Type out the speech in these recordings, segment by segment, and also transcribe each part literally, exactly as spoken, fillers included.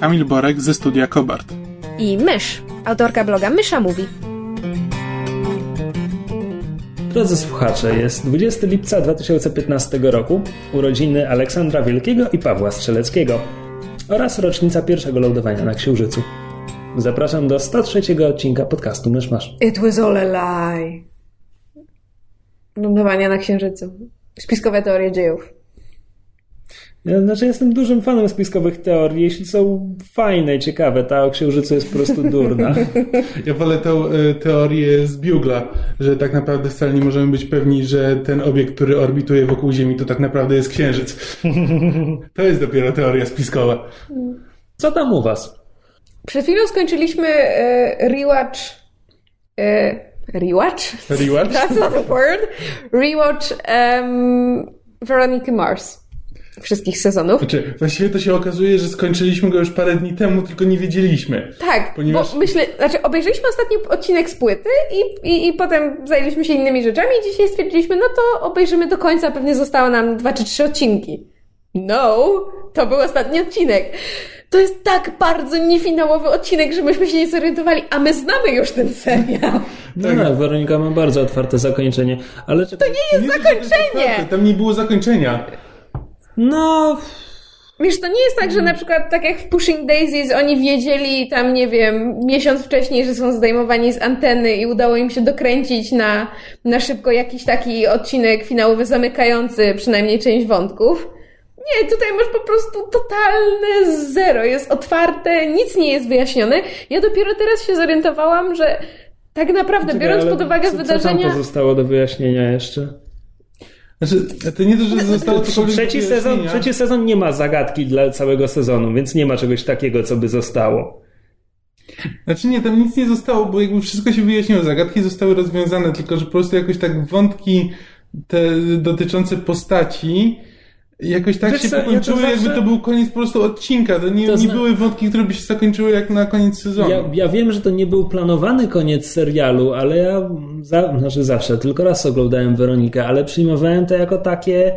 Kamil Borek ze studia Kobart i Mysz, autorka bloga Mysza mówi. Drodzy słuchacze, jest dwudziestego lipca dwa tysiące piętnastego roku, urodziny Aleksandra Wielkiego i Pawła Strzeleckiego oraz rocznica pierwszego lądowania na Księżycu. Zapraszam do sto trzeciego odcinka podcastu Mysz Masz. It was all a lie. Lądowania na Księżycu. Spiskowe teorie dziejów. Ja, znaczy, jestem dużym fanem spiskowych teorii, jeśli są fajne i ciekawe. Ta o Księżycu jest po prostu durna. Ja wolę tę teorię z Bugla, że tak naprawdę wcale nie możemy być pewni, że ten obiekt, który orbituje wokół Ziemi, to tak naprawdę jest Księżyc. To jest dopiero teoria spiskowa. Co tam u was? Przed chwilą skończyliśmy e, rewatch... E, Rewatch? Rewatch? That's not a word. Rewatch um, Veroniki Mars. Wszystkich sezonów. Znaczy, właściwie to się okazuje, że skończyliśmy go już parę dni temu, tylko nie wiedzieliśmy. Tak, ponieważ... bo myślę, znaczy obejrzeliśmy ostatni odcinek z płyty i, i, i potem zajęliśmy się innymi rzeczami i dzisiaj stwierdziliśmy, no to obejrzymy do końca, pewnie zostało nam dwa czy trzy odcinki. No, to był ostatni odcinek. To jest tak bardzo niefinałowy odcinek, że myśmy się nie zorientowali, a my znamy już ten serial. No, tak. No, Weronika ma bardzo otwarte zakończenie, ale... To nie jest zakończenie! Tam nie było zakończenia. No... Wiesz, to nie jest tak, że na przykład tak jak w Pushing Daisies oni wiedzieli tam, nie wiem, miesiąc wcześniej, że są zdejmowani z anteny i udało im się dokręcić na, na szybko jakiś taki odcinek finałowy zamykający przynajmniej część wątków. Nie, tutaj masz po prostu totalne zero. Jest otwarte, nic nie jest wyjaśnione. Ja dopiero teraz się zorientowałam, że tak naprawdę, czekaj, biorąc pod uwagę co, wydarzenia... Co tam pozostało do wyjaśnienia jeszcze? Znaczy, to nie to, że zostało... Trzeci sezon, trzeci sezon nie ma zagadki dla całego sezonu, więc nie ma czegoś takiego, co by zostało. Znaczy nie, tam nic nie zostało, bo jakby wszystko się wyjaśniło. Zagadki zostały rozwiązane, tylko że po prostu jakoś tak wątki te dotyczące postaci... Jakoś tak wiesz się co, pokończyły, ja to zawsze... jakby to był koniec po prostu odcinka. To nie, to nie były wątki, które by się zakończyły jak na koniec sezonu. Ja, ja wiem, że to nie był planowany koniec serialu, ale ja za... znaczy zawsze, tylko raz oglądałem Weronikę, ale przyjmowałem to jako takie,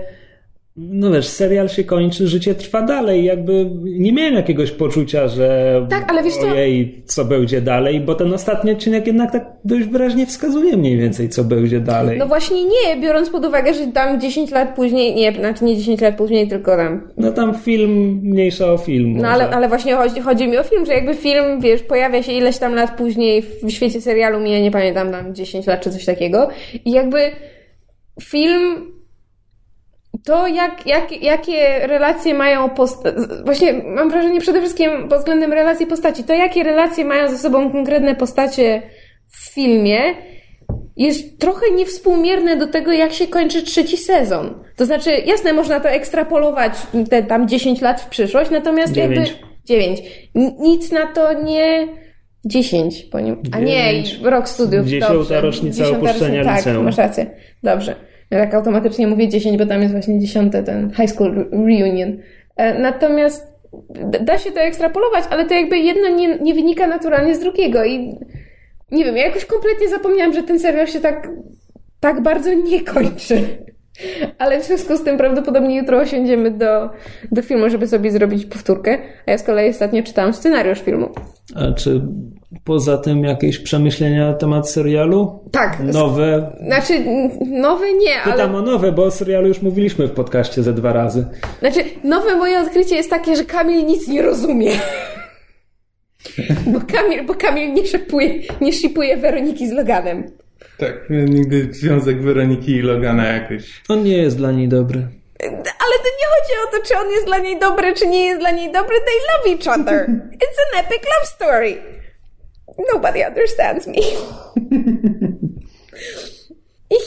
no wiesz, serial się kończy, życie trwa dalej. Jakby nie miałem jakiegoś poczucia, że tak, ale wiesz co... ojej, co będzie dalej, bo ten ostatni odcinek jednak tak dość wyraźnie wskazuje mniej więcej, co będzie dalej. No właśnie nie, biorąc pod uwagę, że tam dziesięć lat później, nie, znaczy nie dziesięć lat później, tylko tam... No tam film, mniejsza o film. No ale, ale właśnie chodzi, chodzi mi o film, że jakby film, wiesz, pojawia się ileś tam lat później w świecie serialu, mija, nie pamiętam, tam dziesięć lat czy coś takiego i jakby film... To, jak, jak, jakie relacje mają postaci... Właśnie mam wrażenie przede wszystkim pod względem relacji postaci. To, jakie relacje mają ze sobą konkretne postacie w filmie, jest trochę niewspółmierne do tego, jak się kończy trzeci sezon. To znaczy, jasne, można to ekstrapolować te tam dziesięć lat w przyszłość, natomiast dziewięć. Jakby... dziewięć. Nic na to nie... dziesięć po nim. A nie, rok studiów. Dziesiąta rocznica opuszczenia liceum. Tak, masz rację. Dobrze. Ja tak automatycznie mówię dziesięć, bo tam jest właśnie dziesiąte ten high school reunion. Natomiast da się to ekstrapolować, ale to jakby jedno nie, nie wynika naturalnie z drugiego i nie wiem, ja jakoś kompletnie zapomniałam, że ten serial się tak, tak bardzo nie kończy. Ale w związku z tym prawdopodobnie jutro osiądziemy do, do filmu, żeby sobie zrobić powtórkę, a ja z kolei ostatnio czytałam scenariusz filmu. A czy... Poza tym jakieś przemyślenia na temat serialu? Tak. Nowe? Znaczy, nowe nie, Pytam ale... Pytam o nowe, bo o serialu już mówiliśmy w podcaście ze dwa razy. Znaczy, nowe moje odkrycie jest takie, że Kamil nic nie rozumie. bo, Kamil, bo Kamil nie szipuje, nie szipuje Weroniki z Loganem. Tak, nigdy związek Weroniki i Logana jakoś. On nie jest dla niej dobry. Ale to nie chodzi o to, czy on jest dla niej dobry, czy nie jest dla niej dobry. They love each other. It's an epic love story. Nobody understands me. Ich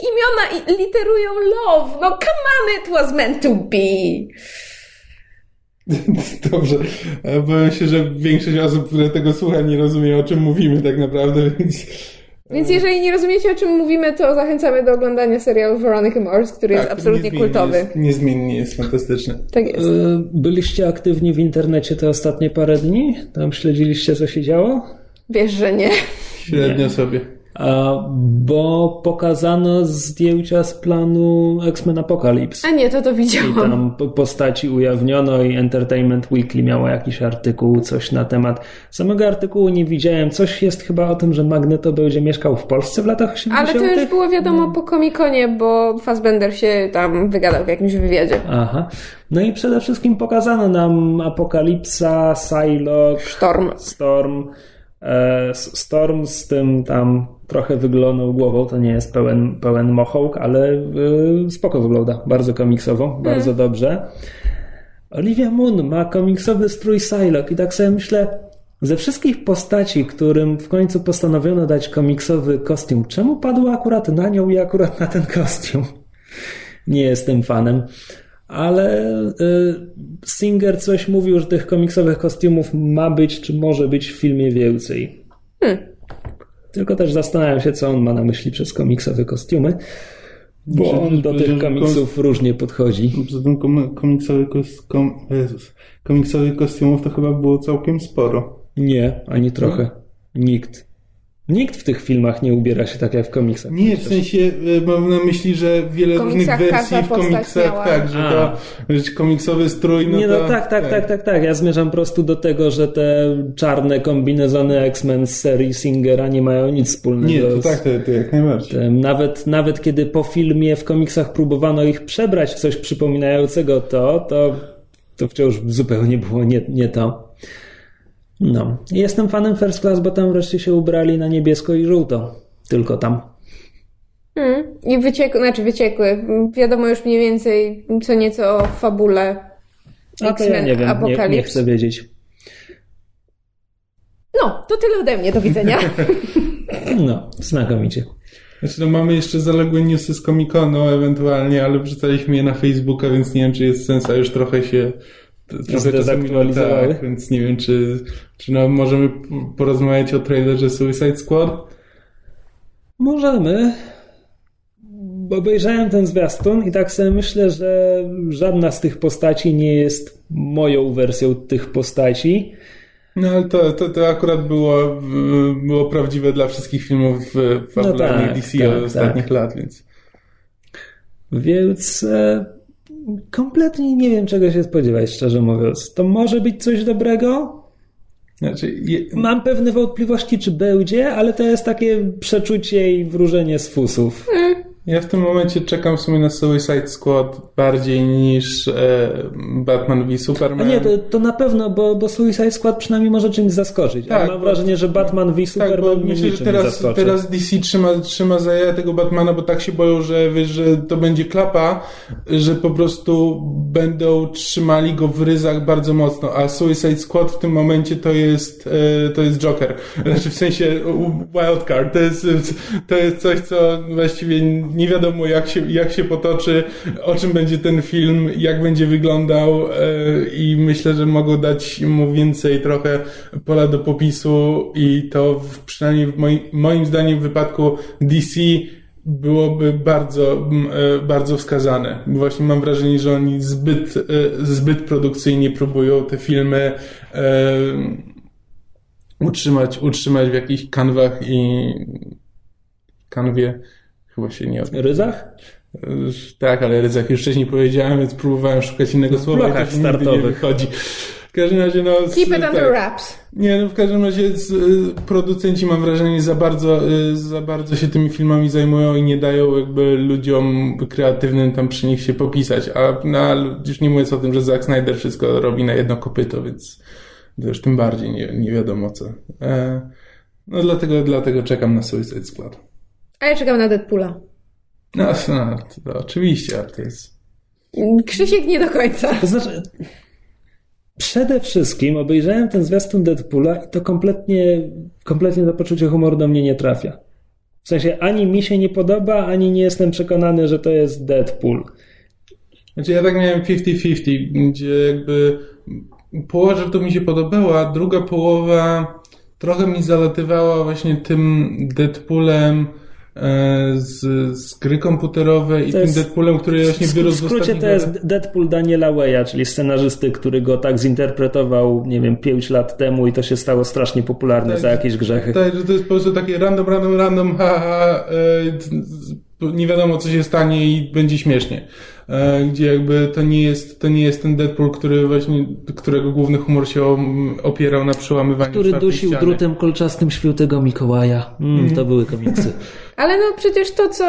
imiona literują love. No come on, it was meant to be. Dobrze, boję się, że większość osób, które tego słucha, nie rozumie, o czym mówimy tak naprawdę, więc... Więc jeżeli nie rozumiecie, o czym mówimy, to zachęcamy do oglądania serialu Veronica Mars, który tak, jest absolutnie niezmiennie kultowy. Jest, niezmiennie jest fantastyczny. Tak jest. Byliście aktywni w internecie te ostatnie parę dni? Tam śledziliście, co się działo? Wiesz, że nie. Średnio nie. sobie. A, bo pokazano zdjęcia z planu X-Men Apocalypse. A nie, to to widziałam. I tam postaci ujawniono i Entertainment Weekly miało jakiś artykuł, coś na temat. Samego artykułu nie widziałem. Coś jest chyba o tym, że Magneto będzie mieszkał w Polsce w latach osiemdziesiątych. Ale to już było wiadomo no. po Comic-Conie, bo Fassbender się tam wygadał w jakimś wywiadzie. Aha. No i przede wszystkim pokazano nam Apokalipsa, Psylocke, Storm. Storm. Storm z tym tam trochę wyglądał głową, to nie jest pełen, pełen mochołk, ale yy, spoko wygląda, bardzo komiksowo, hmm. bardzo dobrze. Olivia Munn ma komiksowy strój Psylocke i tak sobie myślę, ze wszystkich postaci, którym w końcu postanowiono dać komiksowy kostium, czemu padło akurat na nią i akurat na ten kostium? Nie jestem fanem. Ale Singer coś mówił, że tych komiksowych kostiumów ma być, czy może być w filmie więcej. Hmm. Tylko też zastanawiam się, co on ma na myśli przez komiksowe kostiumy, bo Przecież on do tych komiksów kom... różnie podchodzi. Poza tym komiksowych kom... komiksowych kostiumów to chyba było całkiem sporo. Nie, ani trochę. Nikt. Nikt w tych filmach nie ubiera się tak jak w komiksach. Nie, w sensie mam na myśli, że wiele różnych wersji w komiksach, miała. tak, że to komiksowy strój, no Nie, to, no tak, tak, tak, tak, tak, tak. Ja zmierzam po prostu do tego, że te czarne kombinezony X-Men z serii Singera nie mają nic wspólnego. Nie, to tak, to, to jak najbardziej. Nawet, nawet kiedy po filmie w komiksach próbowano ich przebrać w coś przypominającego to, to, to wciąż zupełnie było nie, nie to. No, jestem fanem First Class, bo tam wreszcie się ubrali na niebiesko i żółto. Tylko tam. Hmm. I wyciekły, znaczy wyciekły. Wiadomo już mniej więcej co nieco o fabule X-Men, ja nie wiem, Apocalypse. Nie, nie chcę wiedzieć. No, to tyle ode mnie, do widzenia. No, znakomicie. Znaczy, no mamy jeszcze zaległe newsy z Comic-Conu ewentualnie, ale wrzucaliśmy je na Facebooka, więc nie wiem, czy jest sens, a już trochę się... Trochę czasami, tak, więc nie wiem, czy, czy no, możemy porozmawiać o trailerze Suicide Squad? Możemy. Obejrzałem ten zwiastun i tak sobie myślę, że żadna z tych postaci nie jest moją wersją tych postaci. No ale to, to, to akurat było, było prawdziwe dla wszystkich filmów fabularnych no tak, D C tak, ostatnich tak. lat, więc... Więc... Kompletnie nie wiem, czego się spodziewać, szczerze mówiąc. To może być coś dobrego? Znaczy, je... Mam pewne wątpliwości, czy będzie, ale to jest takie przeczucie i wróżenie z fusów. Mm. Ja w tym momencie czekam w sumie na Suicide Squad bardziej niż e, Batman v Superman. A nie, to, to na pewno, bo, bo Suicide Squad przynajmniej może czymś zaskoczyć. Tak, mam bo, wrażenie, że Batman v Superman tak, bo myślę, że teraz, teraz D C trzyma, trzyma za jaja tego Batmana, bo tak się boją, że, wiesz, że to będzie klapa, że po prostu będą trzymali go w ryzach bardzo mocno, a Suicide Squad w tym momencie to jest to jest Joker. Znaczy w sensie wildcard. To jest, to jest coś, co właściwie nie wiadomo jak się, jak się potoczy, o czym będzie ten film, jak będzie wyglądał i myślę, że mogą dać mu więcej trochę pola do popisu i to w, przynajmniej w moi, moim zdaniem w wypadku D C byłoby bardzo, bardzo wskazane. Właśnie mam wrażenie, że oni zbyt, zbyt produkcyjnie próbują te filmy utrzymać, utrzymać w jakichś kanwach i kanwie Chyba się nie odbywa. Ryzach? Tak, ale ryzach już wcześniej powiedziałem, więc próbowałem szukać innego no, słowa, to nigdy nie wychodzi. W każdym razie, no... Keep it under wraps. Nie, no w każdym razie producenci, mam wrażenie, za bardzo, za bardzo się tymi filmami zajmują i nie dają jakby ludziom kreatywnym tam przy nich się popisać. A no, już nie mówiąc o tym, że Zack Snyder wszystko robi na jedno kopyto, więc już tym bardziej nie, nie wiadomo co. No dlatego, dlatego czekam na Suicide Squad. A ja czekam na Deadpoola. No, no to oczywiście, ale to jest... Krzysiek nie do końca. To znaczy, przede wszystkim obejrzałem ten zwiastun Deadpoola i to kompletnie, kompletnie to poczucie humoru do mnie nie trafia. W sensie ani mi się nie podoba, ani nie jestem przekonany, że to jest Deadpool. Znaczy ja tak miałem fifty fifty, gdzie jakby... połowa żartów mi się podobała, a druga połowa trochę mi zalatywała właśnie tym Deadpoolem z, z gry komputerowej i to tym Deadpoolem, który właśnie wyrósł w ostatnich latach. W skrócie to jest Deadpool Daniela Weya, czyli scenarzysty, który go tak zinterpretował, nie wiem, pięć lat temu i to się stało strasznie popularne tak, za jakieś grzechy. Tak, że to jest po prostu takie random, random, random, ha, ha, e, nie wiadomo co się stanie i będzie śmiesznie. E, gdzie jakby to nie jest, to nie jest ten Deadpool, który właśnie, którego główny humor się opierał na przełamywaniu czwartej ściany. Który dusił drutem kolczastym Świętego Mikołaja. Mm, mm. To były komiksy. Ale no przecież to, co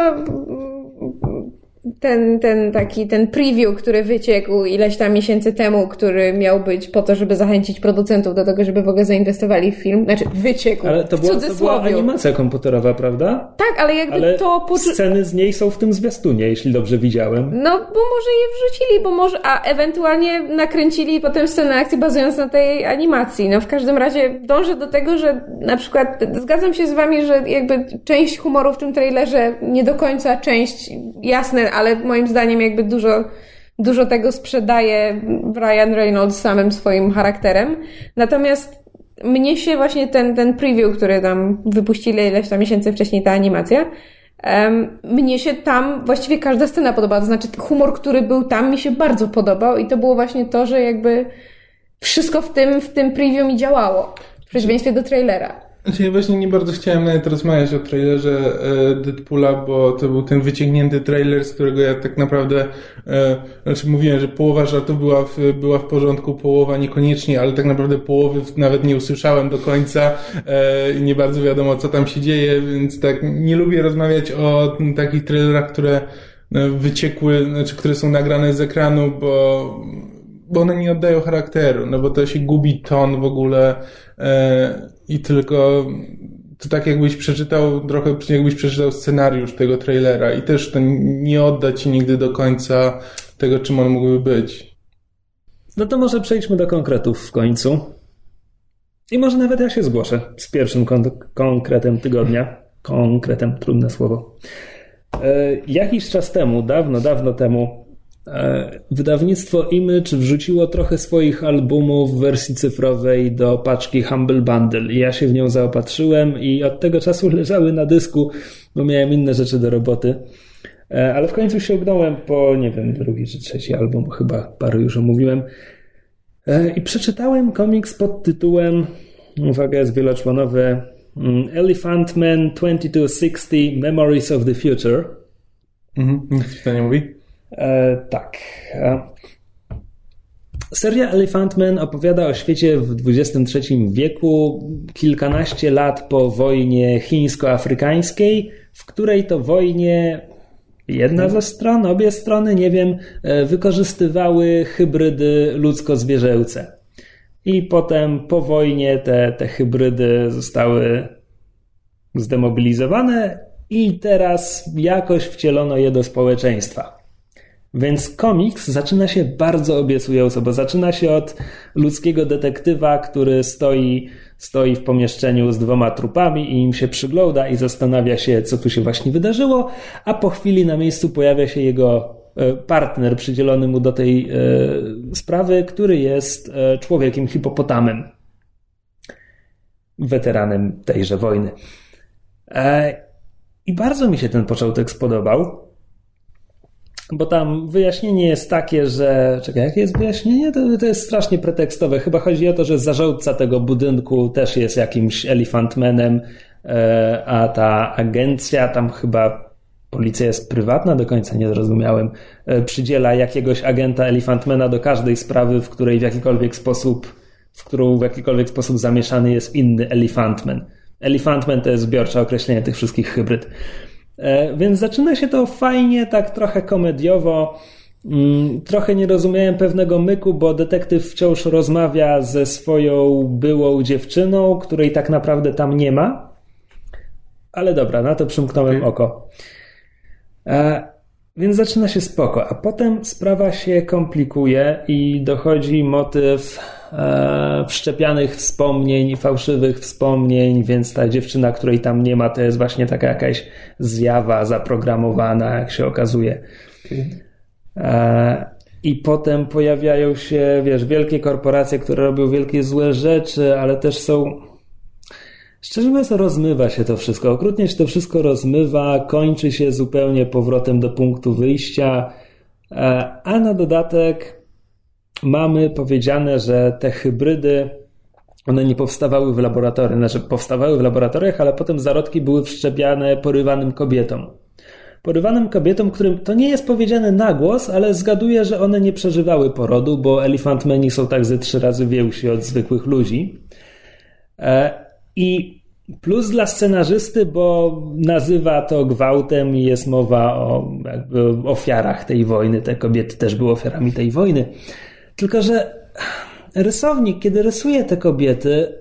ten, ten taki, ten preview, który wyciekł ileś tam miesięcy temu, który miał być po to, żeby zachęcić producentów do tego, żeby w ogóle zainwestowali w film. Znaczy, wyciekł. Ale to, w była, to była animacja komputerowa, prawda? Tak, ale jakby ale to... Poczu... Sceny z niej są w tym zwiastunie, jeśli dobrze widziałem. No, bo może je wrzucili, bo może... A ewentualnie nakręcili potem scenę akcji bazując na tej animacji. No, w każdym razie dążę do tego, że na przykład zgadzam się z wami, że jakby część humoru w tym trailerze nie do końca, część jasne, ale moim zdaniem jakby dużo, dużo tego sprzedaje Ryan Reynolds samym swoim charakterem. Natomiast mnie się właśnie ten, ten preview, który tam wypuścili ileś tam miesięcy wcześniej, ta animacja, um, mnie się tam właściwie każda scena podobała. To znaczy humor, który był tam, mi się bardzo podobał i to było właśnie to, że jakby wszystko w tym, w tym preview mi działało. W przeciwieństwie do trailera. Znaczy ja właśnie nie bardzo chciałem nawet rozmawiać o trailerze Deadpoola, bo to był ten wyciągnięty trailer, z którego ja tak naprawdę znaczy mówiłem, że połowa żartów była w, była w porządku, połowa niekoniecznie, ale tak naprawdę połowy nawet nie usłyszałem do końca i nie bardzo wiadomo, co tam się dzieje, więc tak nie lubię rozmawiać o takich trailerach, które wyciekły, znaczy które są nagrane z ekranu, bo, bo one nie oddają charakteru, no bo to się gubi ton w ogóle. I tylko to tak jakbyś przeczytał trochę, jakbyś przeczytał scenariusz tego trailera i też to nie odda ci nigdy do końca tego, czym on mógłby być. No to może przejdźmy do konkretów w końcu. I może nawet ja się zgłoszę z pierwszym kon- konkretem tygodnia. Konkretem, trudne słowo. E, jakiś czas temu, dawno, dawno temu wydawnictwo Image wrzuciło trochę swoich albumów w wersji cyfrowej do paczki Humble Bundle i ja się w nią zaopatrzyłem i od tego czasu leżały na dysku, bo miałem inne rzeczy do roboty, ale w końcu sięgnąłem po, nie wiem, drugi czy trzeci album, chyba paru już omówiłem, i przeczytałem komiks pod tytułem, uwaga, jest wieloczłonowy, Elephant Man dwa tysiące dwieście sześćdziesiąt Memories of the Future. Mhm, to nie mówi? E, tak. Seria Elephant Man opowiada o świecie w dwudziestym trzecim wieku, kilkanaście lat po wojnie chińsko-afrykańskiej, w której to wojnie jedna ze stron, obie strony, nie wiem, wykorzystywały hybrydy ludzko-zwierzęce. I potem po wojnie te, te hybrydy zostały zdemobilizowane i teraz jakoś wcielono je do społeczeństwa. Więc komiks zaczyna się bardzo obiecująco, bo zaczyna się od ludzkiego detektywa, który stoi, stoi w pomieszczeniu z dwoma trupami i im się przygląda i zastanawia się, co tu się właśnie wydarzyło, a po chwili na miejscu pojawia się jego partner przydzielony mu do tej sprawy, który jest człowiekiem hipopotamem, weteranem tejże wojny. I bardzo mi się ten początek spodobał. Bo tam wyjaśnienie jest takie, że... Czekaj, jakie jest wyjaśnienie? To, to jest strasznie pretekstowe. Chyba chodzi o to, że zarządca tego budynku też jest jakimś elefantmenem, a ta agencja, tam chyba policja jest prywatna, do końca nie zrozumiałem, przydziela jakiegoś agenta elefantmena do każdej sprawy, w której w jakikolwiek sposób, w którą w jakikolwiek sposób zamieszany jest inny elefantmen. Elefantmen to jest zbiorcze określenie tych wszystkich hybryd. Więc zaczyna się to fajnie, tak trochę komediowo. Trochę nie rozumiałem pewnego myku, bo detektyw wciąż rozmawia ze swoją byłą dziewczyną, której tak naprawdę tam nie ma. Ale dobra, na to przymknąłem okay. oko. Więc zaczyna się spoko, a potem sprawa się komplikuje i dochodzi motyw e, wszczepianych wspomnień i fałszywych wspomnień, więc ta dziewczyna, której tam nie ma, to jest właśnie taka jakaś zjawa zaprogramowana, jak się okazuje. E, I potem pojawiają się, wiesz, wielkie korporacje, które robią wielkie złe rzeczy, ale też są... Szczerze mówiąc, rozmywa się to wszystko. Okrutnie się to wszystko rozmywa, kończy się zupełnie powrotem do punktu wyjścia, a na dodatek mamy powiedziane, że te hybrydy, one nie powstawały w laboratoriach, znaczy powstawały w laboratoriach, ale potem zarodki były wszczepiane porywanym kobietom. Porywanym kobietom, którym to nie jest powiedziane na głos, ale zgaduję, że one nie przeżywały porodu, bo elefantmeni są tak ze trzy razy więksi od zwykłych ludzi. I plus dla scenarzysty, bo nazywa to gwałtem i jest mowa o jakby ofiarach tej wojny. Te kobiety też były ofiarami tej wojny. Tylko że rysownik, kiedy rysuje te kobiety,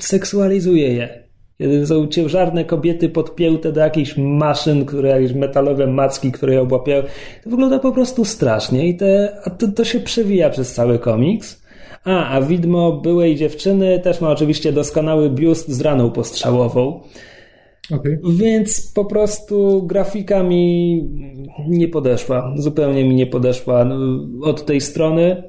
seksualizuje je. Kiedy są ciężarne kobiety podpięte do jakichś maszyn, które jakieś metalowe macki, które je obłapiają, to wygląda po prostu strasznie i te, a to, to się przewija przez cały komiks. A, a widmo byłej dziewczyny też ma oczywiście doskonały biust z raną postrzałową. Okay. Więc po prostu grafika mi nie podeszła. Zupełnie mi nie podeszła od tej strony.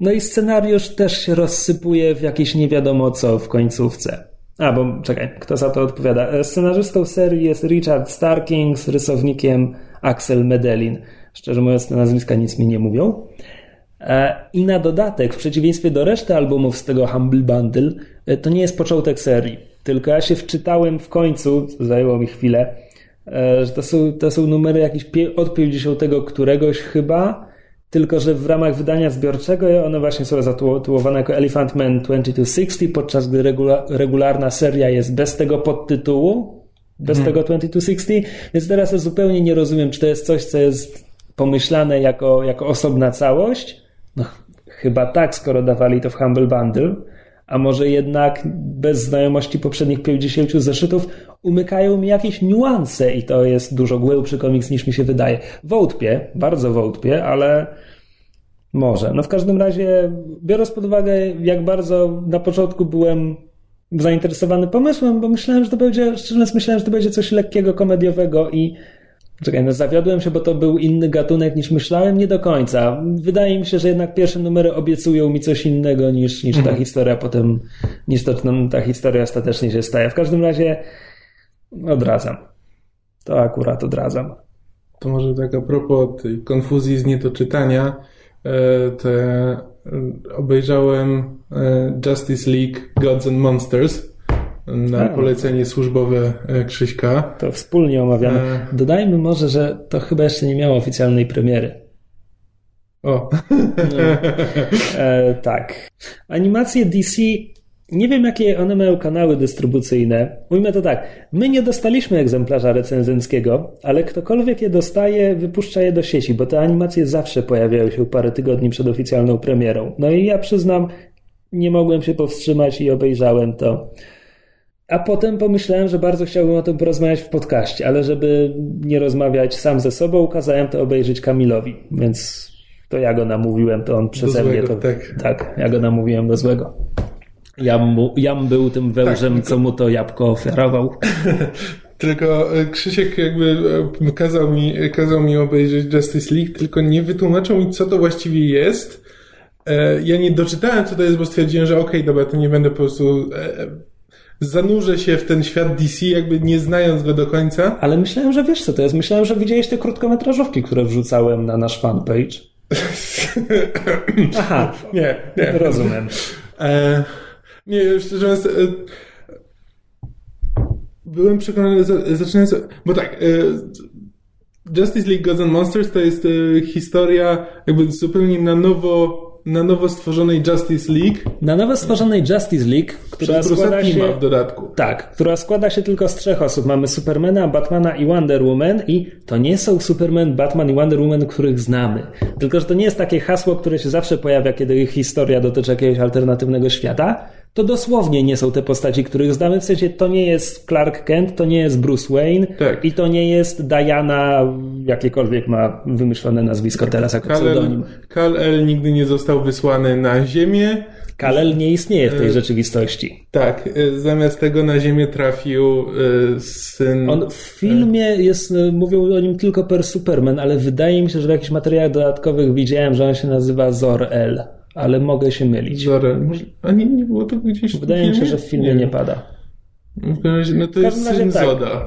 No i scenariusz też się rozsypuje w jakieś nie wiadomo co w końcówce. A, bo czekaj, kto za to odpowiada? Scenarzystą serii jest Richard Starking, z rysownikiem Axel Medelin. Szczerze mówiąc, te nazwiska nic mi nie mówią. I na dodatek, w przeciwieństwie do reszty albumów z tego Humble Bundle, to nie jest początek serii, tylko ja się wczytałem w końcu, zajęło mi chwilę, że to są, to są numery jakieś od pięćdziesiątego któregoś chyba, tylko że w ramach wydania zbiorczego one właśnie są zatytułowane jako Elephant Man dwa tysiące dwieście sześćdziesiąt, podczas gdy regula, regularna seria jest bez tego podtytułu, bez hmm. tego dwa tysiące dwieście sześćdziesiąt, więc teraz ja zupełnie nie rozumiem, czy to jest coś, co jest pomyślane jako, jako osobna całość. No, chyba tak, skoro dawali to w Humble Bundle, a może jednak bez znajomości poprzednich pięćdziesięciu zeszytów umykają mi jakieś niuanse i to jest dużo głębszy komiks niż mi się wydaje. Wątpię, bardzo wątpię, ale może. No w każdym razie, biorąc pod uwagę, jak bardzo na początku byłem zainteresowany pomysłem, bo myślałem, że to będzie, szczerze mówiąc, myślałem, że to będzie coś lekkiego, komediowego i czekaj, no zawiodłem się, bo to był inny gatunek niż myślałem, nie do końca. Wydaje mi się, że jednak pierwsze numery obiecują mi coś innego niż, niż ta historia potem, niż to, no, ta historia ostatecznie się staje. W każdym razie odradzam. To akurat odradzam. To może tak a propos tej konfuzji z niedoczytania, to obejrzałem Justice League Gods and Monsters na polecenie służbowe Krzyśka. To wspólnie omawiamy. Dodajmy może, że to chyba jeszcze nie miało oficjalnej premiery. O. E, tak. Animacje D C, nie wiem jakie one mają kanały dystrybucyjne. Mówimy to tak, my nie dostaliśmy egzemplarza recenzenckiego, ale ktokolwiek je dostaje, wypuszcza je do sieci, bo te animacje zawsze pojawiają się parę tygodni przed oficjalną premierą. No i ja przyznam, nie mogłem się powstrzymać i obejrzałem to. A potem pomyślałem, że bardzo chciałbym o tym porozmawiać w podcaście, ale żeby nie rozmawiać sam ze sobą, kazałem to obejrzeć Kamilowi, więc to ja go namówiłem, to on przeze mnie to... Tak. tak, ja go namówiłem do złego. Jam, jam był tym wełżem, tak, co mu to jabłko ofiarował. Tylko Krzysiek jakby kazał mi, kazał mi obejrzeć Justice League, tylko nie wytłumaczył mi, co to właściwie jest. Ja nie doczytałem, co to jest, bo stwierdziłem, że okej, okay, dobra, to nie będę po prostu... Zanurzę się w ten świat D C, jakby nie znając go do końca. Ale myślałem, że wiesz co to jest. Myślałem, że widziałeś te krótkometrażówki, które wrzucałem na nasz fanpage. Aha. Nie, nie. Rozumiem. E, nie, szczerze mówiąc, e, byłem przekonany, zaczynając... Bo tak, e, Justice League Gods and Monsters to jest e, historia jakby zupełnie na nowo... Na nowo stworzonej Justice League. Na nowo stworzonej Justice League, która składa się... w dodatku. Tak, która składa się tylko z trzech osób. Mamy Supermana, Batmana i Wonder Woman i to nie są Superman, Batman i Wonder Woman, których znamy. Tylko, że to nie jest takie hasło, które się zawsze pojawia, kiedy historia dotyczy jakiegoś alternatywnego świata, to dosłownie nie są te postaci, których znamy. W sensie to nie jest Clark Kent, to nie jest Bruce Wayne tak. i to nie jest Diana, jakiekolwiek ma wymyślone nazwisko tak. teraz jako pseudonim. Kal-El nigdy nie został wysłany na Ziemię. Kal-El nie istnieje w tej rzeczywistości. Tak, zamiast tego na Ziemię trafił syn... On w filmie jest, mówią o nim tylko per Superman, ale wydaje mi się, że w jakichś materiałach dodatkowych widziałem, że on się nazywa Zor-El, ale mogę się mylić. Zor-El, a nie, nie było to gdzieś w Wydaje mi się, że w filmie nie, nie pada. No to jest syn tak. Zoda.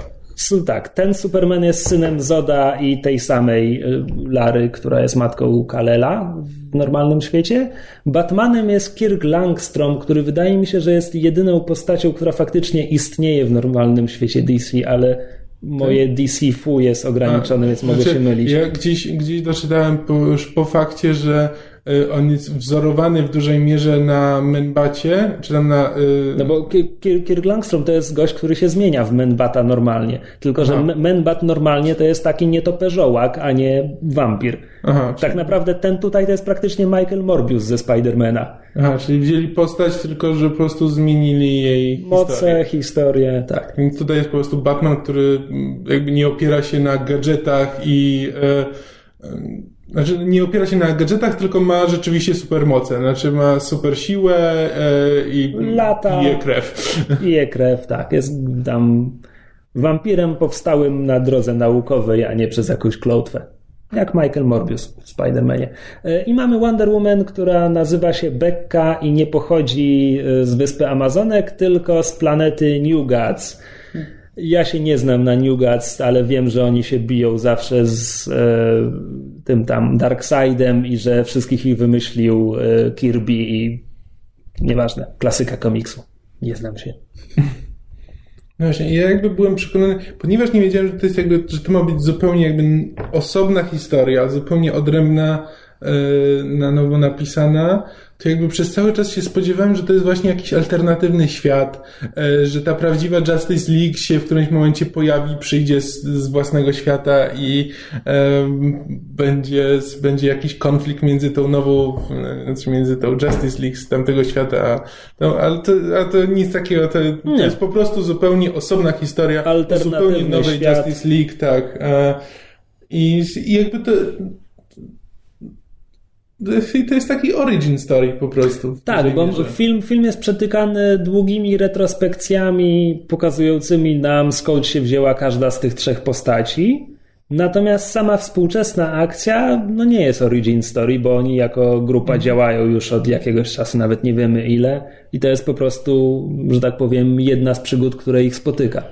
Tak, ten Superman jest synem Zoda i tej samej Lary, która jest matką Kal-Ela w normalnym świecie. Batmanem jest Kirk Langstrom, który wydaje mi się, że jest jedyną postacią, która faktycznie istnieje w normalnym świecie D C, ale moje D C F U jest ograniczone, A, więc mogę znaczy, się mylić. Ja gdzieś, gdzieś doczytałem po, już po fakcie, że on jest wzorowany w dużej mierze na Menbacie, czy tam na... Yy... No bo Kirk Langstrom to jest gość, który się zmienia w Menbata normalnie. Tylko, że Aha. Menbat normalnie to jest taki nietoperzołak, a nie wampir. Aha, tak czy... naprawdę ten tutaj to jest praktycznie Michael Morbius ze Spidermana. Aha, czyli wzięli postać, tylko że po prostu zmienili jej moce, historię. historię, tak. Więc tutaj jest po prostu Batman, który jakby nie opiera się na gadżetach i... Yy, yy... Znaczy nie opiera się na gadżetach, tylko ma rzeczywiście supermoce. Znaczy ma super siłę yy, i lata, pije krew. Pije krew, tak. Jest tam wampirem powstałym na drodze naukowej, a nie przez jakąś klątwę. Jak Michael Morbius w Spider-Manie. Yy, I mamy Wonder Woman, która nazywa się Becca i nie pochodzi z wyspy Amazonek, tylko z planety New Gods. Ja się nie znam na New Gods, ale wiem, że oni się biją zawsze z e, tym tam Darkseidem i że wszystkich ich wymyślił e, Kirby i nieważne, klasyka komiksu. Nie znam się. No właśnie, ja jakby byłem przekonany, ponieważ nie wiedziałem, że to jest jakby, że to ma być zupełnie jakby osobna historia, zupełnie odrębna, e, na nowo napisana, to jakby przez cały czas się spodziewałem, że to jest właśnie jakiś alternatywny świat, że ta prawdziwa Justice League się w którymś momencie pojawi, przyjdzie z, z własnego świata i e, będzie, będzie jakiś konflikt między tą nową, znaczy między tą Justice League z tamtego świata, no, ale to, a to nic takiego, to, to jest po prostu zupełnie osobna historia, zupełnie nowej świat. Justice League, tak. E, i, I jakby to... To jest taki origin story po prostu. Tak, bo film, film jest przetykany długimi retrospekcjami pokazującymi nam, skąd się wzięła każda z tych trzech postaci. Natomiast sama współczesna akcja no nie jest origin story, bo oni jako grupa działają już od jakiegoś czasu, nawet nie wiemy ile. I to jest po prostu, że tak powiem, jedna z przygód, które ich spotyka.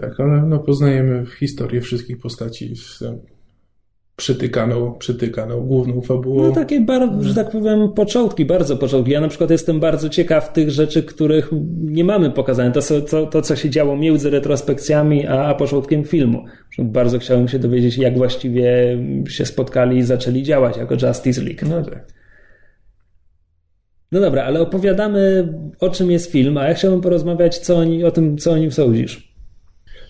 Tak, ale no poznajemy historię wszystkich postaci w przytykaną, przytykaną główną fabułą. No takie, bar- że tak powiem, początki, bardzo początki. Ja na przykład jestem bardzo ciekaw tych rzeczy, których nie mamy pokazane. To, to, to co się działo między retrospekcjami a, a początkiem filmu. Bardzo chciałem się dowiedzieć, jak właściwie się spotkali i zaczęli działać jako Justice League. No tak. No dobra, ale opowiadamy, o czym jest film, a ja chciałbym porozmawiać co oni, o tym, co o nim sądzisz.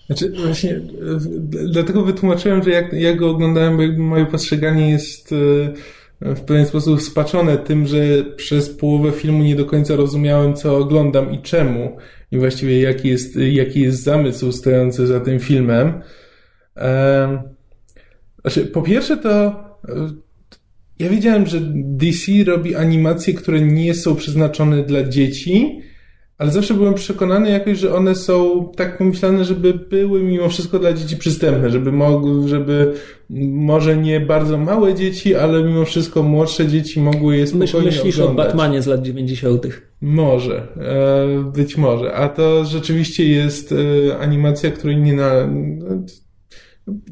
Znaczy właśnie dlatego wytłumaczyłem, że jak ja go oglądałem, bo jakby moje postrzeganie jest w pewien sposób spaczone tym, że przez połowę filmu nie do końca rozumiałem, co oglądam i czemu i właściwie jaki jest, jaki jest zamysł stojący za tym filmem. Znaczy, po pierwsze to ja wiedziałem, że D C robi animacje, które nie są przeznaczone dla dzieci, ale zawsze byłem przekonany jakoś, że one są tak pomyślane, żeby były mimo wszystko dla dzieci przystępne, żeby mogły, żeby może nie bardzo małe dzieci, ale mimo wszystko młodsze dzieci mogły je spokojnie oglądać. Myślisz o Batmanie z lat dziewięćdziesiątych. Może, być może. A to rzeczywiście jest animacja, której nie na...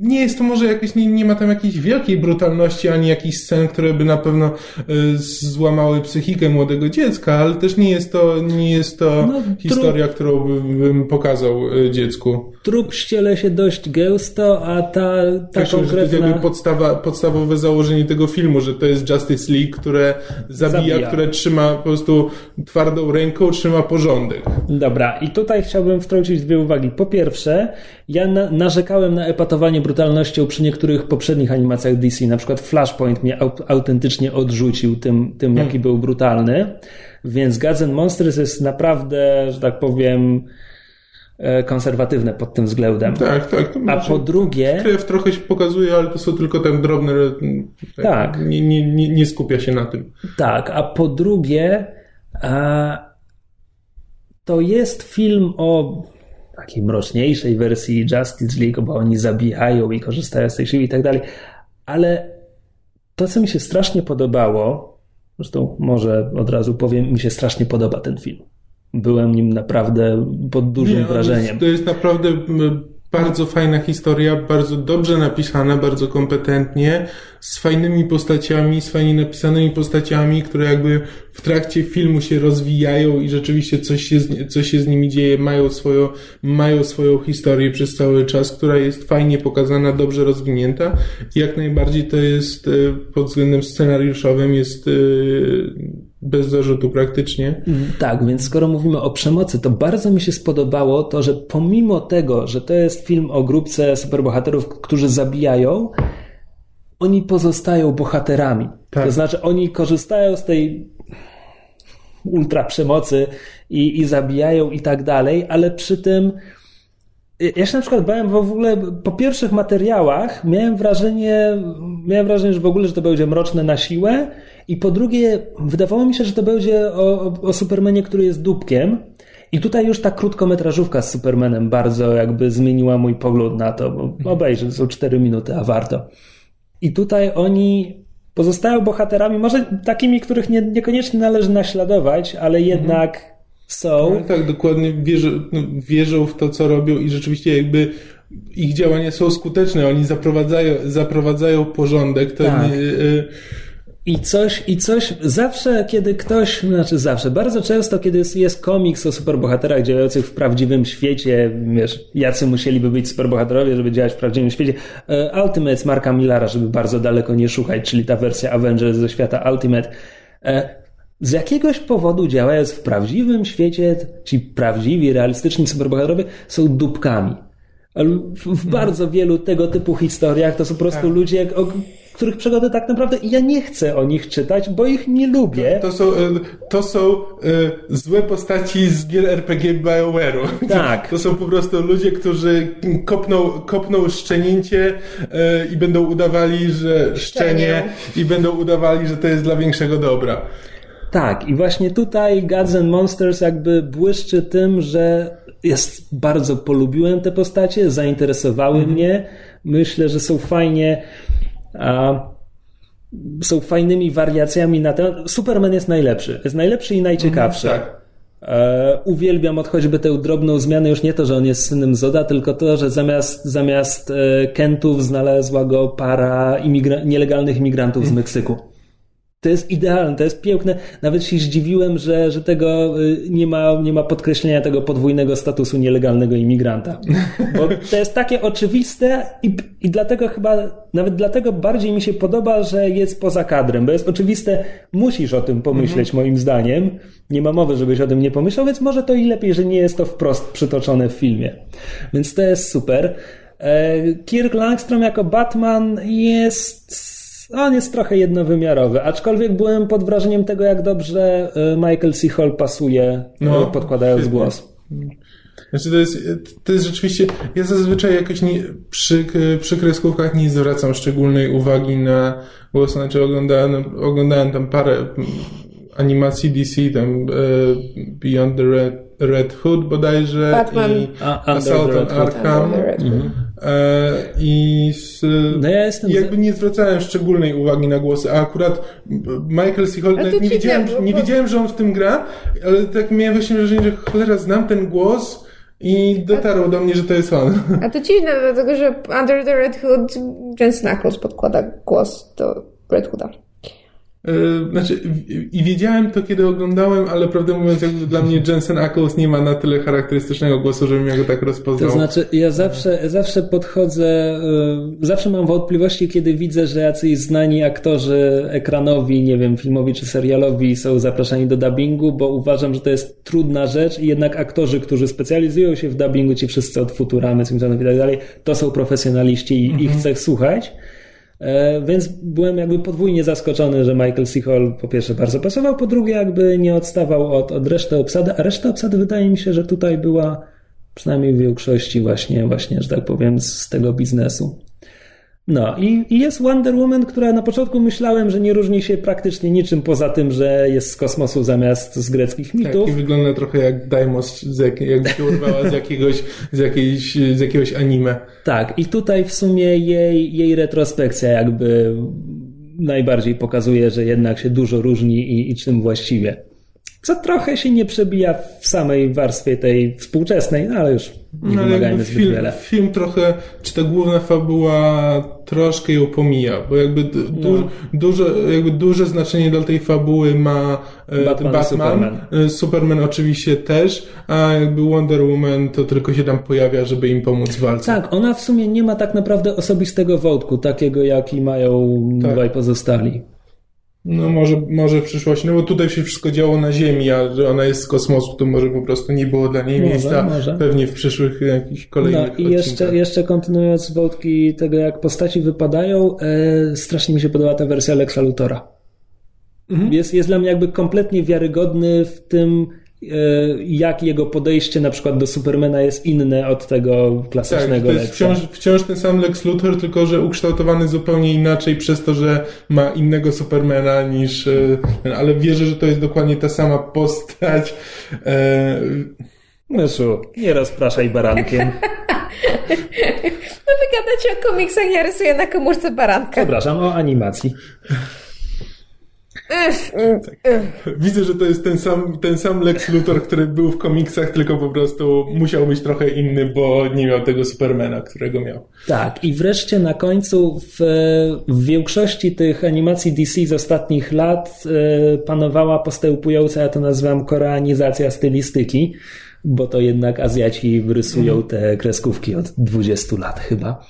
Nie jest to może jakieś, nie, nie ma tam jakiejś wielkiej brutalności, ani jakichś scen, które by na pewno y, złamały psychikę młodego dziecka, ale też nie jest to, nie jest to no, historia, trup, którą bym pokazał y, dziecku. Trup ściele się dość gęsto, a ta, ta Wiesz, konkretna... To jest jakby podstawa, podstawowe założenie tego filmu, że to jest Justice League, które zabija, zabija, które trzyma po prostu twardą ręką, trzyma porządek. Dobra, i tutaj chciałbym wtrącić dwie uwagi. Po pierwsze, ja na, narzekałem na epatowanie zdecydowanie brutalnością przy niektórych poprzednich animacjach D C. Na przykład Flashpoint mnie autentycznie odrzucił tym, tym jaki był brutalny. Więc Gods and Monsters jest naprawdę, że tak powiem, konserwatywne pod tym względem. Tak, tak. To a po drugie... Krew trochę się pokazuje, ale to są tylko tam drobne... Tak. Nie, nie, nie, nie skupia się na tym. Tak, a po drugie a, to jest film o takiej mroczniejszej wersji Justice League, bo oni zabijają i korzystają z tej siły i tak dalej. Ale to, co mi się strasznie podobało, zresztą może od razu powiem, mi się strasznie podoba ten film. Byłem nim naprawdę pod dużym Nie, wrażeniem. To jest, to jest naprawdę bardzo fajna historia, bardzo dobrze napisana, bardzo kompetentnie, z fajnymi postaciami, z fajnie napisanymi postaciami, które jakby w trakcie filmu się rozwijają i rzeczywiście coś się, coś się z nimi dzieje, mają swoją, mają swoją historię przez cały czas, która jest fajnie pokazana, dobrze rozwinięta. I jak najbardziej to jest pod względem scenariuszowym jest bez zarzutu praktycznie. Tak, więc skoro mówimy o przemocy, to bardzo mi się spodobało to, że pomimo tego, że to jest film o grupce superbohaterów, którzy zabijają, oni pozostają bohaterami. Tak. To znaczy oni korzystają z tej ultra przemocy i, i zabijają i tak dalej, ale przy tym ja się na przykład bałem w ogóle po pierwszych materiałach miałem wrażenie, miałem wrażenie, że w ogóle, że to będzie mroczne na siłę i po drugie wydawało mi się, że to będzie o, o, o Supermanie, który jest dupkiem i tutaj już ta krótkometrażówka z Supermanem bardzo jakby zmieniła mój pogląd na to, bo obejrzę, to są cztery minuty, a warto. I tutaj oni pozostają bohaterami, może takimi, których nie, niekoniecznie należy naśladować, ale jednak mhm. są. No, tak, dokładnie wierzą, wierzą w to, co robią i rzeczywiście jakby ich działania są skuteczne. Oni zaprowadzają, zaprowadzają porządek. Ten, tak. y- I coś, i coś, zawsze kiedy ktoś, znaczy zawsze, bardzo często kiedy jest, jest komiks o superbohaterach działających w prawdziwym świecie, wiesz, jacy musieliby być superbohaterowie, żeby działać w prawdziwym świecie. Ultimate z Marka Millara, żeby bardzo daleko nie szukać, czyli ta wersja Avengers ze świata Ultimate. Z jakiegoś powodu działając w prawdziwym świecie, ci prawdziwi, realistyczni superbohaterowie są dupkami. W bardzo wielu tego typu historiach to są po prostu tak. ludzie, o których przygody tak naprawdę ja nie chcę o nich czytać, bo ich nie lubię. To, to są, to są e, złe postaci z gier R P G BioWare'u. Tak. To są po prostu ludzie, którzy kopną, kopną szczenięcie e, i będą udawali, że szczenie i będą udawali, że to jest dla większego dobra. Tak, i właśnie tutaj Gods and Monsters jakby błyszczy tym, że jest, bardzo polubiłem te postacie, zainteresowały mm-hmm. mnie. Myślę, że są fajnie a, są fajnymi wariacjami na temat. Superman jest najlepszy. Jest najlepszy i najciekawszy. Mm-hmm, tak. e, uwielbiam od choćby tę drobną zmianę, już nie to, że on jest synem Zoda, tylko to, że zamiast, zamiast e, Kentów znalazła go para imigra- nielegalnych imigrantów z Meksyku. To jest idealne, to jest piękne. Nawet się zdziwiłem, że, że tego nie ma, nie ma podkreślenia tego podwójnego statusu nielegalnego imigranta. Bo to jest takie oczywiste i, i dlatego chyba, nawet dlatego bardziej mi się podoba, że jest poza kadrem, bo jest oczywiste, musisz o tym pomyśleć mhm. moim zdaniem. Nie ma mowy, żebyś o tym nie pomyślał, więc może to i lepiej, że nie jest to wprost przytoczone w filmie. Więc to jest super. Kirk Langstrom jako Batman jest... On jest trochę jednowymiarowy, aczkolwiek byłem pod wrażeniem tego, jak dobrze Michael C. Hall pasuje, no, podkładając głos. Znaczy to jest, to jest rzeczywiście... Ja zazwyczaj jakoś nie, przy, przy kreskówkach nie zwracam szczególnej uwagi na głos. Znaczy oglądałem, oglądałem tam parę animacji D C, tam Beyond the Red, Red Hood bodajże. Batman. I Assault on Arkham. I z, no ja jestem jakby za... nie zwracałem szczególnej uwagi na głosy, a akurat Michael C. Hall, nie, wiedziałem, wiem, nie bo... wiedziałem, że on w tym gra, ale tak miałem właśnie wrażenie, że cholera, znam ten głos i dotarło a... do mnie, że to jest on. A to dziwne, dlatego że Under the Red Hood Jensen Ackles podkłada głos do Red Hooda. Yy, znaczy, i wiedziałem to, kiedy oglądałem, ale prawdę mówiąc, jakby dla mnie Jensen Ackles nie ma na tyle charakterystycznego głosu, żebym ja go tak rozpoznał. To znaczy, ja zawsze, ja zawsze podchodzę, yy, zawsze mam wątpliwości, kiedy widzę, że jacyś znani aktorzy ekranowi, nie wiem, filmowi czy serialowi są zapraszani do dubbingu, bo uważam, że to jest trudna rzecz i jednak aktorzy, którzy specjalizują się w dubbingu, ci wszyscy od Futuramy, Simpsonów i tak dalej, to są profesjonaliści i mhm. ich chcę słuchać. Więc byłem jakby podwójnie zaskoczony, że Michael C. Hall po pierwsze bardzo pasował, po drugie jakby nie odstawał od, od reszty obsady, a reszta obsady wydaje mi się, że tutaj była przynajmniej w większości właśnie, właśnie że tak powiem, z tego biznesu. No i, i jest Wonder Woman, która na początku myślałem, że nie różni się praktycznie niczym poza tym, że jest z kosmosu zamiast z greckich mitów. Tak, i wygląda trochę jak Deimos, jak, jakby się urwała z jakiegoś, z, jakiejś, z jakiegoś anime. Tak, i tutaj w sumie jej, jej retrospekcja jakby najbardziej pokazuje, że jednak się dużo różni i, i czym właściwie. Co trochę się nie przebija w samej warstwie tej współczesnej, no ale już nie no, wymagajmy zbyt film, wiele. Film trochę, czy ta główna fabuła troszkę ją pomija, bo jakby, du, no. duże, jakby duże znaczenie dla tej fabuły ma Batman, Batman Superman. Superman oczywiście też, a jakby Wonder Woman to tylko się tam pojawia, żeby im pomóc w walce. Tak, ona w sumie nie ma tak naprawdę osobistego wątku, takiego jaki mają tak. dwaj pozostali. No może, może w przyszłości, no bo tutaj się wszystko działo na Ziemi, a że ona jest z kosmosu, to może po prostu nie było dla niej może, miejsca, może. Pewnie w przyszłych jakichś kolejnych no, i odcinkach. Jeszcze, jeszcze kontynuując wątki tego, jak postaci wypadają, e, strasznie mi się podoba ta wersja Lexa Luthora. Mhm. Jest, jest dla mnie jakby kompletnie wiarygodny w tym, jak jego podejście na przykład do Supermana jest inne od tego klasycznego tak, to jest wciąż, wciąż ten sam Lex Luthor, tylko że ukształtowany zupełnie inaczej przez to, że ma innego Supermana niż... Ale wierzę, że to jest dokładnie ta sama postać. Myszu, nie rozpraszaj barankiem. No wygadacie o komiksach, ja rysuję na komórce baranka. Przepraszam, o animacji. Widzę, że to jest ten sam, ten sam Lex Luthor, który był w komiksach, tylko po prostu musiał być trochę inny, bo nie miał tego Supermana, którego miał. Tak, i wreszcie na końcu w, w większości tych animacji D C z ostatnich lat panowała postępująca, ja to nazywam koreanizacja stylistyki, bo to jednak Azjaci rysują te kreskówki od dwudziestu lat chyba.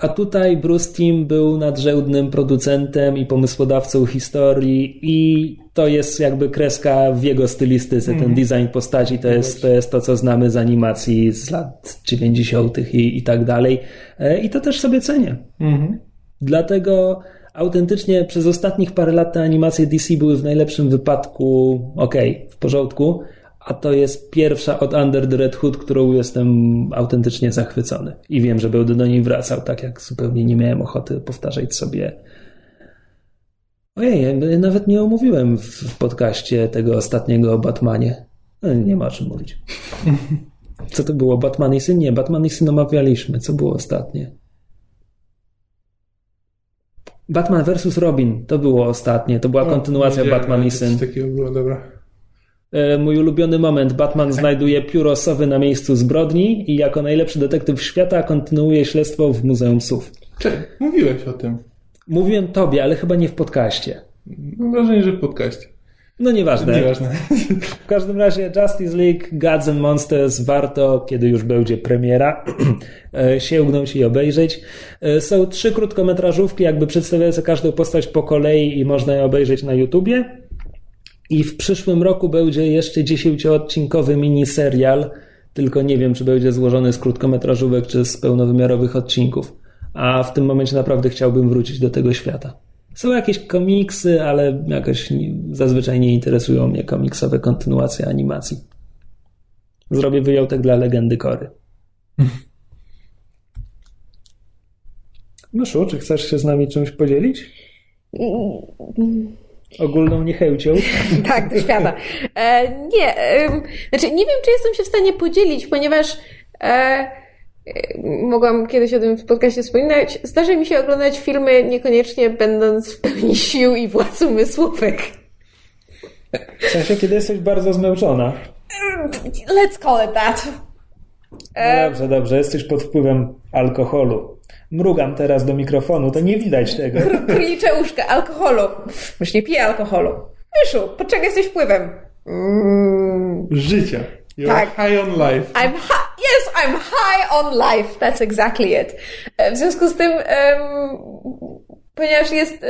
A tutaj Bruce Timm był nadrzędnym producentem i pomysłodawcą historii i to jest jakby kreska w jego stylistyce, ten design postaci to jest to, jest to co znamy z animacji z lat dziewięćdziesiątych i, i tak dalej i to też sobie cenię. Mhm. Dlatego autentycznie przez ostatnich parę lat te animacje D C były w najlepszym wypadku okej, okay, w porządku, a to jest pierwsza od Under the Red Hood, którą jestem autentycznie zachwycony. I wiem, że będę do niej wracał, tak jak zupełnie nie miałem ochoty powtarzać sobie. Ojej, ja nawet nie omówiłem w podcaście tego ostatniego o Batmanie. No, nie ma o czym mówić. Co to było? Batman i syn? Nie, Batman i syn omawialiśmy. Co było ostatnie? Batman versus Robin. To było ostatnie. To była o, kontynuacja Batman i syn. Takiego było, dobra. Mój ulubiony moment. Batman znajduje pióro sowy na miejscu zbrodni i jako najlepszy detektyw świata kontynuuje śledztwo w Muzeum Sów. Czy mówiłeś o tym? Mówiłem tobie, ale chyba nie w podcaście. Mam wrażenie, że w podcaście. No nieważne. nieważne. W każdym razie Justice League Gods and Monsters warto, kiedy już będzie premiera, sięgnąć i obejrzeć. Są trzy krótkometrażówki, jakby przedstawiające każdą postać po kolei i można je obejrzeć na YouTubie. I w przyszłym roku będzie jeszcze dziesięcioodcinkowy miniserial, tylko nie wiem, czy będzie złożony z krótkometrażówek, czy z pełnowymiarowych odcinków. A w tym momencie naprawdę chciałbym wrócić do tego świata. Są jakieś komiksy, ale jakoś nie, zazwyczaj nie interesują mnie komiksowe kontynuacje animacji. Zrobię wyjątek dla Legendy Kory. Myszu, czy chcesz się z nami czymś podzielić? Ogólną niechęcią. Tak, do świata. E, nie, e, znaczy nie wiem, czy jestem się w stanie podzielić, ponieważ e, e, mogłam kiedyś o tym w podcaście wspominać, zdarza mi się oglądać filmy niekoniecznie będąc w pełni sił i władz umysłowych. W sensie, kiedy jesteś bardzo zmęczona. Let's call it that. E, no dobrze, dobrze, jesteś pod wpływem alkoholu. mrugam teraz do mikrofonu, to nie widać tego. Królicze uszka, alkoholu. Już nie piję alkoholu. Myszu, pod czego jesteś wpływem? Mm. Życia. You're tak. High on life. I'm high. Yes, I'm high on life. That's exactly it. W związku z tym... Um... ponieważ jest y,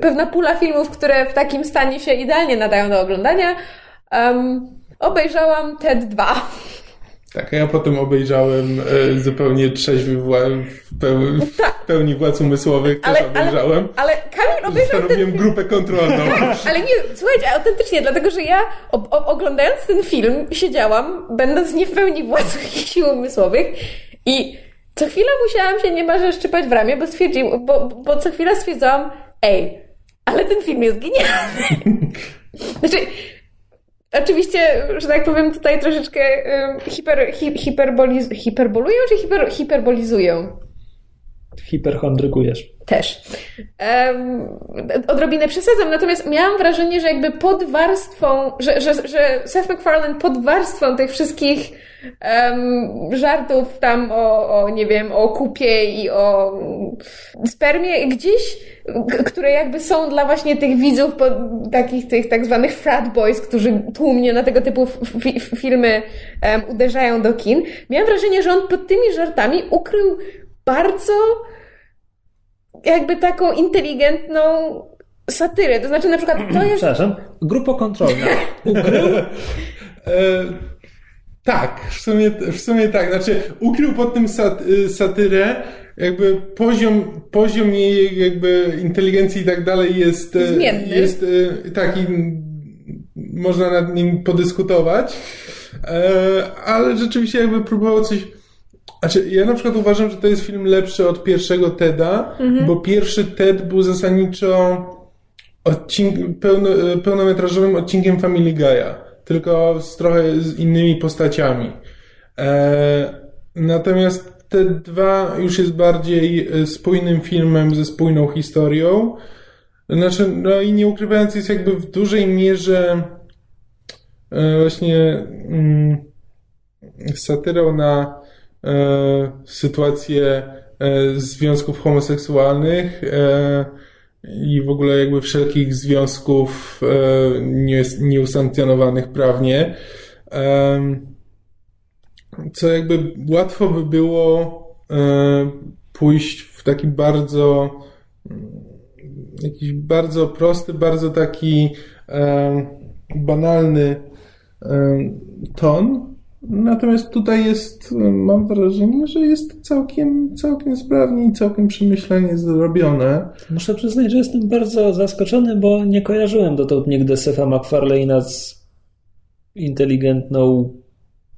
pewna pula filmów, które w takim stanie się idealnie nadają do oglądania, um, obejrzałam TED dwa. Tak, ja potem obejrzałem y, zupełnie trzeźwy w pełni, w pełni władz umysłowych, ale, też obejrzałem. Ale, ale Kamil obejrzał ten film. Grupę kontrolną. Ale nie, słuchajcie, autentycznie, dlatego, że ja o, o, oglądając ten film siedziałam, będąc nie w pełni władz sił umysłowych i co chwilę musiałam się niemalże szczypać w ramię, bo, stwierdził, bo, bo co chwila stwierdzałam, ej, ale ten film jest genialny. Znaczy, oczywiście, że tak powiem, tutaj troszeczkę hiper, hi, hiperboliz, hiperboluję, czy hiper, hiperbolizuję? Hiperchondrykujesz. Też. Um, odrobinę przesadzam, natomiast miałam wrażenie, że jakby pod warstwą, że, że, że Seth MacFarlane pod warstwą tych wszystkich um, żartów tam o, o, nie wiem, o kupie i o spermie gdzieś, które jakby są dla właśnie tych widzów, pod, takich tych tak zwanych frat boys, którzy tłumnie na tego typu fi- filmy um, uderzają do kin. Miałam wrażenie, że on pod tymi żartami ukrył bardzo jakby taką inteligentną satyrę. To znaczy na przykład to jest... Przepraszam, grupa kontrolna. Ukrył? e, tak, w sumie, w sumie tak. Znaczy ukrył pod tym saty- satyrę, jakby poziom, poziom jej jakby inteligencji i tak dalej jest... Zmienny. Jest taki... Można nad nim podyskutować. E, ale rzeczywiście jakby próbował coś... Znaczy, ja na przykład uważam, że to jest film lepszy od pierwszego TEDa, mhm. bo pierwszy TED był zasadniczo odcink- pełno, pełnometrażowym odcinkiem Family Guy'a, tylko z trochę z innymi postaciami. Eee, natomiast TED dwa już jest bardziej spójnym filmem ze spójną historią. Znaczy, no i nie ukrywając, jest jakby w dużej mierze e, właśnie mm, satyrą na E, sytuację e, związków homoseksualnych e, i w ogóle jakby wszelkich związków e, nie, nieusankcjonowanych prawnie, e, co jakby łatwo by było e, pójść w taki bardzo jakiś bardzo prosty, bardzo taki e, banalny e, ton. Natomiast tutaj jest, mam wrażenie, że jest całkiem, całkiem sprawnie i całkiem przemyślenie zrobione. Muszę przyznać, że jestem bardzo zaskoczony, bo nie kojarzyłem dotąd nigdy Setha MacFarlane'a z inteligentną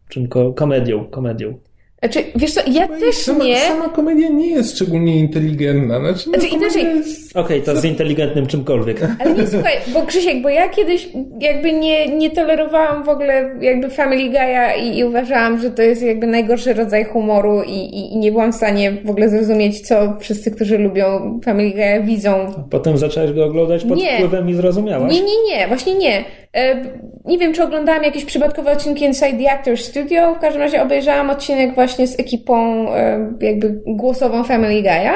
czym, komedią. komedią. Znaczy, wiesz co, ja no też sama, nie... Sama komedia nie jest szczególnie inteligentna. Znaczy, znaczy no, inaczej... Jest... Okej, okay, to z inteligentnym czymkolwiek. Ale nie, słuchaj, bo Krzysiek, bo ja kiedyś jakby nie, nie tolerowałam w ogóle jakby Family Guy'a i, i uważałam, że to jest jakby najgorszy rodzaj humoru i, i, i nie byłam w stanie w ogóle zrozumieć, co wszyscy, którzy lubią Family Guy'a widzą. A potem zaczęłaś go oglądać pod nie. wpływem i zrozumiałaś. Nie, nie, nie, właśnie nie. Nie wiem, czy oglądałam jakieś przypadkowe odcinki Inside the Actors Studio, w każdym razie obejrzałam odcinek właśnie z ekipą jakby głosową Family Guy'a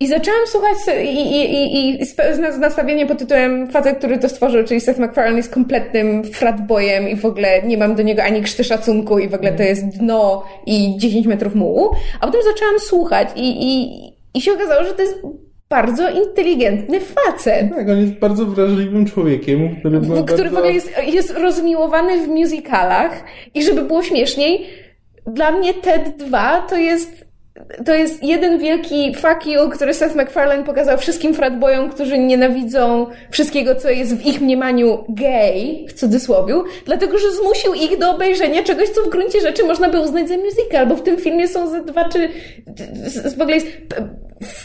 i zaczęłam słuchać i, i, i, i z nastawieniem pod tytułem facet, który to stworzył, czyli Seth MacFarlane jest kompletnym fratbojem i w ogóle nie mam do niego ani krzty szacunku i w ogóle to jest dno i dziesięć metrów mułu, a potem zaczęłam słuchać i, i, i się okazało, że to jest bardzo inteligentny facet. Tak, on jest bardzo wrażliwym człowiekiem, który... Który bardzo... w ogóle jest, jest rozmiłowany w musicalach i żeby było śmieszniej, dla mnie TED dwa to jest, to jest jeden wielki fuck you, który Seth MacFarlane pokazał wszystkim fratboyom, którzy nienawidzą wszystkiego, co jest w ich mniemaniu gay, w cudzysłowie, dlatego, że zmusił ich do obejrzenia czegoś, co w gruncie rzeczy można by uznać za musical, bo w tym filmie są ze dwa czy... W ogóle jest...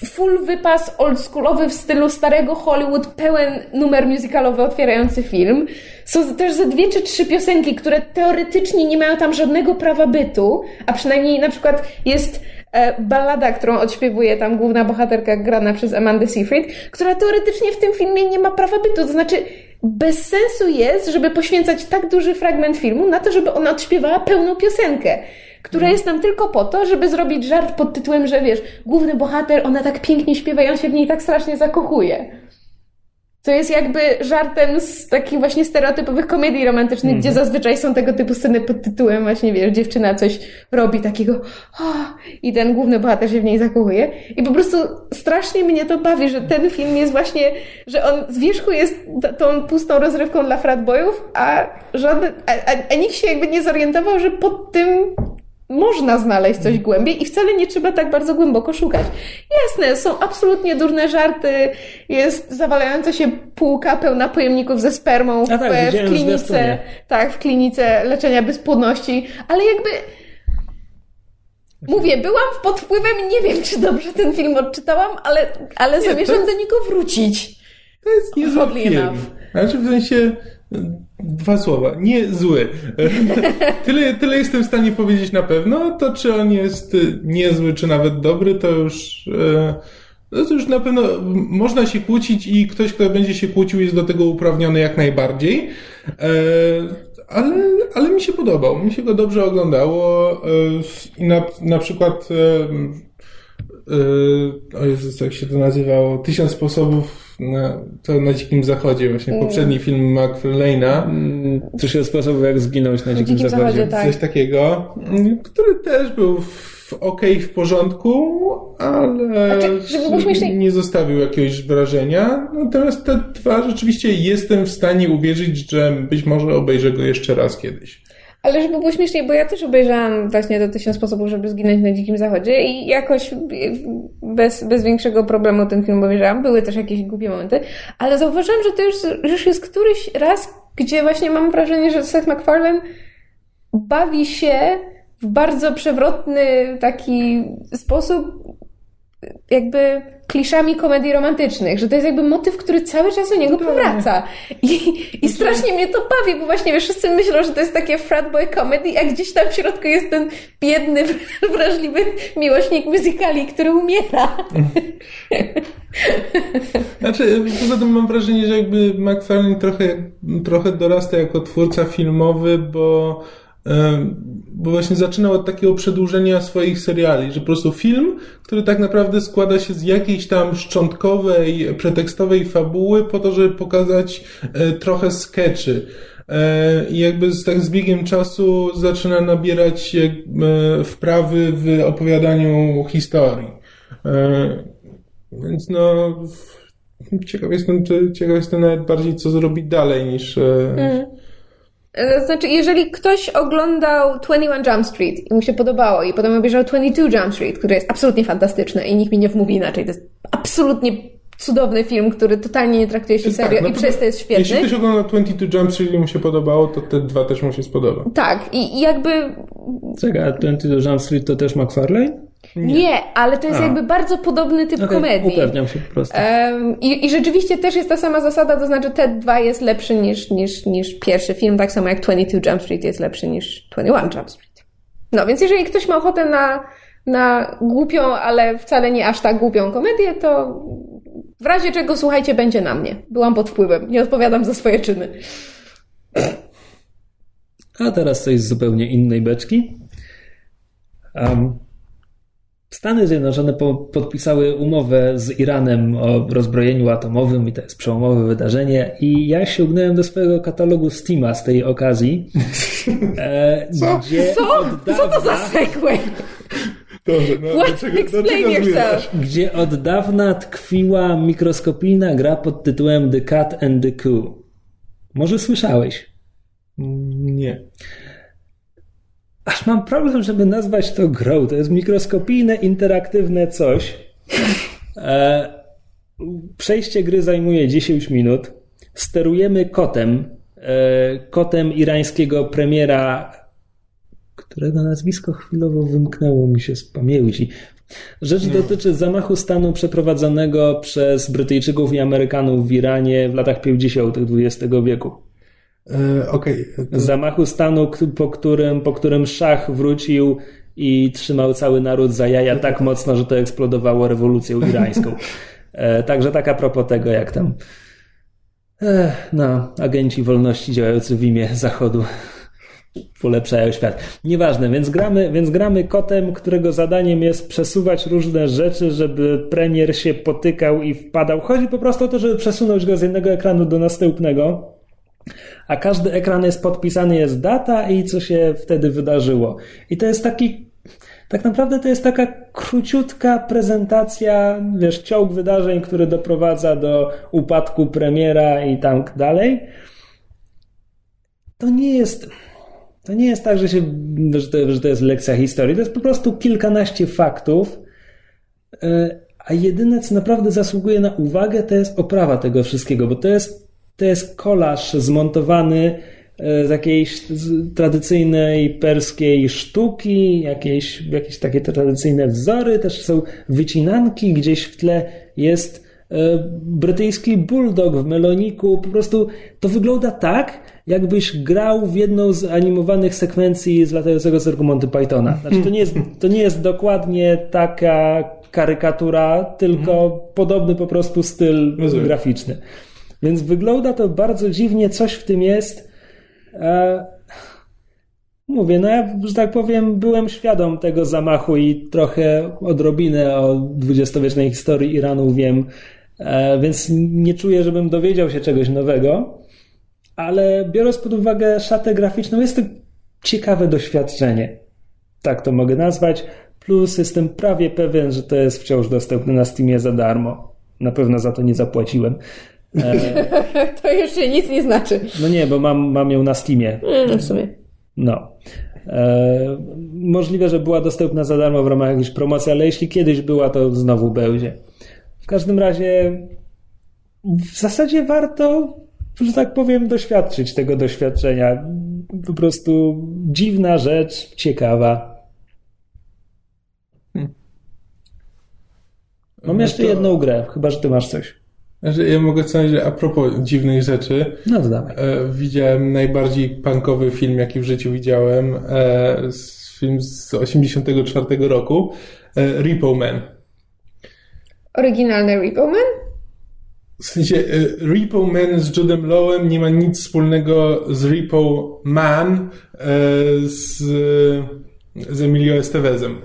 full wypas oldschoolowy w stylu starego Hollywood, pełen numer musicalowy otwierający film. Są też ze dwie czy trzy piosenki, które teoretycznie nie mają tam żadnego prawa bytu, a przynajmniej na przykład jest e, ballada, którą odśpiewuje tam główna bohaterka grana przez Amandę Seyfried, która teoretycznie w tym filmie nie ma prawa bytu. To znaczy bez sensu jest, żeby poświęcać tak duży fragment filmu na to, żeby ona odśpiewała pełną piosenkę. która jest tam tylko po to, żeby zrobić żart pod tytułem, że wiesz, główny bohater, ona tak pięknie śpiewa i on się w niej tak strasznie zakochuje. Co jest jakby żartem z takich właśnie stereotypowych komedii romantycznych, mm. gdzie zazwyczaj są tego typu sceny pod tytułem właśnie, wiesz, dziewczyna coś robi takiego oh, i ten główny bohater się w niej zakochuje. I po prostu strasznie mnie to bawi, że ten film jest właśnie, że on z wierzchu jest tą pustą rozrywką dla fratbojów, a, żaden, a, a, a nikt się jakby nie zorientował, że pod tym można znaleźć coś głębiej i wcale nie trzeba tak bardzo głęboko szukać. Jasne, są absolutnie durne żarty, jest zawalająca się półka pełna pojemników ze spermą w, tak, w klinice, tak, w klinice leczenia bezpłodności, ale jakby mówię, byłam pod wpływem i nie wiem, czy dobrze ten film odczytałam, ale, ale nie, zamierzam jest, do niego wrócić. To jest niezły film. Znaczy w sensie dwa słowa. Nie zły. Tyle, tyle jestem w stanie powiedzieć na pewno. To czy on jest niezły, czy nawet dobry, to już, no to już na pewno można się kłócić i ktoś, kto będzie się kłócił, jest do tego uprawniony jak najbardziej. Ale, ale mi się podobał. Mi się go dobrze oglądało. I na, na przykład o Jezus, jak się to nazywało? Tysiąc sposobów Na, to na Dzikim Zachodzie, właśnie mm. poprzedni film MacFarlane'a. Coś jest sposobu, jak zginąć na Dzikim, dzikim Zachodzie. Zachodzie tak. Coś takiego, który też był w okej, okay, w porządku, ale znaczy, żeby nie zostawił jakiegoś wrażenia. Natomiast te dwa rzeczywiście jestem w stanie uwierzyć, że być może obejrzę go jeszcze raz kiedyś. Ale żeby było śmieszniej, bo ja też obejrzałam właśnie do tysiąc sposobów, żeby zginąć na Dzikim Zachodzie i jakoś bez, bez większego problemu ten film obejrzałam. Były też jakieś głupie momenty, ale zauważyłam, że to już, już jest któryś raz, gdzie właśnie mam wrażenie, że Seth MacFarlane bawi się w bardzo przewrotny taki sposób jakby kliszami komedii romantycznych, że to jest jakby motyw, który cały czas do niego powraca. I, i strasznie mnie to bawi, bo właśnie wiesz, wszyscy myślą, że to jest takie fratboy comedy, a gdzieś tam w środku jest ten biedny, wrażliwy miłośnik muzykali, który umiera. Znaczy, poza tym mam wrażenie, że jakby MacFarlane trochę, trochę dorasta jako twórca filmowy, bo bo właśnie zaczynał od takiego przedłużenia swoich seriali, że po prostu film, który tak naprawdę składa się z jakiejś tam szczątkowej, pretekstowej fabuły po to, żeby pokazać trochę skeczy. I jakby z, tak z biegiem czasu zaczyna nabierać wprawy w opowiadaniu historii. Więc no ciekaw jestem, ciekaw jestem nawet bardziej, co zrobić dalej niż... Mm. Znaczy, jeżeli ktoś oglądał dwudziesty pierwszy Jump Street i mu się podobało i potem obejrzał dwudziesty drugi Jump Street, który jest absolutnie fantastyczny i nikt mi nie wmówi inaczej, to jest absolutnie cudowny film, który totalnie nie traktuje się serio tak, no i przez to jest świetny. Jeśli ktoś oglądał dwudziesty drugi Jump Street i mu się podobało, to te dwa też mu się spodoba. Tak, i jakby... Czekaj, a dwudziesty drugi Jump Street to też MacFarlane? Nie. Nie, ale to jest A. jakby bardzo podobny typ okay, komedii. Upewniam się po prostu. Um, i, I rzeczywiście też jest ta sama zasada, to znaczy T E D dwa jest lepszy niż, niż, niż pierwszy film, tak samo jak dwudziesty drugi Jump Street jest lepszy niż dwudziesty pierwszy Jump Street. No więc jeżeli ktoś ma ochotę na, na głupią, ale wcale nie aż tak głupią komedię, to w razie czego słuchajcie, będzie na mnie. Byłam pod wpływem, nie odpowiadam za swoje czyny. A teraz coś z zupełnie innej beczki. Um. Stany Zjednoczone po, podpisały umowę z Iranem o rozbrojeniu atomowym i to jest przełomowe wydarzenie i ja sięgnąłem do swojego katalogu Steama z tej okazji. E, Co? Gdzie Co? Dawna, Co to za segue? Dobrze, no, What? Czego, Explain yourself. Gdzie od dawna tkwiła mikroskopijna gra pod tytułem The Cat and the Coup. Może słyszałeś? Nie. Aż mam problem, żeby nazwać to grą. To jest mikroskopijne, interaktywne coś. Przejście gry zajmuje dziesięć minut. Sterujemy kotem. Kotem irańskiego premiera, którego nazwisko chwilowo wymknęło mi się z pamięci. Rzecz dotyczy zamachu stanu przeprowadzonego przez Brytyjczyków i Amerykanów w Iranie w latach pięćdziesiątych dwudziestego wieku. Okay. Zamachu stanu, po którym, po którym szach wrócił i trzymał cały naród za jaja tak mocno, że to eksplodowało rewolucją irańską. Także tak a propos tego, jak tam no, agenci wolności działający w imię Zachodu polepszają świat. Nieważne, więc gramy, więc gramy kotem, którego zadaniem jest przesuwać różne rzeczy, żeby premier się potykał i wpadał. Chodzi po prostu o to, żeby przesunąć go z jednego ekranu do następnego, a każdy ekran jest podpisany, jest data i co się wtedy wydarzyło. I to jest taki, tak naprawdę to jest taka króciutka prezentacja, wiesz, ciąg wydarzeń, który doprowadza do upadku premiera i tak dalej. To nie jest... To nie jest tak, że, się, że, to, że to jest lekcja historii. To jest po prostu kilkanaście faktów, a jedyne, co naprawdę zasługuje na uwagę, to jest oprawa tego wszystkiego, bo to jest, to jest kolaż zmontowany z jakiejś tradycyjnej perskiej sztuki, jakieś, jakieś takie tradycyjne wzory, też są wycinanki, gdzieś w tle jest brytyjski bulldog w meloniku. Po prostu to wygląda tak, jakbyś grał w jedną z animowanych sekwencji z latającego cyrku Monty Pythona. Znaczy, to nie jest, to nie jest dokładnie taka karykatura, tylko mhm. podobny po prostu styl Rozumiem. graficzny. Więc wygląda to bardzo dziwnie, coś w tym jest. Mówię, no ja, że tak powiem, byłem świadom tego zamachu i trochę odrobinę o dwudziestowiecznej historii Iranu wiem, więc nie czuję, żebym dowiedział się czegoś nowego. Ale biorąc pod uwagę szatę graficzną, jest to ciekawe doświadczenie. Tak to mogę nazwać. Plus jestem prawie pewien, że to jest wciąż dostępne na Steamie za darmo. Na pewno za to nie zapłaciłem. E... to jeszcze nic nie znaczy. No nie, bo mam, mam ją na Steamie. No w sumie. No. E... Możliwe, że była dostępna za darmo w ramach jakiejś promocji, ale jeśli kiedyś była, to znowu będzie. W każdym razie w zasadzie warto, że tak powiem, doświadczyć tego doświadczenia. Po prostu dziwna rzecz, ciekawa. Hmm. Mam no jeszcze to... jedną grę, chyba że ty masz coś. Ja mogę powiedzieć, że a propos dziwnych rzeczy, no to dawaj. Widziałem najbardziej punkowy film, jaki w życiu widziałem. Film z osiemdziesiątego czwartego roku. Repo Man. Oryginalny Repo Man? W sensie Repo Man z Judem Lowem nie ma nic wspólnego z Repo Man z, z Emilio Estevezem.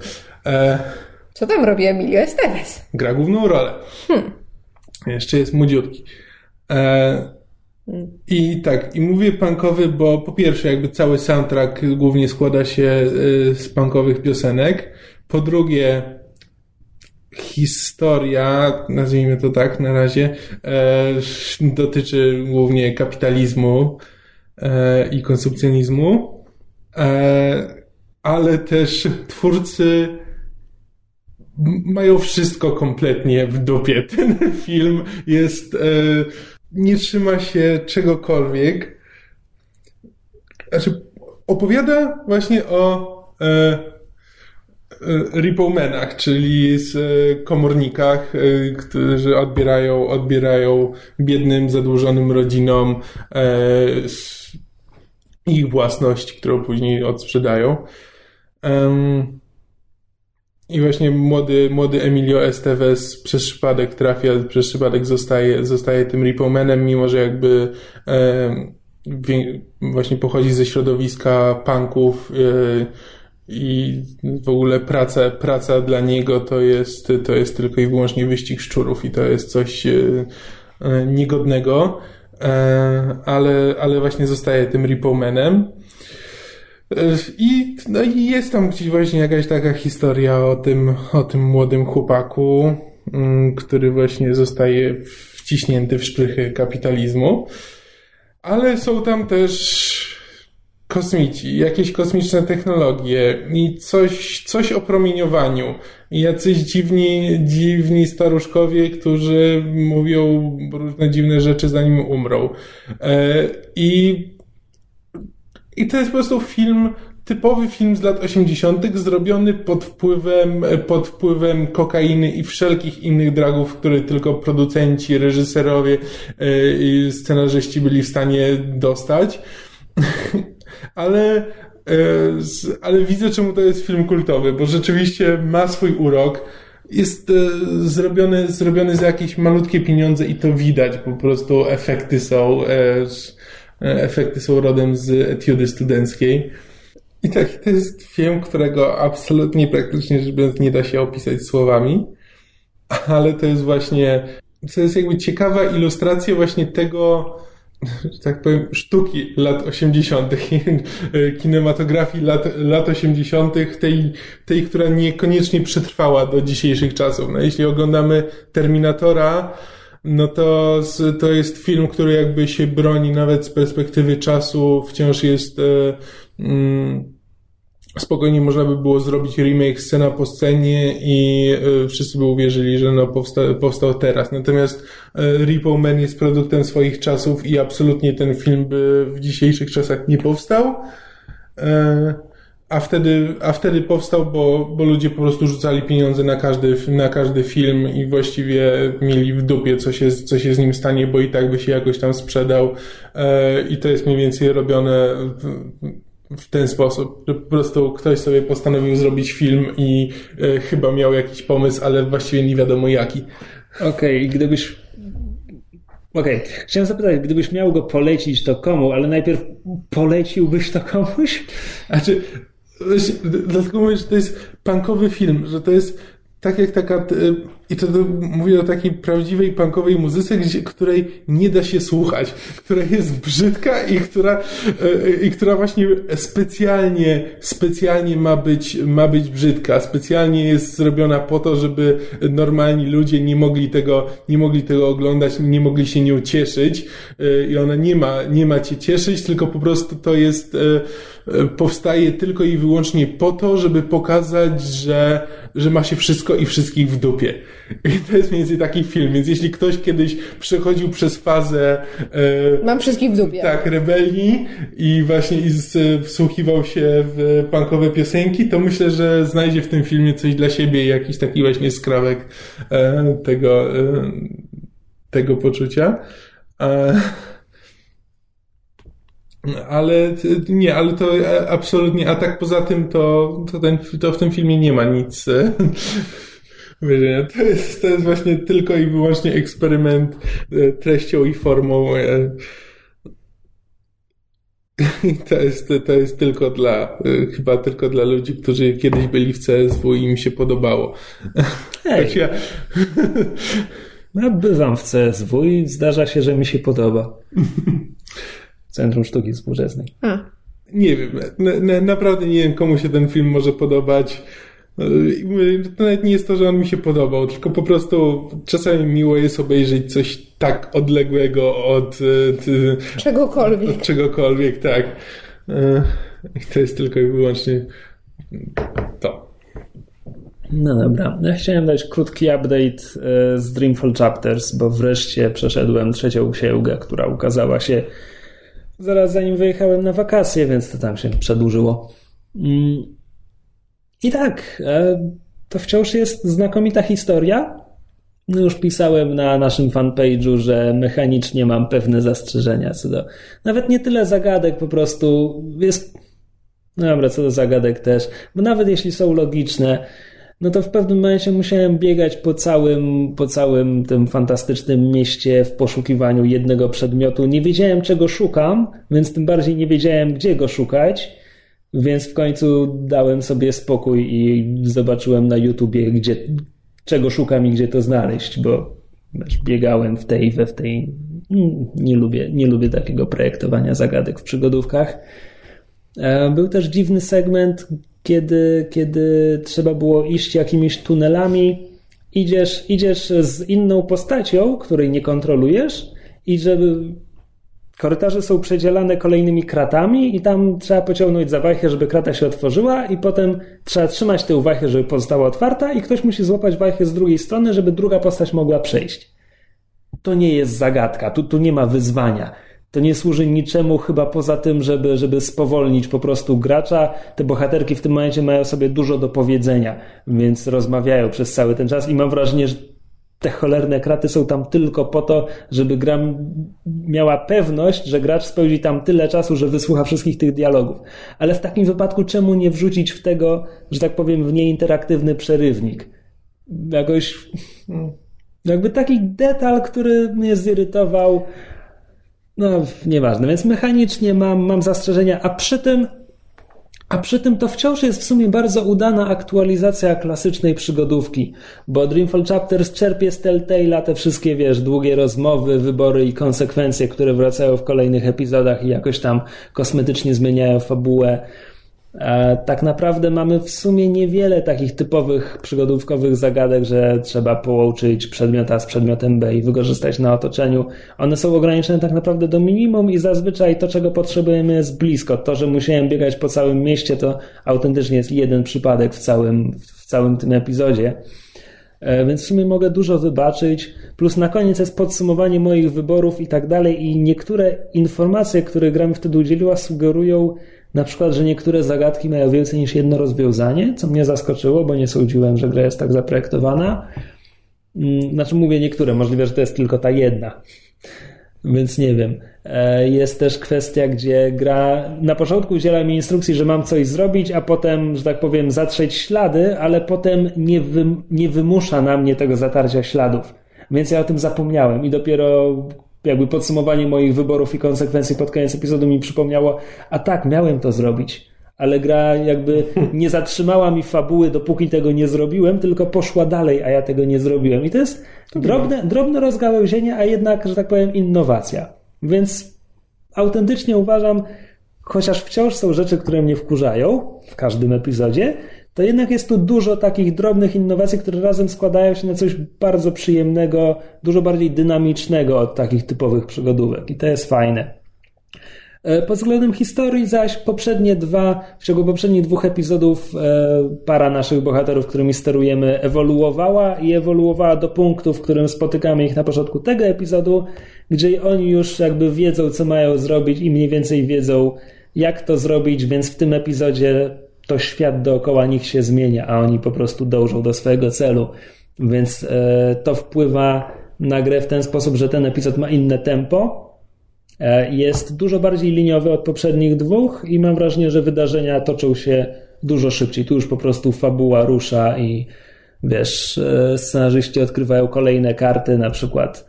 Co tam robi Emilio Estevez? Gra główną rolę. Hmm. Jeszcze jest młodziutki. I tak, i mówię punkowy, bo po pierwsze jakby cały soundtrack głównie składa się z punkowych piosenek. Po drugie, historia, nazwijmy to tak na razie, e, dotyczy głównie kapitalizmu e, i konsumpcjonizmu, e, ale też twórcy mają wszystko kompletnie w dupie. Ten film jest, e, nie trzyma się czegokolwiek. Znaczy, opowiada właśnie o e, Repomenach, czyli z komornikach, którzy odbierają, odbierają biednym, zadłużonym rodzinom ich własność, którą później odsprzedają. I właśnie młody, młody Emilio Estevez przez przypadek trafia, przez przypadek zostaje, zostaje tym Repomenem, mimo że jakby właśnie pochodzi ze środowiska punków. I w ogóle praca, praca dla niego to jest, to jest tylko i wyłącznie wyścig szczurów i to jest coś niegodnego, ale, ale właśnie zostaje tym Repomanem. I, no i jest tam gdzieś właśnie jakaś taka historia o tym, o tym młodym chłopaku, który właśnie zostaje wciśnięty w szprychy kapitalizmu, ale są tam też kosmici, jakieś kosmiczne technologie i coś, coś o promieniowaniu. I jacyś dziwni, dziwni staruszkowie, którzy mówią różne dziwne rzeczy, zanim umrą. I, i to jest po prostu film, typowy film z lat osiemdziesiątych, zrobiony pod wpływem, pod wpływem kokainy i wszelkich innych dragów, które tylko producenci, reżyserowie i scenarzyści byli w stanie dostać. Ale, ale widzę, czemu to jest film kultowy, bo rzeczywiście ma swój urok. Jest zrobiony, zrobiony za jakieś malutkie pieniądze i to widać. Po prostu efekty są efekty są rodem z etiudy studenckiej. I tak, to jest film, którego absolutnie praktycznie rzecz biorąc nie da się opisać słowami, ale to jest właśnie, to jest jakby ciekawa ilustracja właśnie tego, że tak powiem, sztuki lat osiemdziesiątych, kinematografii lat, lat osiemdziesiątych, tej, tej, która niekoniecznie przetrwała do dzisiejszych czasów. No, jeśli oglądamy Terminatora, no to to jest film, który jakby się broni nawet z perspektywy czasu, wciąż jest... Mm, spokojnie można by było zrobić remake scena po scenie i y, wszyscy by uwierzyli, że no powsta- powstał teraz. Natomiast y, Repo Man jest produktem swoich czasów i absolutnie ten film by w dzisiejszych czasach nie powstał. Y, a wtedy, a wtedy powstał, bo, bo ludzie po prostu rzucali pieniądze na każdy, na każdy film i właściwie mieli w dupie, co się, co się z nim stanie, bo i tak by się jakoś tam sprzedał. Y, I to jest mniej więcej robione... W, w ten sposób, że po prostu ktoś sobie postanowił zrobić film i y, chyba miał jakiś pomysł, ale właściwie nie wiadomo jaki. Okej, okay, gdybyś... Okej, okay. Chciałem zapytać, gdybyś miał go polecić, to komu? Ale najpierw poleciłbyś to komuś? Znaczy, dlatego mówię, że to jest punkowy film, że to jest tak jak taka... I to, to mówię o takiej prawdziwej punkowej muzyce, gdzie, której nie da się słuchać, która jest brzydka i która, i która właśnie specjalnie, specjalnie ma być, ma być brzydka, specjalnie jest zrobiona po to, żeby normalni ludzie nie mogli tego, nie mogli tego oglądać, nie mogli się nią cieszyć i ona nie ma, nie ma cię cieszyć, tylko po prostu to jest, powstaje tylko i wyłącznie po to, żeby pokazać, że, że ma się wszystko i wszystkich w dupie. I to jest mniej więcej taki film, więc jeśli ktoś kiedyś przechodził przez fazę e, mam wszystkich w dupie. Tak, rebelii i właśnie i z, wsłuchiwał się w punkowe piosenki, to myślę, że znajdzie w tym filmie coś dla siebie, jakiś taki właśnie skrawek e, tego, e, tego poczucia. E, ale nie, ale to absolutnie, a tak poza tym to, to, ten, to w tym filmie nie ma nic. To jest, to jest właśnie tylko i wyłącznie eksperyment treścią i formą. I to jest, to jest tylko dla, chyba tylko dla ludzi, którzy kiedyś byli w C S W i im się podobało. Hej. Ja... No, bywam w C S W i zdarza się, że mi się podoba. Centrum Sztuki Współczesnej. A. Nie wiem, na, na, naprawdę nie wiem, komu się ten film może podobać. To nawet nie jest to, że on mi się podobał, tylko po prostu czasami miło jest obejrzeć coś tak odległego od czegokolwiek. Od czegokolwiek, tak. To jest tylko i wyłącznie to. No dobra. Ja chciałem dać krótki update z Dreamfall Chapters, bo wreszcie przeszedłem trzecią księgę, która ukazała się zaraz zanim wyjechałem na wakacje, więc to tam się przedłużyło. I tak, to wciąż jest znakomita historia. Już pisałem na naszym fanpage'u, że mechanicznie mam pewne zastrzeżenia co do... Nawet nie tyle zagadek, po prostu jest... No dobra, co do zagadek też. Bo nawet jeśli są logiczne, no to w pewnym momencie musiałem biegać po całym, po całym tym fantastycznym mieście w poszukiwaniu jednego przedmiotu. Nie wiedziałem, czego szukam, więc tym bardziej nie wiedziałem, gdzie go szukać. Więc w końcu dałem sobie spokój i zobaczyłem na YouTubie, gdzie, czego szukam i gdzie to znaleźć, bo wiesz, biegałem w tej, we w tej. Nie lubię, nie lubię takiego projektowania zagadek w przygodówkach. Był też dziwny segment, kiedy, kiedy trzeba było iść jakimiś tunelami. Idziesz, idziesz z inną postacią, której nie kontrolujesz, i żeby... Korytarze są przedzielane kolejnymi kratami i tam trzeba pociągnąć za wajchę, żeby krata się otworzyła i potem trzeba trzymać tę wajchę, żeby pozostała otwarta i ktoś musi złapać wajchę z drugiej strony, żeby druga postać mogła przejść. To nie jest zagadka, tu, tu nie ma wyzwania. To nie służy niczemu chyba poza tym, żeby, żeby spowolnić po prostu gracza. Te bohaterki w tym momencie mają sobie dużo do powiedzenia, więc rozmawiają przez cały ten czas i mam wrażenie, że te cholerne kraty są tam tylko po to, żeby gra miała pewność, że gracz spędzi tam tyle czasu, że wysłucha wszystkich tych dialogów. Ale w takim wypadku czemu nie wrzucić w tego, że tak powiem, w nieinteraktywny przerywnik? Jakoś... Jakby taki detal, który mnie zirytował. No, nieważne. Więc mechanicznie mam, mam zastrzeżenia, a przy tym a przy tym to wciąż jest w sumie bardzo udana aktualizacja klasycznej przygodówki, bo Dreamfall Chapters czerpie z Telltale'a te wszystkie, wiesz, długie rozmowy, wybory i konsekwencje, które wracają w kolejnych epizodach i jakoś tam kosmetycznie zmieniają fabułę. Tak naprawdę mamy w sumie niewiele takich typowych przygodówkowych zagadek, że trzeba połączyć przedmiot A z przedmiotem B i wykorzystać na otoczeniu. One są ograniczone tak naprawdę do minimum i zazwyczaj to, czego potrzebujemy, jest blisko. To, że musiałem biegać po całym mieście, to autentycznie jest jeden przypadek w całym, w całym tym epizodzie. Więc w sumie mogę dużo wybaczyć, plus na koniec jest podsumowanie moich wyborów i tak dalej, i niektóre informacje, które gra mi wtedy udzieliła, sugerują na przykład, że niektóre zagadki mają więcej niż jedno rozwiązanie, co mnie zaskoczyło, bo nie sądziłem, że gra jest tak zaprojektowana. Znaczy mówię niektóre, możliwe, że to jest tylko ta jedna. Więc nie wiem. Jest też kwestia, gdzie gra na początku udziela mi instrukcji, że mam coś zrobić, a potem, że tak powiem, zatrzeć ślady, ale potem nie, wym- nie wymusza na mnie tego zatarcia śladów. Więc ja o tym zapomniałem i dopiero jakby podsumowanie moich wyborów i konsekwencji pod koniec epizodu mi przypomniało, a tak, miałem to zrobić, ale gra jakby nie zatrzymała mi fabuły, dopóki tego nie zrobiłem, tylko poszła dalej, a ja tego nie zrobiłem. I to jest drobne, drobne rozgałęzienie, a jednak, że tak powiem, innowacja. Więc autentycznie uważam, chociaż wciąż są rzeczy, które mnie wkurzają w każdym epizodzie, to jednak jest tu dużo takich drobnych innowacji, które razem składają się na coś bardzo przyjemnego, dużo bardziej dynamicznego od takich typowych przygodówek. I to jest fajne. Pod względem historii zaś poprzednie dwa, w ciągu poprzednich dwóch epizodów para naszych bohaterów, którymi sterujemy, ewoluowała i ewoluowała do punktu, w którym spotykamy ich na początku tego epizodu, gdzie oni już jakby wiedzą, co mają zrobić i mniej więcej wiedzą, jak to zrobić, więc w tym epizodzie to świat dookoła nich się zmienia, a oni po prostu dążą do swojego celu. Więc to wpływa na grę w ten sposób, że ten epizod ma inne tempo, jest dużo bardziej liniowy od poprzednich dwóch i mam wrażenie, że wydarzenia toczą się dużo szybciej. Tu już po prostu fabuła rusza i wiesz, scenarzyści odkrywają kolejne karty, na przykład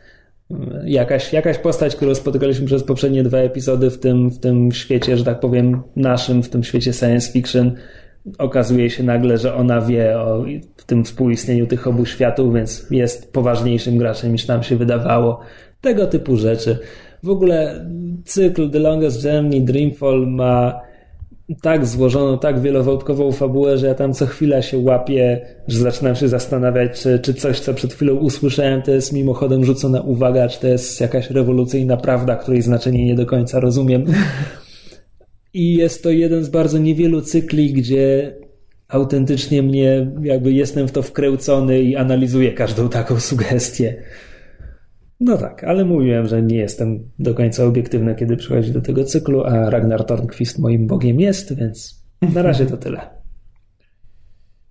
jakaś, jakaś postać, którą spotykaliśmy przez poprzednie dwa epizody w tym, w tym świecie, że tak powiem, naszym, w tym świecie science fiction, okazuje się nagle, że ona wie o tym współistnieniu tych obu światów, więc jest poważniejszym graczem niż nam się wydawało. Tego typu rzeczy. W ogóle cykl The Longest Journey Dreamfall ma tak złożoną, tak wielowątkową fabułę, że ja tam co chwila się łapię, że zaczynam się zastanawiać, czy, czy coś, co przed chwilą usłyszałem, to jest mimochodem rzucona uwaga, czy to jest jakaś rewolucyjna prawda, której znaczenie nie do końca rozumiem. I jest to jeden z bardzo niewielu cykli, gdzie autentycznie mnie, jakby jestem w to wkręcony i analizuję każdą taką sugestię. No tak, ale mówiłem, że nie jestem do końca obiektywny, kiedy przychodzi do tego cyklu, a Ragnar Tornquist moim bogiem jest, więc na razie to tyle.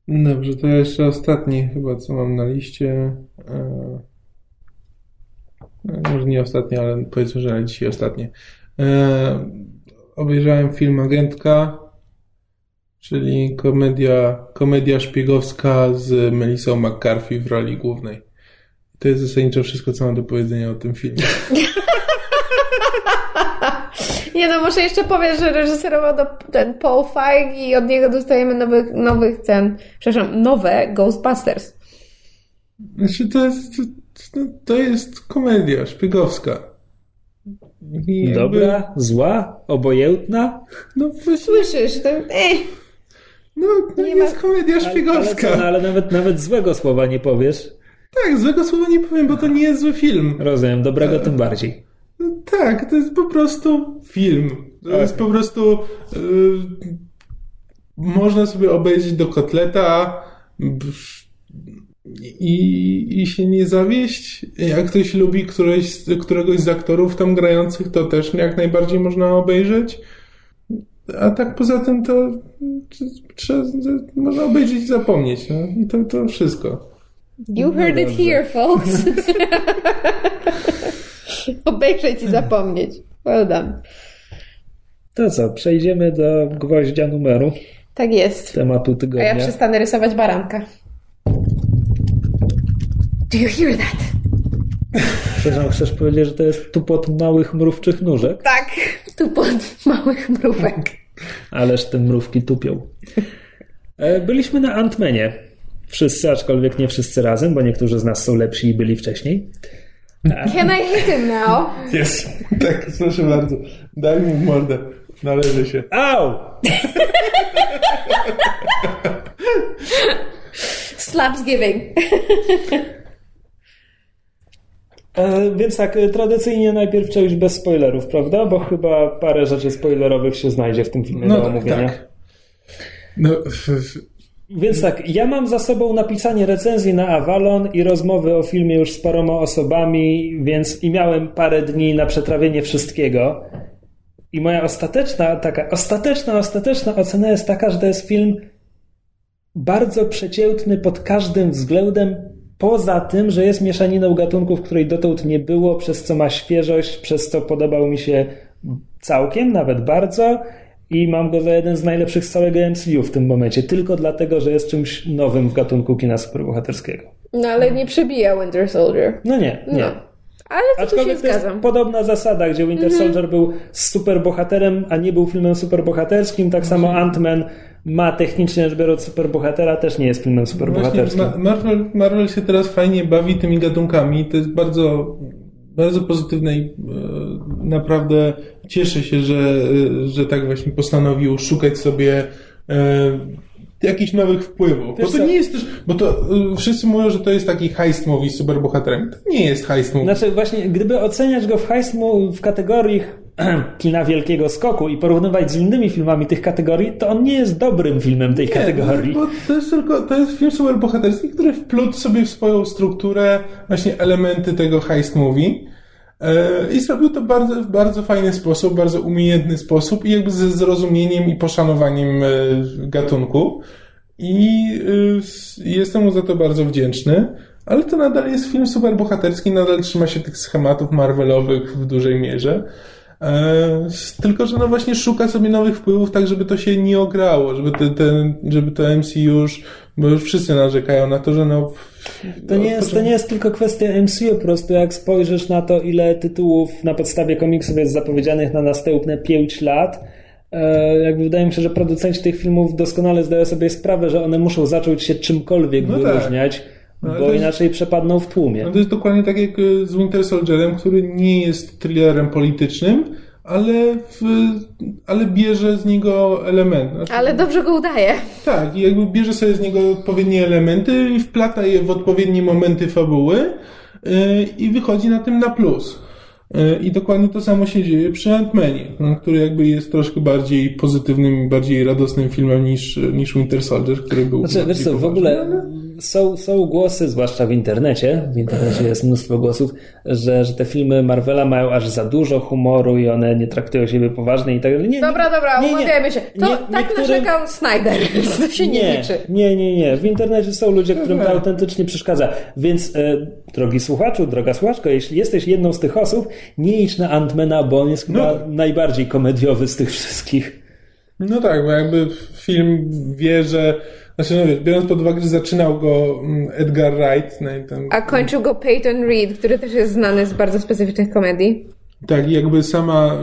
Dobrze, to jeszcze ostatnie chyba, co mam na liście. E... Może nie ostatnie, ale powiedzmy, że dzisiaj ostatnie. E... Obejrzałem film Agentka, czyli komedia, komedia szpiegowska z Melissą McCarthy w roli głównej. To jest zasadniczo wszystko, co mam do powiedzenia o tym filmie. Nie no, może jeszcze powiem, że reżyserował do, ten Paul Feig i od niego dostajemy nowych, nowych ten, przepraszam, nowe Ghostbusters. Znaczy to jest, to, to jest komedia szpiegowska. I dobra, jakby... zła, obojętna. No słyszysz, ten... No, to nie jest ma... komedia szpiegowska. Ale, ale, co, ale nawet, nawet złego słowa nie powiesz. Tak, złego słowa nie powiem, bo to nie jest zły film. Rozumiem, dobrego e, tym bardziej. Tak, to jest po prostu film. To okay. Jest po prostu... Y, można sobie obejrzeć do kotleta i, i się nie zawieść. Jak ktoś lubi któregoś, któregoś z aktorów tam grających, to też jak najbardziej można obejrzeć. A tak poza tym to trzeba, można obejrzeć i zapomnieć. No? I to, to wszystko. You heard no it here, folks. Obejrzeć i zapomnieć. Well done. To co, przejdziemy do gwoździa numeru. Tak jest. Tematu tygodnia. A ja przestanę rysować baranka. Do you hear that? Przepraszam, chcesz powiedzieć, że to jest tupot małych mrówczych nóżek? Tak, tupot małych mrówek. Ależ te mrówki tupią. Byliśmy na Ant-Manie. Wszyscy, aczkolwiek nie wszyscy razem, bo niektórzy z nas są lepsi i byli wcześniej. Can I hit him now? Yes. Tak, proszę bardzo. Daj mu mordę. Należy się. Au! Slaps giving. E, więc tak, tradycyjnie najpierw część bez spoilerów, prawda? Bo chyba parę rzeczy spoilerowych się znajdzie w tym filmie no, do omówienia. Tak. No, f, f. Więc tak, ja mam za sobą napisanie recenzji na Avalon i rozmowy o filmie już z paroma osobami, więc i miałem parę dni na przetrawienie wszystkiego. I moja ostateczna, taka ostateczna, ostateczna ocena jest taka, że to jest film bardzo przeciętny pod każdym względem, poza tym, że jest mieszaniną gatunków, której dotąd nie było, przez co ma świeżość, przez co podobał mi się całkiem, nawet bardzo, i mam go za jeden z najlepszych z całego M C U w tym momencie, tylko dlatego, że jest czymś nowym w gatunku kina superbohaterskiego. No ale nie przebija Winter Soldier. No nie, nie. No. Ale to się zgadzam. Jest podobna zasada, gdzie Winter mhm. Soldier był superbohaterem, a nie był filmem superbohaterskim. Tak samo Ant-Man ma technicznie rzecz biorąc superbohatera, też nie jest filmem superbohaterskim. Ma- Marvel, Marvel się teraz fajnie bawi tymi gatunkami. To jest bardzo, bardzo pozytywne i naprawdę cieszę się, że, że tak właśnie postanowił szukać sobie e, jakichś nowych wpływów. Bo to nie jest też, bo to y, wszyscy mówią, że to jest taki heist movie z superbohaterem. To nie jest heist movie. Znaczy właśnie, gdyby oceniać go w heist movie w kategorii kina wielkiego skoku i porównywać z innymi filmami tych kategorii, to on nie jest dobrym filmem tej nie, kategorii. Bo to jest tylko, to jest film superbohaterski, który wplótł sobie w swoją strukturę właśnie elementy tego heist movie. I zrobił to w bardzo, bardzo fajny sposób, bardzo umiejętny sposób i jakby ze zrozumieniem i poszanowaniem gatunku. I jestem mu za to bardzo wdzięczny, ale to nadal jest film superbohaterski, nadal trzyma się tych schematów marvelowych w dużej mierze. Tylko, że no właśnie szuka sobie nowych wpływów, tak żeby to się nie ograło, żeby, te, te, żeby to M C U już, bo już wszyscy narzekają na to, że no... To nie, jest, to nie jest tylko kwestia M C U, po prostu jak spojrzysz na to, ile tytułów na podstawie komiksów jest zapowiedzianych na następne pięć lat, jakby wydaje mi się, że producenci tych filmów doskonale zdają sobie sprawę, że one muszą zacząć się czymkolwiek no wyróżniać, tak. No, bo inaczej jest, przepadną w tłumie. No to jest dokładnie tak jak z Winter Soldierem, który nie jest thrillerem politycznym, ale, w, ale bierze z niego elementy. Znaczy, ale dobrze go udaje. Tak, i jakby bierze sobie z niego odpowiednie elementy i wplata je w odpowiednie momenty fabuły yy, i wychodzi na tym na plus. Yy, I dokładnie to samo się dzieje przy Ant-Manie, no, który jakby jest troszkę bardziej pozytywnym, bardziej radosnym filmem niż, niż Winter Soldier, który był... Znaczy, wiesz co, w ogóle... Są, są głosy, zwłaszcza w internecie, w internecie jest mnóstwo głosów, że, że te filmy Marvela mają aż za dużo humoru i one nie traktują siebie poważnie i tak dalej. Dobra, dobra, umawiajmy się. To nie, tak niektórym... narzekał Snyder, to się nie, nie liczy. Nie, nie, nie. W internecie są ludzie, którym to autentycznie przeszkadza. Więc e, drogi słuchaczu, droga słuchaczko, jeśli jesteś jedną z tych osób, nie idź na Ant-Mana, bo on jest chyba no. najbardziej komediowy z tych wszystkich. No tak, bo jakby film wie, że... Znaczy, no wiesz, biorąc pod uwagę, że zaczynał go Edgar Wright. No i ten... A kończył go Peyton Reed, który też jest znany z bardzo specyficznych komedii. Tak, jakby sama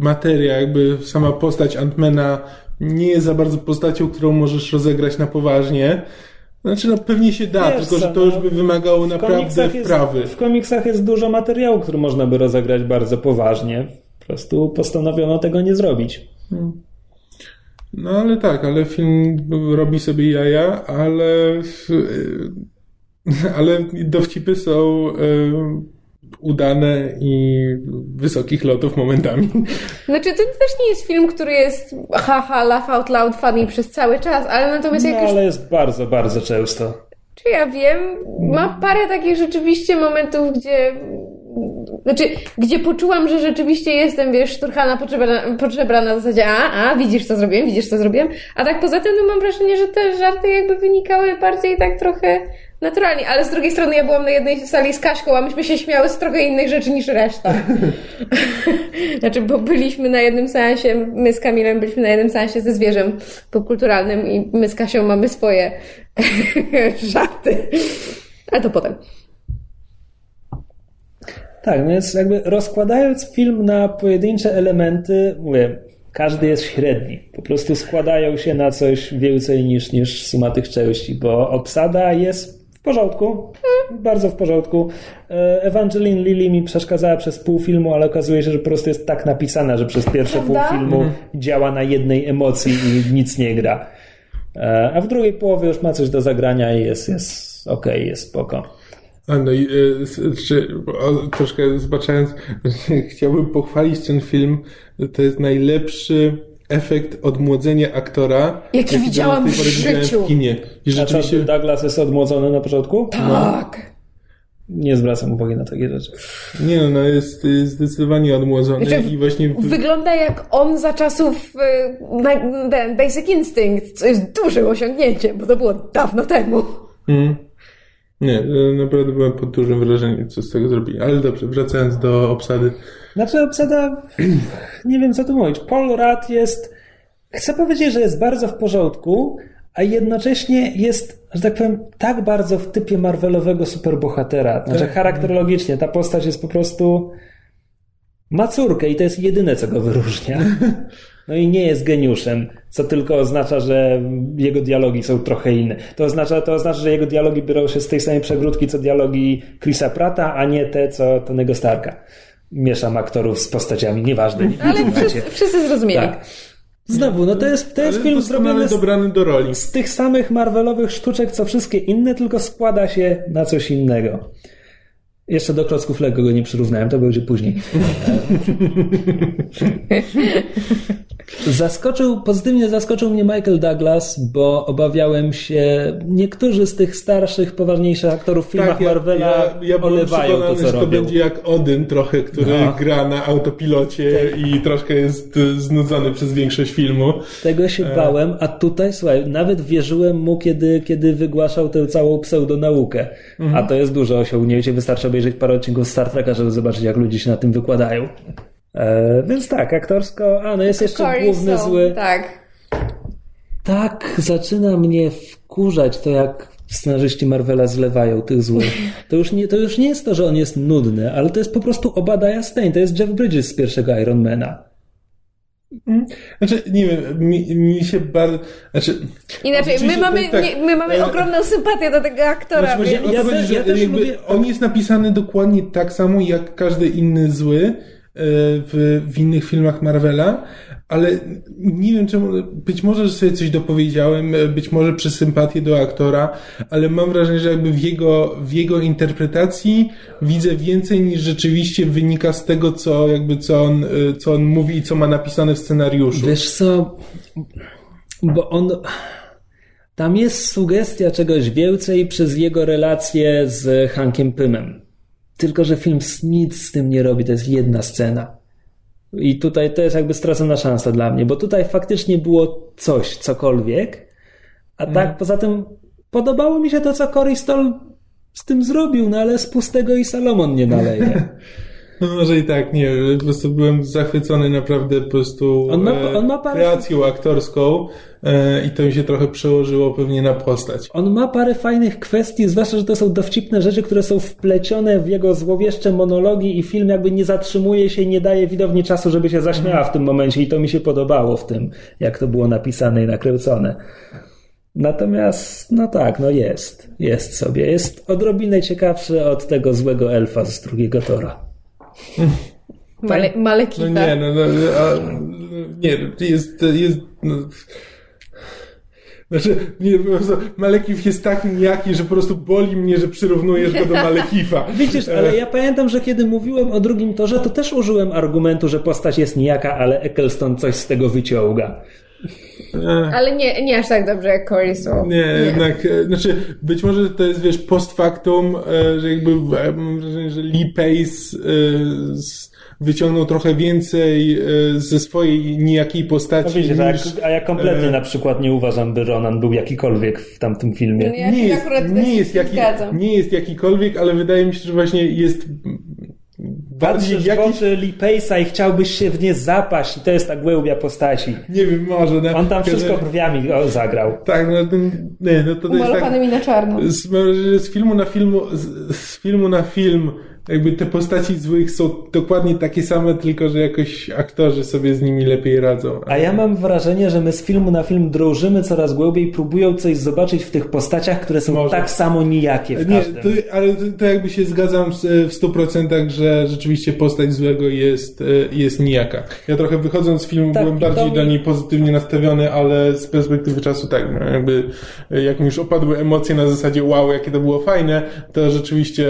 materia, jakby sama postać Ant-Mana nie jest za bardzo postacią, którą możesz rozegrać na poważnie. Znaczy, no pewnie się da, wiesz, tylko że to już by wymagało naprawdę wprawy. Jest, w komiksach jest dużo materiału, który można by rozegrać bardzo poważnie. Po prostu postanowiono tego nie zrobić. Hmm. No ale tak, ale film robi sobie jaja, ale, ale dowcipy są udane i wysokich lotów momentami. Znaczy to też nie jest film, który jest haha, laugh out loud, funny przez cały czas, ale natomiast no, jak już... ale jest bardzo, bardzo często. Czy ja wiem, ma parę takich rzeczywiście momentów, gdzie... Znaczy, gdzie poczułam, że rzeczywiście jestem, wiesz, szturchana, potrzebna, potrzebna na zasadzie a, a, widzisz co zrobiłem, widzisz co zrobiłem. A tak poza tym no mam wrażenie, że te żarty jakby wynikały bardziej tak trochę naturalnie. Ale z drugiej strony ja byłam na jednej sali z Kaśką, a myśmy się śmiały z trochę innych rzeczy niż reszta. Znaczy, bo byliśmy na jednym seansie, my z Kamilem byliśmy na jednym seansie ze Zwierzem Popkulturalnym i my z Kasią mamy swoje żarty. Ale to potem. Tak, no więc jakby rozkładając film na pojedyncze elementy, mówię, każdy jest średni. Po prostu składają się na coś więcej niż, niż suma tych części, bo obsada jest w porządku, bardzo w porządku. Evangeline Lilly mi przeszkadzała przez pół filmu, ale okazuje się, że po prostu jest tak napisana, że przez pierwsze pół filmu działa na jednej emocji i nic nie gra. A w drugiej połowie już ma coś do zagrania i jest, jest okej, okay, jest spoko. A no i czy, o, troszkę zbaczając, chciałbym pochwalić ten film. To jest najlepszy efekt odmłodzenia aktora, jaki, jaki widziałam w życiu. W kinie. I rzeczywiście... A co, Douglas jest odmłodzony na początku? Tak. No. Nie zwracam uwagi na takie rzeczy. Nie no, no jest, jest zdecydowanie odmłodzony. Znaczy, i właśnie... Wygląda jak on za czasów ten Basic Instinct, co jest dużym osiągnięciem, bo to było dawno temu. Hmm. Nie, naprawdę byłem pod dużym wrażeniem, co z tego zrobili. Ale dobrze, wracając do obsady. Znaczy obsada, nie wiem co tu mówić. Paul Rudd jest, chcę powiedzieć, że jest bardzo w porządku, a jednocześnie jest, że tak powiem, tak bardzo w typie marvelowego superbohatera. Znaczy charakterologicznie ta postać jest po prostu, ma córkę i to jest jedyne, co go wyróżnia. No i nie jest geniuszem, co tylko oznacza, że jego dialogi są trochę inne. To oznacza, to oznacza, że jego dialogi biorą się z tej samej przegródki, co dialogi Chrisa Pratta, a nie te, co Tony'ego Starka. Mieszam aktorów z postaciami, nieważne. Ale wszyscy, wszyscy zrozumieli. Tak. Znowu, no to jest, to jest film zrobiony dobrany do roli. Z, z tych samych marvelowych sztuczek, co wszystkie inne, tylko składa się na coś innego. Jeszcze do klocków Lego go nie przyrównałem, to będzie później. Zaskoczył, pozytywnie zaskoczył mnie Michael Douglas, bo obawiałem się, niektórzy z tych starszych, poważniejszych aktorów w filmach tak, ja, Marvela ja, ja olewają to, co że to robią. Będzie jak Odyn trochę, który no. gra na autopilocie tak. i troszkę jest znudzony przez większość filmu. Tego się e... bałem, a tutaj, słuchaj, nawet wierzyłem mu, kiedy, kiedy wygłaszał tę całą pseudonaukę. Mhm. A to jest duże osiągnięcie, wystarczy obejrzeć parę odcinków Star Treka, żeby zobaczyć, jak ludzie się na tym wykładają. E, więc tak, aktorsko... A, no jest jeszcze Corey główny Stone, zły. Tak. tak, zaczyna mnie wkurzać to, jak scenarzyści Marvela zlewają tych złych. To już, nie, to już nie jest to, że on jest nudny, ale to jest po prostu Obadiah Stane. To jest Jeff Bridges z pierwszego Ironmana. Znaczy, nie wiem, mi, mi się bardzo... Znaczy, Inaczej, my mamy, tak, nie, my mamy ale... ogromną sympatię do tego aktora. Znaczy, ja, ja, chodzi, ja też lubię... On jest napisany dokładnie tak samo, jak każdy inny zły, W, w innych filmach Marvela, ale nie wiem czemu, być może, że sobie coś dopowiedziałem, być może przez sympatię do aktora, ale mam wrażenie, że jakby w jego, w jego interpretacji widzę więcej niż rzeczywiście wynika z tego, co jakby, co on, co on mówi i co ma napisane w scenariuszu. Wiesz co, bo on... Tam jest sugestia czegoś więcej przez jego relacje z Hankiem Pymem. Tylko że film nic z tym nie robi, to jest jedna scena. I tutaj to jest jakby stracona szansa dla mnie, bo tutaj faktycznie było coś, cokolwiek, a tak hmm. poza tym podobało mi się to, co Corey Stoll z tym zrobił, no ale z pustego i Salomon nie naleje. No może i tak, nie po prostu byłem zachwycony naprawdę po prostu on ma, on ma parę... kreacją aktorską i to mi się trochę przełożyło pewnie na postać. On ma parę fajnych kwestii, zwłaszcza, że to są dowcipne rzeczy, które są wplecione w jego złowieszcze monologi i film jakby nie zatrzymuje się i nie daje widowni czasu, żeby się zaśmiała w tym momencie i to mi się podobało w tym, jak to było napisane i nakręcone. Natomiast, no tak, no jest. Jest sobie. Jest odrobinę ciekawszy od tego złego elfa z drugiego Tora. Male, Malekita. No nie, no, no a, nie, jest, jest no. Znaczy, nie, Malekif jest tak nijaki, że po prostu boli mnie, że przyrównujesz go do Malekifa. Widzisz, ale ja pamiętam, że kiedy mówiłem o drugim Torze, to też użyłem argumentu, że postać jest nijaka, ale Eccleston coś z tego wyciąga. Ale nie, nie aż tak dobrze jak Corey Stoll. Nie, jednak, znaczy, być może to jest, wiesz, post factum, że jakby, mam wrażenie, że Lee Pace wyciągnął trochę więcej ze swojej nijakiej postaci. Wiecie, niż... a, ja, a ja kompletnie na przykład nie uważam, by Ronan był jakikolwiek w tamtym filmie. No ja nie, jest, nie, jest jaki, nie jest jakikolwiek, ale wydaje mi się, że właśnie jest... Bardziej patrzysz jakiś... w oczy Lee Pace'a i chciałbyś się w nie zapaść i to jest ta głębia postaci. Nie wiem, może. No, on tam wszystko no, brwiami zagrał. Tak, no to, nie, no to, to jest tak... Umalowanymi na czarno. Z, z filmu na filmu, z, z filmu na film jakby te postaci złych są dokładnie takie same, tylko że jakoś aktorzy sobie z nimi lepiej radzą. A ja mam wrażenie, że my z filmu na film drążymy coraz głębiej, próbują coś zobaczyć w tych postaciach, które są Może. tak samo nijakie w każdym. Nie, to, ale to, to jakby się zgadzam w stu procentach, że rzeczywiście postać złego jest, jest nijaka. Ja trochę wychodząc z filmu tak, byłem bardziej mi... do niej pozytywnie nastawiony, ale z perspektywy czasu tak, no, jakby jak mi już opadły emocje na zasadzie wow, jakie to było fajne, to rzeczywiście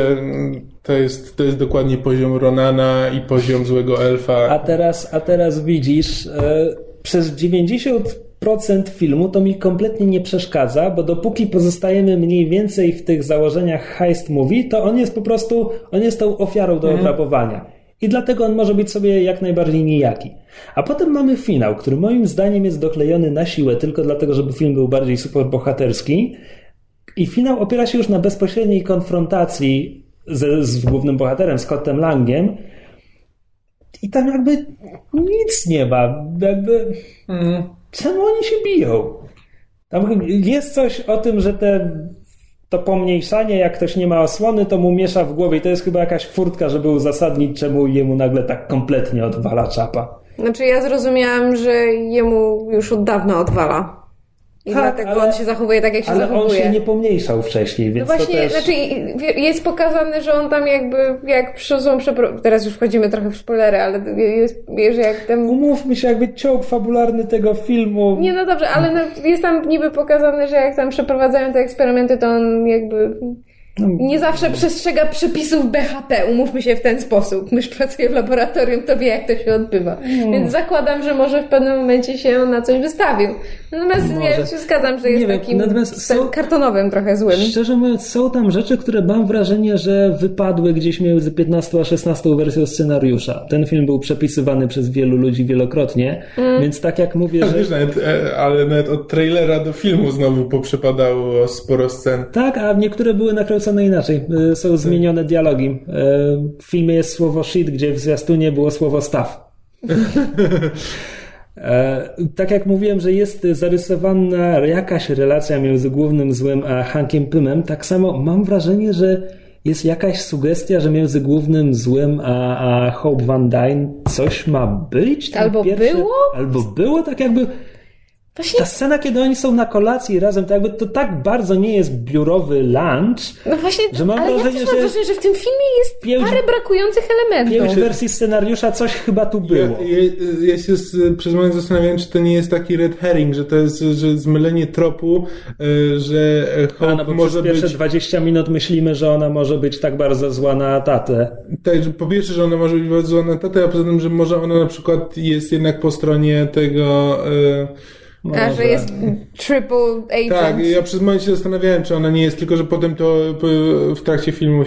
to jest, to jest dokładnie poziom Ronana i poziom złego elfa. A teraz, a teraz widzisz, e, przez dziewięćdziesiąt procent filmu to mi kompletnie nie przeszkadza, bo dopóki pozostajemy mniej więcej w tych założeniach heist movie, to on jest po prostu, on jest tą ofiarą do odrapowania. I dlatego on może być sobie jak najbardziej nijaki. A potem mamy finał, który moim zdaniem jest doklejony na siłę tylko dlatego, żeby film był bardziej superbohaterski. I finał opiera się już na bezpośredniej konfrontacji z, z głównym bohaterem, Scottem Langiem. I tam jakby nic nie ma. Jakby... Mm. Czemu oni się biją? Tam jest coś o tym, że te... to pomniejszanie, jak ktoś nie ma osłony, to mu miesza w głowie i to jest chyba jakaś furtka, żeby uzasadnić, czemu jemu nagle tak kompletnie odwala czapa. Znaczy ja zrozumiałam, że jemu już od dawna odwala. I ha, dlatego ale, on się zachowuje tak, jak się ale zachowuje. Ale on się nie pomniejszał wcześniej, więc no właśnie, to też... Znaczy jest pokazane, że on tam jakby, jak przyszłą przeprowadzkę... Teraz już wchodzimy trochę w spoilery, ale jest, wiesz, jak tam... Umówmy się, jakby ciąg fabularny tego filmu... Nie, no dobrze, ale no, jest tam niby pokazane, że jak tam przeprowadzają te eksperymenty, to on jakby... Nie zawsze przestrzega przepisów B H P, umówmy się w ten sposób. Mysz pracuje w laboratorium, to wie, jak to się odbywa. Mm. Więc zakładam, że może w pewnym momencie się na coś wystawił. Natomiast może. Ja się zgadzam, że jest wiem, takim są, kartonowym trochę złym. Szczerze mówiąc, są tam rzeczy, które mam wrażenie, że wypadły gdzieś między piętnastą a szesnastą wersją scenariusza. Ten film był przepisywany przez wielu ludzi wielokrotnie, mm. więc tak jak mówię, no, że... Wiesz, nawet, ale nawet od trailera do filmu znowu poprzepadało sporo scen. Tak, a niektóre były nakręcone no inaczej. Są zmienione dialogi. W filmie jest słowo shit, gdzie w zwiastunie było słowo staw. Tak jak mówiłem, że jest zarysowana jakaś relacja między głównym złym a Hankiem Pymem, tak samo mam wrażenie, że jest jakaś sugestia, że między głównym złym a, a Hope Van Dyne coś ma być. Ten albo pierwszy, było? Albo było, tak jakby... Właśnie... Ta scena, kiedy oni są na kolacji razem, to jakby to tak bardzo nie jest biurowy lunch, no właśnie, że mam ale wrażenie, ja też mam wrażenie, że... że w tym filmie jest pięć, parę brakujących elementów. W wersji scenariusza coś chyba tu było. Ja, ja, ja się z, przez moment zastanawiam, czy to nie jest taki red herring, że to jest że zmylenie tropu, że Hope A, no, bo może być... Pierwsze dwadzieścia minut myślimy, że ona może być tak bardzo zła na tatę. Tak, że po pierwsze, że ona może być bardzo zła na tatę, a poza tym, że może ona na przykład jest jednak po stronie tego... Yy... Może. A, że jest triple agent. Tak, ja przez moment się zastanawiałem, czy ona nie jest, tylko że potem to w trakcie filmu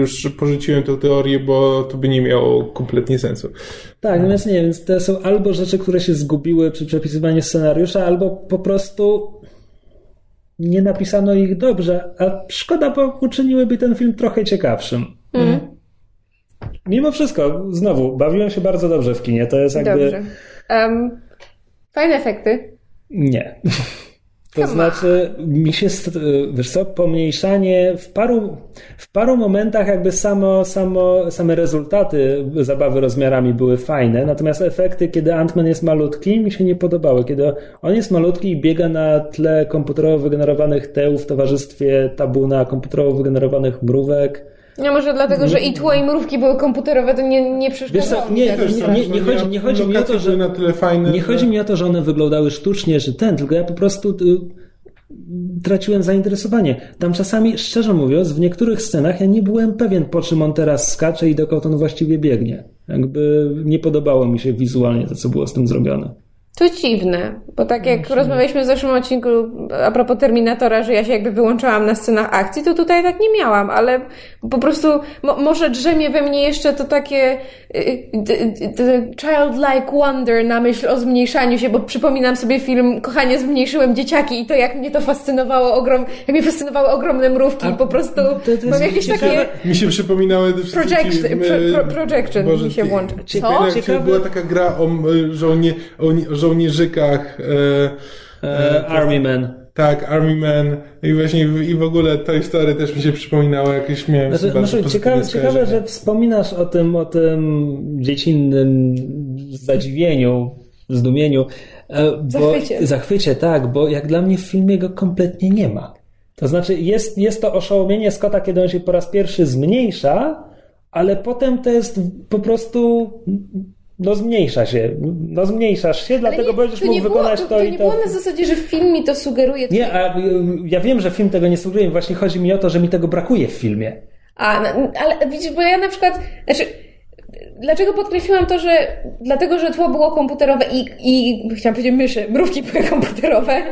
już porzuciłem tę teorię, bo to by nie miało kompletnie sensu. Tak, natomiast nie, więc to są albo rzeczy, które się zgubiły przy przepisywaniu scenariusza, albo po prostu nie napisano ich dobrze, a szkoda, bo uczyniłyby ten film trochę ciekawszym. Mhm. Mimo wszystko, znowu, bawiłem się bardzo dobrze w kinie, to jest jakby... Dobrze. Um, fajne efekty. Nie. To znaczy, mi się, wiesz co, pomniejszanie w paru, w paru momentach jakby samo, samo, same rezultaty zabawy rozmiarami były fajne, natomiast efekty, kiedy Ant-Man jest malutki, mi się nie podobały. Kiedy on jest malutki i biega na tle komputerowo wygenerowanych teł w towarzystwie tabuna komputerowo wygenerowanych mrówek. No może dlatego, że i tło, i mrówki były komputerowe, to nie, nie przeszkadzało. Nie, nie, nie, nie, chodzi, nie chodzi mi o to, że nie chodzi mi o to, że one wyglądały sztucznie, że ten, tylko ja po prostu traciłem zainteresowanie. Tam czasami, szczerze mówiąc, w niektórych scenach ja nie byłem pewien, po czym on teraz skacze i dokąd on właściwie biegnie. Jakby nie podobało mi się wizualnie to, co było z tym zrobione. To dziwne, bo tak jak Myślę. rozmawialiśmy w zeszłym odcinku a propos Terminatora, że ja się jakby wyłączałam na scenach akcji, to tutaj tak nie miałam, ale po prostu mo- może drzemie we mnie jeszcze to takie y- y- y- childlike wonder na myśl o zmniejszaniu się, bo przypominam sobie film Kochanie, zmniejszyłem dzieciaki i to jak mnie to fascynowało, ogrom, jak mnie fascynowały ogromne mrówki a, i po prostu to, to mam jakieś ciekawe, takie... Mi się przypominały... Projection, my, pro, projection Boże, mi się włączy. Co? Ciekawe. Była taka gra o żołnierzach, żołnierzykach e, e, Army Men. tak, Army Man i właśnie i w ogóle Toy Story też mi się przypominało, jakieś miałem... Znaczy, znaczy, ciekawe, ciekawe, że wspominasz o tym, o tym dziecinnym zadziwieniu, zdumieniu. Bo, zachwycie. Zachwycie, tak, bo jak dla mnie w filmie go kompletnie nie ma. To znaczy jest, jest to oszołomienie Scotta, kiedy on się po raz pierwszy zmniejsza, ale potem to jest po prostu... No zmniejsza się, no zmniejszasz się, ale dlatego nie, będziesz mógł było, wykonać to, to i to. To nie było na zasadzie, że film mi to sugeruje. Nie, to... a ja wiem, że film tego nie sugeruje, właśnie chodzi mi o to, że mi tego brakuje w filmie. A, no, ale widzisz, bo ja na przykład, znaczy, dlaczego podkreśliłam to, że dlatego, że tło było komputerowe i, i chciałam powiedzieć myszy, mrówki były komputerowe.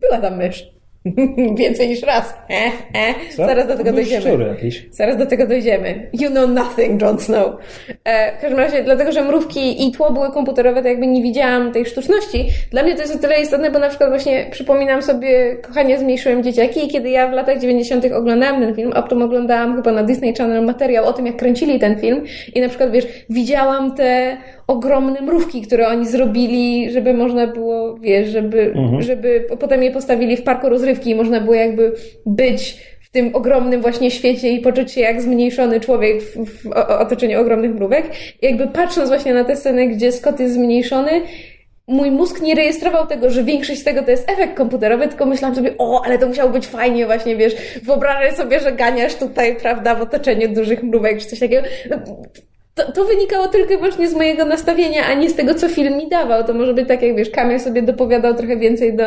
Była tam mysz. Więcej niż raz. E, e. Zaraz do tego dojdziemy. Zaraz do tego dojdziemy. You know nothing, Jon Snow. E, w każdym razie, dlatego, że mrówki i tło były komputerowe, to jakby nie widziałam tej sztuczności. Dla mnie to jest o tyle istotne, bo na przykład właśnie przypominam sobie Kochanie, zmniejszyłem dzieciaki i kiedy ja w latach dziewięćdziesiątych oglądałam ten film, a potem oglądałam chyba na Disney Channel materiał o tym, jak kręcili ten film i na przykład, wiesz, widziałam te ogromne mrówki, które oni zrobili, żeby można było, wiesz, żeby, mhm. żeby potem je postawili w parku rozrywki i można było jakby być w tym ogromnym właśnie świecie i poczuć się jak zmniejszony człowiek w, w otoczeniu ogromnych mrówek. I jakby patrząc właśnie na tę scenę, gdzie Scott jest zmniejszony, mój mózg nie rejestrował tego, że większość z tego to jest efekt komputerowy, tylko myślałam sobie, o, ale to musiało być fajnie właśnie, wiesz, wyobrażaj sobie, że ganiasz tutaj, prawda, w otoczeniu dużych mrówek czy coś takiego. To, to wynikało tylko właśnie z mojego nastawienia, a nie z tego, co film mi dawał. To może być tak, jak wiesz, Kamil sobie dopowiadał trochę więcej do,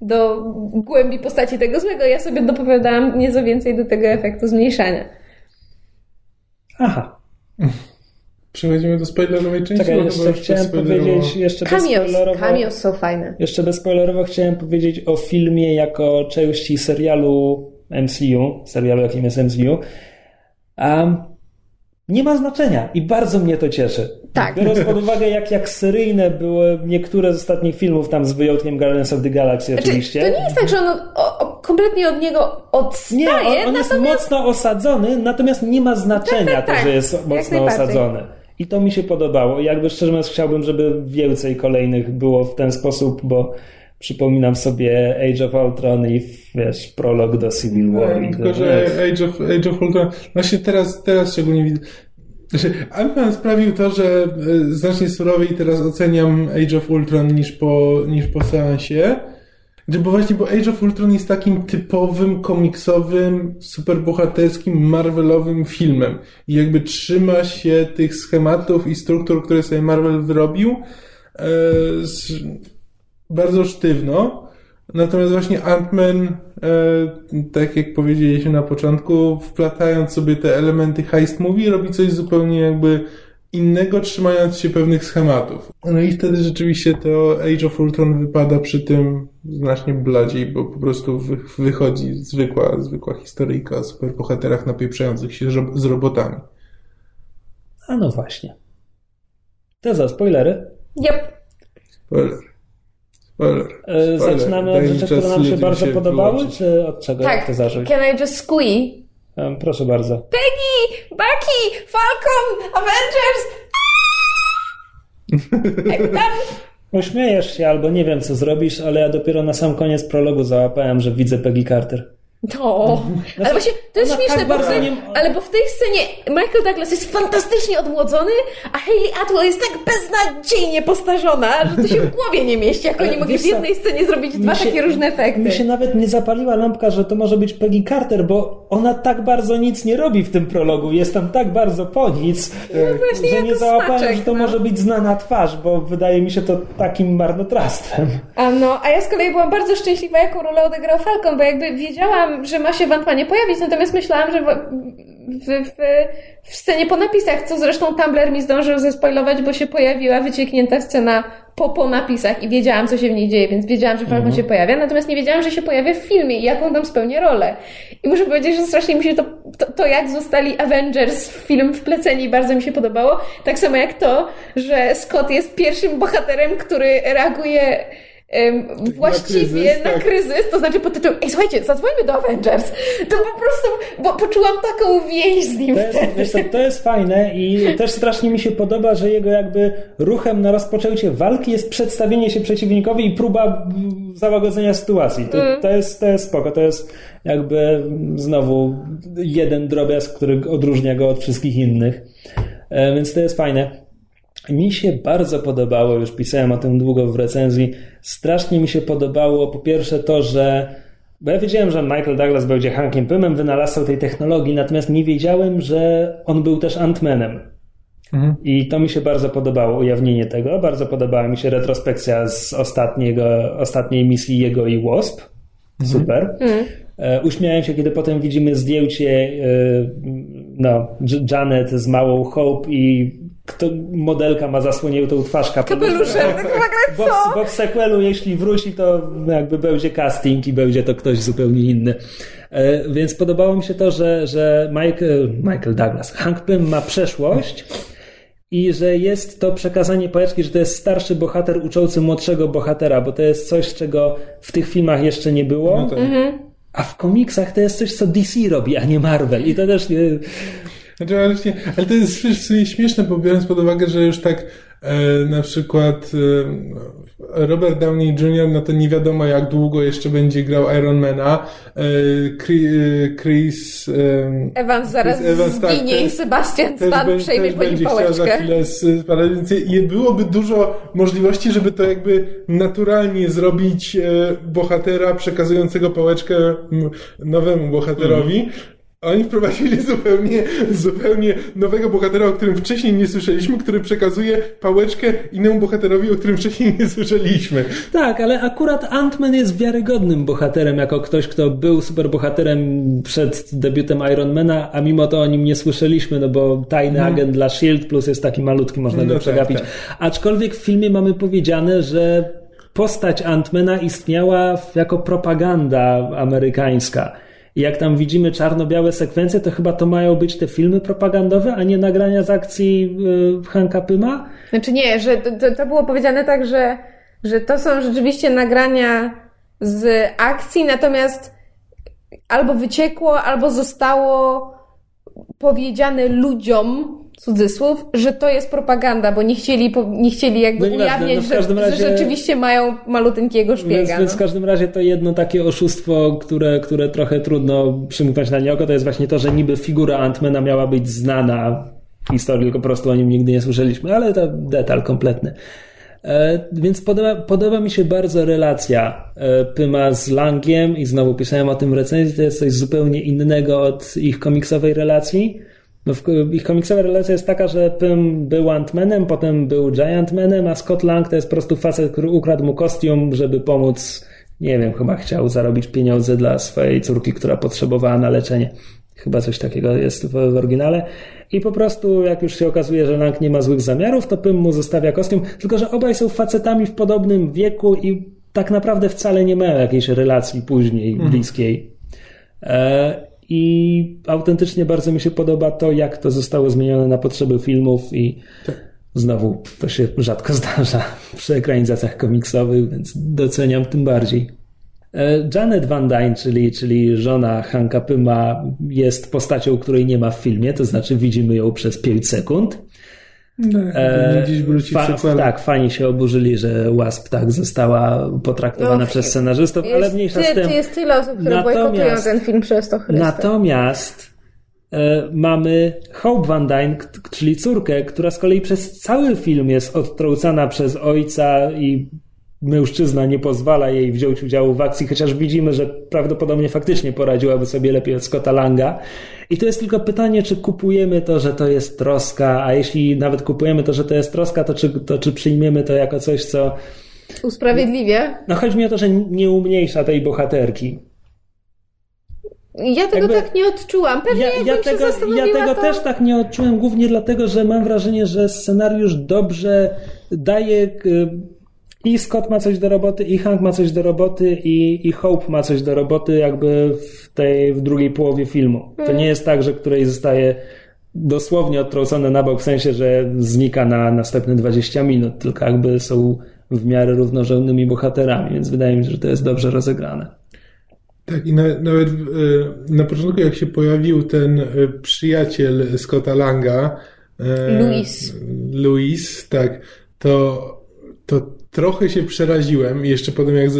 do głębi postaci tego złego, ja sobie dopowiadałam nieco więcej do tego efektu zmniejszania. Aha. Przechodzimy do spoilerowej części. Czekaj, jeszcze chciałem powiedzieć... Jeszcze cameos, cameos są fajne. Jeszcze bezspoilerowo chciałem powiedzieć o filmie jako części serialu M C U, serialu jakim jest M C U. Um, Nie ma znaczenia i bardzo mnie to cieszy. Tak. Biorąc pod uwagę, jak, jak seryjne były niektóre z ostatnich filmów, tam z wyjątkiem Guardians of the Galaxy oczywiście. Znaczy, to nie jest tak, że on o, o, kompletnie od niego odstaje. Nie, on, on natomiast... jest mocno osadzony, natomiast nie ma znaczenia tak, tak, tak. to, że jest mocno osadzony. I to mi się podobało. Jakby szczerze mówiąc chciałbym, żeby więcej kolejnych było w ten sposób, bo przypominam sobie Age of Ultron i wiesz, prolog do Civil War. No, tylko, że Age of, Age of Ultron... Właśnie teraz, teraz szczególnie widzę... Znaczy, Ant-Man sprawił to, że znacznie surowiej teraz oceniam Age of Ultron niż po, niż po seansie. Bo właśnie, bo Age of Ultron jest takim typowym, komiksowym, superbohaterskim, marvelowym filmem. I jakby trzyma się tych schematów i struktur, które sobie Marvel wyrobił. E, z, Bardzo sztywno, natomiast właśnie Ant-Man, e, tak jak powiedzieliśmy na początku, wplatając sobie te elementy heist movie, robi coś zupełnie jakby innego, trzymając się pewnych schematów. No i wtedy rzeczywiście to Age of Ultron wypada przy tym znacznie bladziej, bo po prostu wy, wychodzi zwykła, zwykła historyjka o superbohaterach napieprzających się z robotami. A no właśnie. To za spoilery? Yep. Spoiler. Spoiler. Spoiler. Zaczynamy od rzeczy, które nam się bardzo się podobały, wyłączyć. Czy od czego? Tak, to zacząć? Can I just squee? Um, proszę bardzo. Peggy! Bucky! Falcon! Avengers! Uśmiejesz się albo nie wiem, co zrobisz, ale ja dopiero na sam koniec prologu załapałem, że widzę Peggy Carter. No, ale właśnie to jest ona śmieszne, tak bardzo, nie... ale bo w tej scenie Michael Douglas jest fantastycznie odmłodzony, a Hayley Atwell jest tak beznadziejnie postarzona, że to się w głowie nie mieści, jak oni mogli w jednej scenie zrobić dwa się, takie różne efekty. Mi się nawet nie zapaliła lampka, że to może być Peggy Carter, bo ona tak bardzo nic nie robi w tym prologu, jest tam tak bardzo po nic, no właśnie, że ja nie załapałem, smaczek, że to no. może być znana twarz, bo wydaje mi się to takim marnotrawstwem. A no, a ja z kolei byłam bardzo szczęśliwa, jaką rolę odegrał Falcon, bo jakby wiedziałam, że ma się w Ant-Manie pojawić, natomiast myślałam, że w, w, w scenie po napisach, co zresztą Tumblr mi zdążył zespoilować, bo się pojawiła wycieknięta scena po, po napisach i wiedziałam, co się w niej dzieje, więc wiedziałam, że Falcon mm-hmm. się pojawia, natomiast nie wiedziałam, że się pojawia w filmie i jaką tam spełnię rolę. I muszę powiedzieć, że strasznie mi się to, to, to jak zostali Avengers w film wpleceni, bardzo mi się podobało. Tak samo jak to, że Scott jest pierwszym bohaterem, który reaguje Um, właściwie na kryzys, na kryzys tak. To znaczy pod tytułem, ej słuchajcie, zadzwońmy do Avengers, to po prostu bo poczułam taką więź z nim. To jest, wiesz co, to jest fajne i też strasznie mi się podoba, że jego jakby ruchem na rozpoczęcie walki jest przedstawienie się przeciwnikowi i próba załagodzenia sytuacji. To, mm. to, jest, to jest spoko, to jest jakby znowu jeden drobiazg, który odróżnia go od wszystkich innych, e, więc to jest fajne. Mi się bardzo podobało, już pisałem o tym długo w recenzji, strasznie mi się podobało po pierwsze to, że bo ja wiedziałem, że Michael Douglas będzie Hankiem Pymem, wynalazcą tej technologii, natomiast nie wiedziałem, że on był też Ant-Manem. Mhm. I to mi się bardzo podobało, ujawnienie tego. Bardzo podobała mi się retrospekcja z ostatniego, ostatniej misji jego i Wasp. Super. Mhm. Mhm. Uśmiałem się, kiedy potem widzimy zdjęcie no, Janet z małą Hope i kto, modelka ma zasłoniętą twarz kapeluszem. Bo, bo w sequelu, jeśli wróci, to jakby będzie casting i będzie to ktoś zupełnie inny. E, więc podobało mi się to, że, że Mike, Michael Douglas, Hank Pym ma przeszłość i że jest to przekazanie pajeczki, że to jest starszy bohater uczący młodszego bohatera, bo to jest coś, czego w tych filmach jeszcze nie było. No tak. Mhm. A w komiksach to jest coś, co D C robi, a nie Marvel. I to też... E, Znaczy, ale to jest w sumie śmieszne, bo biorąc pod uwagę, że już tak e, na przykład e, Robert Downey junior no to nie wiadomo jak długo jeszcze będzie grał Ironmana, e, Chris e, Evans zaraz Chris Evans, zginie tak, i Sebastian Stan przejmie po nim pałeczkę. I byłoby dużo możliwości, żeby to jakby naturalnie zrobić e, bohatera przekazującego pałeczkę nowemu bohaterowi. Mm. Oni wprowadzili zupełnie, zupełnie nowego bohatera, o którym wcześniej nie słyszeliśmy, który przekazuje pałeczkę innemu bohaterowi, o którym wcześniej nie słyszeliśmy. Tak, ale akurat Ant-Man jest wiarygodnym bohaterem, jako ktoś, kto był superbohaterem przed debiutem Ironmana, a mimo to o nim nie słyszeliśmy, no bo tajny hmm. agent dla S H I E L D plus jest taki malutki, można go no przegapić. Tak, tak. Aczkolwiek w filmie mamy powiedziane, że postać Ant-Mana istniała jako propaganda amerykańska. I jak tam widzimy czarno-białe sekwencje, to chyba to mają być te filmy propagandowe, a nie nagrania z akcji yy, Hanka Pyma? Znaczy nie, że to, to było powiedziane tak, że, że to są rzeczywiście nagrania z akcji, natomiast albo wyciekło, albo zostało powiedziane ludziom, cudzysłów, że to jest propaganda, bo nie chcieli, nie chcieli jakby no ujawniać, no że, razie, że rzeczywiście mają malutynkiego szpiega. Więc, no. więc w każdym razie to jedno takie oszustwo, które, które trochę trudno przymknąć na nie oko, to jest właśnie to, że niby figura Ant-Mana miała być znana w historii, tylko po prostu o nim nigdy nie słyszeliśmy, ale to detal kompletny. E, więc podoba, podoba mi się bardzo relacja e, Pyma z Langiem i znowu pisałem o tym w recenzji, to jest coś zupełnie innego od ich komiksowej relacji. No w, ich komiksowa relacja jest taka, że Pym był Ant-Manem, potem był Giant-Manem, a Scott Lang to jest po prostu facet, który ukradł mu kostium, żeby pomóc, nie wiem, chyba chciał zarobić pieniądze dla swojej córki, która potrzebowała na leczenie. Chyba coś takiego jest w, w oryginale. I po prostu, jak już się okazuje, że Lang nie ma złych zamiarów, to Pym mu zostawia kostium, tylko że obaj są facetami w podobnym wieku i tak naprawdę wcale nie mają jakiejś relacji później mhm. bliskiej. E- I autentycznie bardzo mi się podoba to, jak to zostało zmienione na potrzeby filmów i znowu to się rzadko zdarza przy ekranizacjach komiksowych, więc doceniam tym bardziej. Janet Van Dyne, czyli, czyli żona Hanka Pyma, jest postacią, której nie ma w filmie, to znaczy widzimy ją przez pięć sekund. Tak, e, gdzieś wróci fa- w tak, fani się oburzyli, że Wasp tak została potraktowana no, przez scenarzystów, jest, ale mniejsza z tym. Jest tyle osób, które bojkotują ten film przez to Chryste. Natomiast e, mamy Hope Van Dyne, k- czyli córkę, która z kolei przez cały film jest odtrącana przez ojca i mężczyzna nie pozwala jej wziąć udziału w akcji, chociaż widzimy, że prawdopodobnie faktycznie poradziłaby sobie lepiej od Scotta Langa. I to jest tylko pytanie, czy kupujemy to, że to jest troska, a jeśli nawet kupujemy to, że to jest troska, to czy, to czy przyjmiemy to jako coś, co... Usprawiedliwie? No chodzi mi o to, że nie umniejsza tej bohaterki. Ja tego jakby, tak nie odczułam. Pewnie ja, ja, tego, ja tego to... też tak nie odczułem, głównie dlatego, że mam wrażenie, że scenariusz dobrze daje... I Scott ma coś do roboty, i Hank ma coś do roboty, i, i Hope ma coś do roboty jakby w tej w drugiej połowie filmu. Hmm. To nie jest tak, że której zostaje dosłownie odtrącone na bok, w sensie, że znika na następne dwadzieścia minut, tylko jakby są w miarę równorzędnymi bohaterami, więc wydaje mi się, że to jest dobrze rozegrane. Tak, i na, nawet na początku, jak się pojawił ten przyjaciel Scotta Langa, Louis. Louis, tak, to, to trochę się przeraziłem, jeszcze potem jak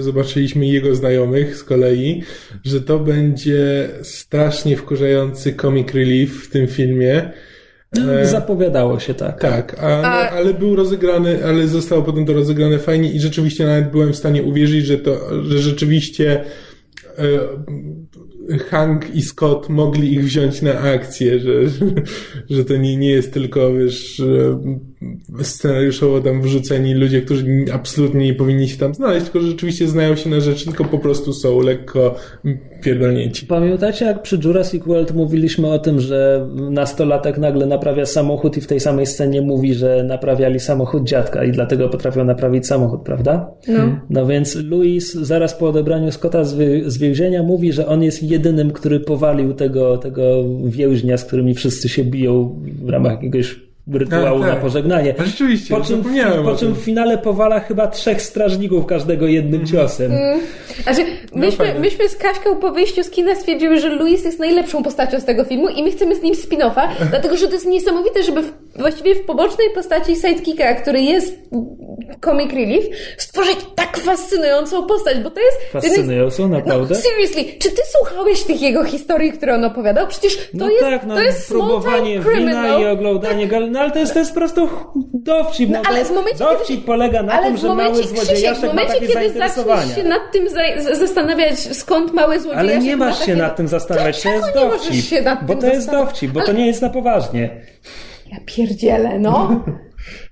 zobaczyliśmy jego znajomych z kolei, że to będzie strasznie wkurzający comic relief w tym filmie. Zapowiadało się tak. Tak, a, a... ale był rozegrany, ale zostało potem to rozegrane fajnie i rzeczywiście nawet byłem w stanie uwierzyć, że to, że rzeczywiście Hank i Scott mogli ich wziąć na akcję, że, że to nie, nie jest tylko, wiesz, scenariuszowo tam wrzuceni ludzie, którzy absolutnie nie powinni się tam znaleźć, tylko rzeczywiście znają się na rzeczy, tylko po prostu są lekko pierdolnięci. Pamiętacie, jak przy Jurassic World mówiliśmy o tym, że nastolatek nagle naprawia samochód i w tej samej scenie mówi, że naprawiali samochód dziadka i dlatego potrafią naprawić samochód, prawda? No. No więc Louis zaraz po odebraniu Scotta z, wy- z więzienia mówi, że on jest jedynym, który powalił tego, tego więźnia, z którymi wszyscy się biją w ramach jakiegoś rytuału, tak, na pożegnanie. Rzeczywiście, po czym, po czym w finale powala chyba trzech strażników, każdego jednym ciosem. Mm. Znaczy, myśmy, no myśmy z Kaśką po wyjściu z kina stwierdziły, że Louis jest najlepszą postacią z tego filmu i my chcemy z nim spin-offa, dlatego że to jest niesamowite, żeby w, właściwie w pobocznej postaci sidekicka, który jest comic relief, stworzyć tak fascynującą postać, bo to jest... Fascynującą, jest, naprawdę? No, seriously, czy ty słuchałeś tych jego historii, które on opowiadał? Przecież to no jest, tak, no, to jest próbowanie wina i oglądanie tak. gal... No, ale to jest, to jest po prostu dowcip. No, no, ale w momencie, dowcip kiedy, polega na tym, że mały złodziejaszek ma takie zainteresowania. W momencie, kiedy zaczniesz się nad tym za, zastanawiać, skąd mały złodziejaszek... Ale nie masz się takie... nad tym zastanawiać, to, to jest dowcip. Się nad tym bo to zastanawiać? Jest dowcip, bo ale... to nie jest na poważnie. Ja pierdzielę, no.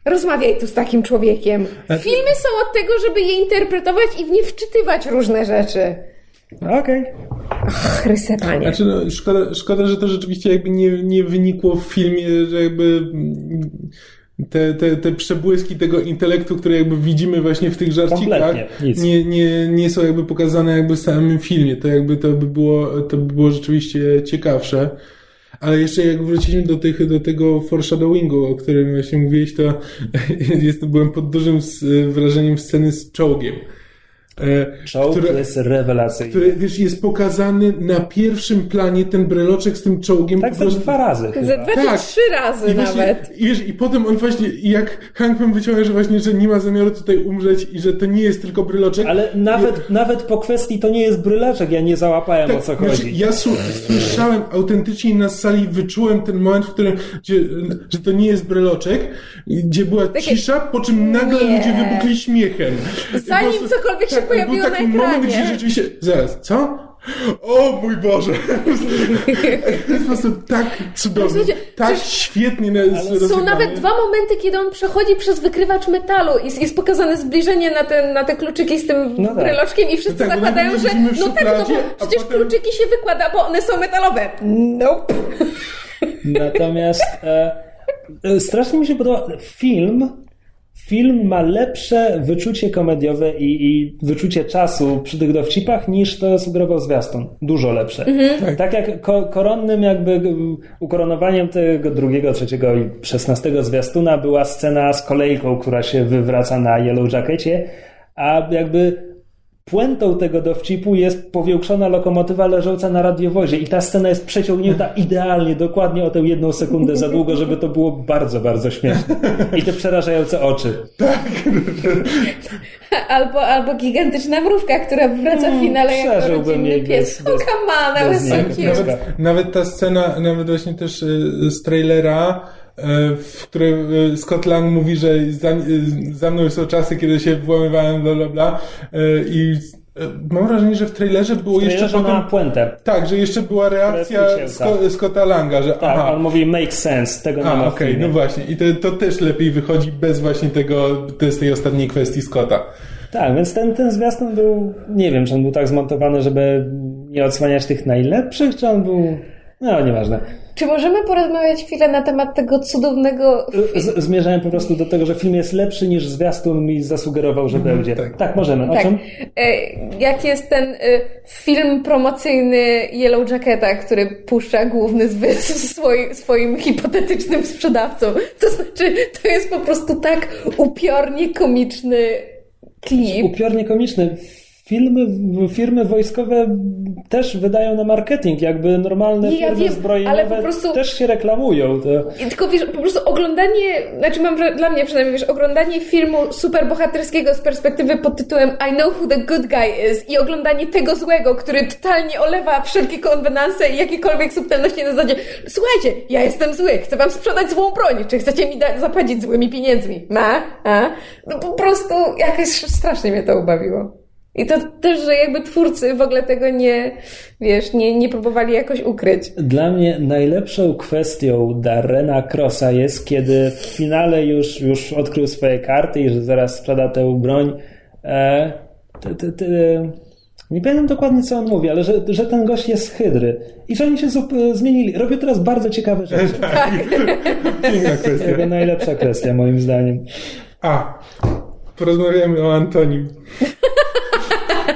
Rozmawiaj tu z takim człowiekiem. Filmy są od tego, żeby je interpretować i w nie wczytywać różne rzeczy. Okej. Okay. Znaczy, no, szkoda, szkoda, że to rzeczywiście jakby nie, nie wynikło w filmie, że jakby te, te, te przebłyski tego intelektu, które jakby widzimy właśnie w tych żarcikach, nie, nie, nie są jakby pokazane jakby w samym filmie. To jakby to by było, to by było rzeczywiście ciekawsze. Ale jeszcze jak wróciliśmy do tych, do tego foreshadowingu, o którym właśnie mówiłeś, to jest, byłem pod dużym wrażeniem sceny z czołgiem. Czołg który, to jest rewelacyjny. Który, wiesz, jest pokazany na pierwszym planie ten breloczek z tym czołgiem. Tak, prostu... za dwa razy. Chyba. Za dwa, tak. trzy razy I właśnie, nawet. I, wiesz, i potem on właśnie, jak Hank wam wyciąga, że właśnie, że nie ma zamiaru tutaj umrzeć i że to nie jest tylko bryloczek. Ale nawet, I... nawet po kwestii to nie jest bryloczek, ja nie załapałem, tak, o co chodzi. Znaczy, ja su- słyszałem autentycznie na sali, wyczułem ten moment, w którym, gdzie, że to nie jest bryloczek, gdzie była takie... cisza, po czym nagle nie. ludzie wybuchli śmiechem. Zanim prostu... cokolwiek się pojawiło był taki na ekranie. Moment, gdzie rzeczywiście... Zaraz, co? O mój Boże! To jest po prostu tak cudowne, tak świetnie rozegrane. Są nawet dwa momenty, kiedy on przechodzi przez wykrywacz metalu i jest pokazane zbliżenie na te, na te kluczyki z tym no tak. bryloczkiem i wszyscy no tak, zakładają, że no tak, no bo przecież potem... kluczyki się wykłada, bo one są metalowe. Nope. Natomiast e, strasznie mi się podoba film... Film ma lepsze wyczucie komediowe i, i wyczucie czasu przy tych dowcipach niż to sugerował zwiastun. Dużo lepsze. Mhm. Tak. tak jak ko- koronnym jakby ukoronowaniem tego drugiego, trzeciego i szesnastego zwiastuna była scena z kolejką, która się wywraca na Yellow Jackecie, a jakby puentą tego dowcipu jest powiększona lokomotywa leżąca na radiowozie i ta scena jest przeciągnięta idealnie, dokładnie o tę jedną sekundę za długo, żeby to było bardzo, bardzo śmieszne. I te przerażające oczy. Tak. Albo, albo gigantyczna mrówka, która wraca w finale hmm, jako rodzinny pies. O, come on, wysoki. Nawet, nawet ta scena, nawet właśnie też z trailera, w którym Scott Lang mówi, że za, za mną są czasy, kiedy się włamywałem, bla, bla, bla. I mam wrażenie, że w trailerze było w trailerze jeszcze... Potem, na puentę. Tak, że jeszcze była reakcja Sco- Scotta Langa, że tak, aha. on mówi make sense, tego nie ma w okej, okay, no właśnie. I to, to też lepiej wychodzi bez właśnie tego, z tej ostatniej kwestii Scotta. Tak, więc ten, ten zwiastun był... Nie wiem, czy on był tak zmontowany, żeby nie odsłaniać tych najlepszych, czy on był... No, nieważne. Czy możemy porozmawiać chwilę na temat tego cudownego filmu? Zmierzałem po prostu do tego, że film jest lepszy niż zwiastun mi zasugerował, że będzie. Tak, tak możemy. O tak. Czym? Jak jest ten film promocyjny Yellow Jacketa, który puszcza główny zwyz swoim, swoim hipotetycznym sprzedawcą. To znaczy, to jest po prostu tak upiornie komiczny klip. Upiornie komiczny. Filmy, firmy wojskowe też wydają na marketing, jakby normalne ja firmy wiem, zbrojeniowe prostu, też się reklamują. To... Tylko wiesz, po prostu oglądanie, znaczy mam, dla mnie przynajmniej, wiesz, oglądanie filmu superbohaterskiego z perspektywy pod tytułem I know who the good guy is i oglądanie tego złego, który totalnie olewa wszelkie konwenanse i jakiekolwiek subtelności na zasadzie, słuchajcie, ja jestem zły, chcę wam sprzedać złą broń, czy chcecie mi da- zapłacić złymi pieniędzmi? Ma? A? No po prostu jakoś strasznie mnie to ubawiło. I to też, że jakby twórcy w ogóle tego nie, wiesz, nie, nie próbowali jakoś ukryć. Dla mnie najlepszą kwestią Darrena Crossa jest, kiedy w finale już, już odkrył swoje karty i że zaraz sprzeda tę broń. E, ty, ty, ty, nie pamiętam dokładnie, co on mówi, ale że, że ten gość jest hydry. I że oni się zup- zmienili. Robią teraz bardzo ciekawe rzeczy. Tak. Jego najlepsza kwestia, moim zdaniem. A, porozmawiamy o Antonim.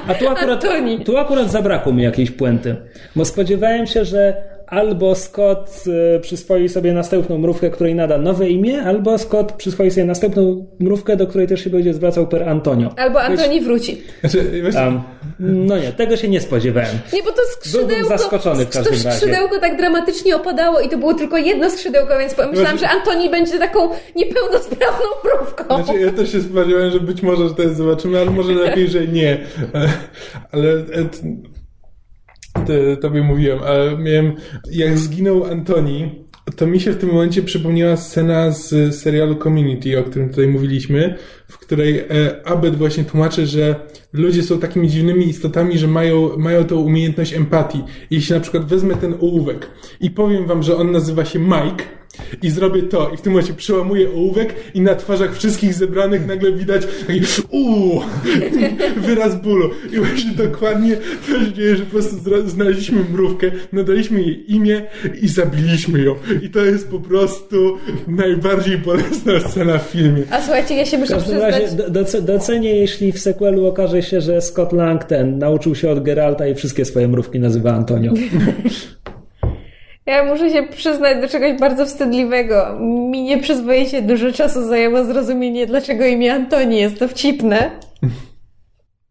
A tu akurat, tu akurat zabrakło mi jakiejś puenty, bo spodziewałem się, że albo Scott przyswoi sobie następną mrówkę, której nada nowe imię, albo Scott przyswoi sobie następną mrówkę, do której też się będzie zwracał per Antonio. Albo Antoni wróci. Um, no nie, tego się nie spodziewałem. Nie, bo to skrzydełko, zaskoczony w każdym razie. To skrzydełko tak dramatycznie opadało i to było tylko jedno skrzydełko, więc myślałam, że Antoni będzie taką niepełnosprawną mrówką. Znaczy, ja też się spodziewałem, że być może że to jest zobaczymy, ale może lepiej, że nie. Ale... Ty, tobie mówiłem, ale miałem, jak zginął Antoni, to mi się w tym momencie przypomniała scena z serialu Community, o którym tutaj mówiliśmy, w której Abed właśnie tłumaczy, że ludzie są takimi dziwnymi istotami, że mają, mają tą umiejętność empatii. Jeśli na przykład wezmę ten ołówek i powiem wam, że on nazywa się Mike i zrobię to i w tym momencie przełamuję ołówek i na twarzach wszystkich zebranych nagle widać taki uuu, wyraz bólu. I właśnie dokładnie to się dzieje, że po prostu znaleźliśmy mrówkę, nadaliśmy jej imię i zabiliśmy ją. I to jest po prostu najbardziej bolesna scena w filmie. A słuchajcie, ja się muszę przyznać... Docenię, jeśli w sequelu okaże się, że Scott Lang ten nauczył się od Geralta i wszystkie swoje mrówki nazywa Antonio. Ja muszę się przyznać do czegoś bardzo wstydliwego. Mi nieprzyzwoicie dużo czasu zajęło zrozumienie, dlaczego imię Antoni jest dowcipne.